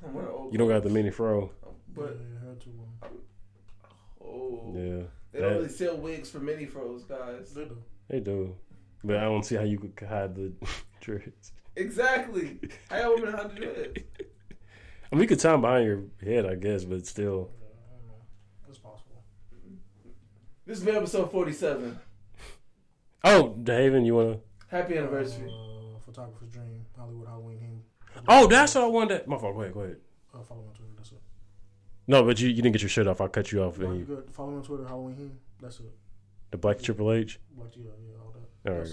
I'm wearing old you don't got the mini fro, but. Oh, yeah. They don't that, really sell wigs for mini fros, guys. They do. They do. But I don't see how you could hide the dreads. Exactly. How y'all women hide the dreads? I mean, you could tie them behind your head, I guess, but still. I don't know. It's possible. This has been episode forty-seven. Oh, David, you want to? Happy anniversary. Uh, Photographer's Dream, Hollywood Halloween. Him. Oh, that's all I wanted. To... My fault. Go ahead. Go ahead. Uh, follow me on Twitter. That's it. No, but you, you didn't get your shit off. I cut you off. No, you good. Follow me on Twitter, Halloween Him. That's it. The Black yeah. Triple H? Black, yeah, yeah, all that. All right.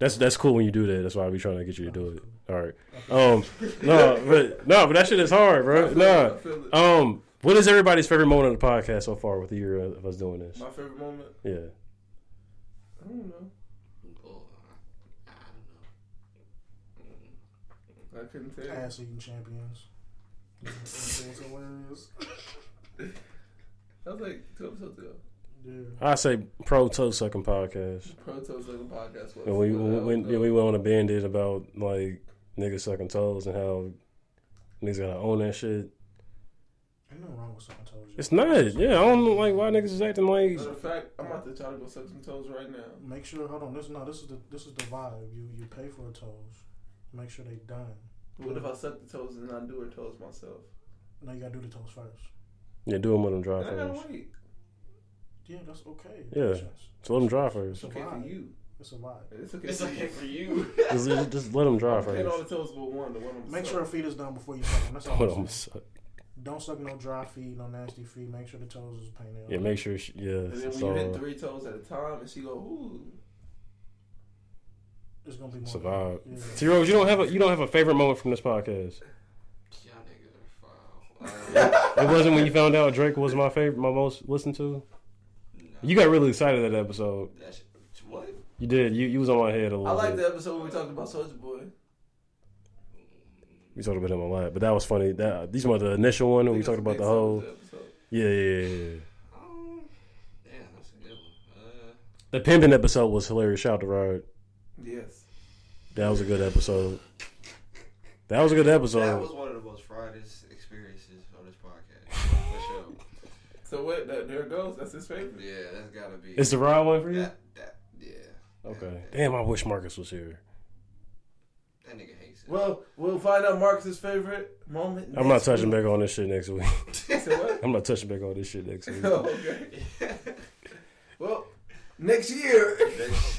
That's that's cool when you do that. That's why we trying to get you to do it. All right. Um, no, but no, but that shit is hard, bro. No. Nah. Um, what is everybody's favorite moment of the podcast so far with the year of us doing this? My favorite moment? Yeah. I don't know. I don't know. I couldn't tell you. Ass eating champions. That was like two episodes ago. Yeah. I say pro toe sucking podcast. Pro toe sucking podcast. Was we when, when, yeah, we went on a bandit about like niggas sucking toes and how niggas gotta own that shit. Ain't nothing wrong with sucking toes. Y'all. It's not. Yeah, I don't know like why niggas is acting like. Matter of fact, I'm about to try to go suck some toes right now. Make sure. Hold on. This no. This is the this is the vibe. You you pay for the toes. Make sure they done. What if I suck the toes and I do her toes myself? No, you gotta do the toes first. Yeah, do them with them dry first. I gotta wait. Yeah, that's okay. Yeah, so let them dry first. It's okay for you. It's a lot. It's okay, it's okay for you. just, just let them dry I'm first. Hit all the toes with one. The one I'm Make suck. Sure her feet is done before you suck them. That's all I'm suck. Don't suck no dry feet, no nasty feet. Make sure the toes is painted. Yeah, make sure. She, yeah. And then when you hit three toes at a time, and she go, ooh. It's gonna be more survive. Yeah. T Rose, you don't have a you don't have a favorite moment from this podcast. Y'all niggas are foul. It wasn't when you found out Drake was my favorite, my most listened to. No. You got really excited at that episode. That's, what? You did. You you was on my head a little. I like the episode when we talked about Soulja Boy. We talked about him a lot, but that was funny. That these were the initial one when we talked about the whole. Yeah, yeah, yeah. Um, damn, that's a good one. Uh, the pimping episode was hilarious. Shout out to Rod. Yes. That was a good episode. That was a good episode. That was one of the most frightest experiences on this podcast. For sure. So what? That, there it goes. That's his favorite? Yeah, that's gotta be. It's the right one for you? That, that, yeah. Okay. That, that. Damn, I wish Marcus was here. That nigga hates it. Well, we'll find out Marcus's favorite moment I'm not touching week. Back on this shit next week. So what? I'm not touching back on this shit next week. Oh, okay. Yeah. Well, next year. Next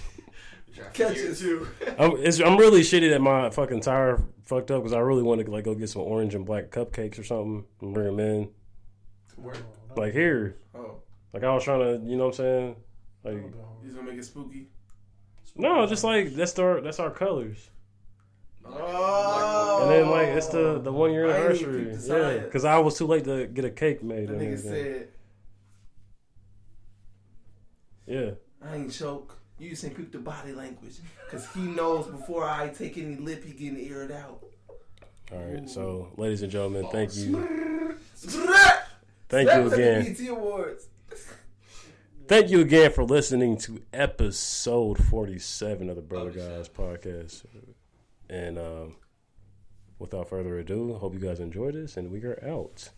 Catch it too. I'm, it's, I'm really shitty that my fucking tire fucked up because I really want to like go get some orange and black cupcakes or something and bring them in. Where? Like here. Oh. Like I was trying to, you know what I'm saying? Like. He's gonna make it spooky. spooky. No, just like that's our that's our colors. Oh. And then like it's the, the one year anniversary. Yeah, because I was too late to get a cake made. That nigga said. Yeah. I ain't choke. You just encrypt the body language, because he knows before I take any lip, he getting aired out. All right, so ladies and gentlemen, thank you. Thank you again. B E T Awards. Thank you again for listening to episode forty-seven of the Brother Guys Podcast. And um, without further ado, hope you guys enjoyed this, and we are out.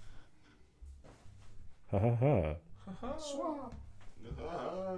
Ha ha ha. Ha ha.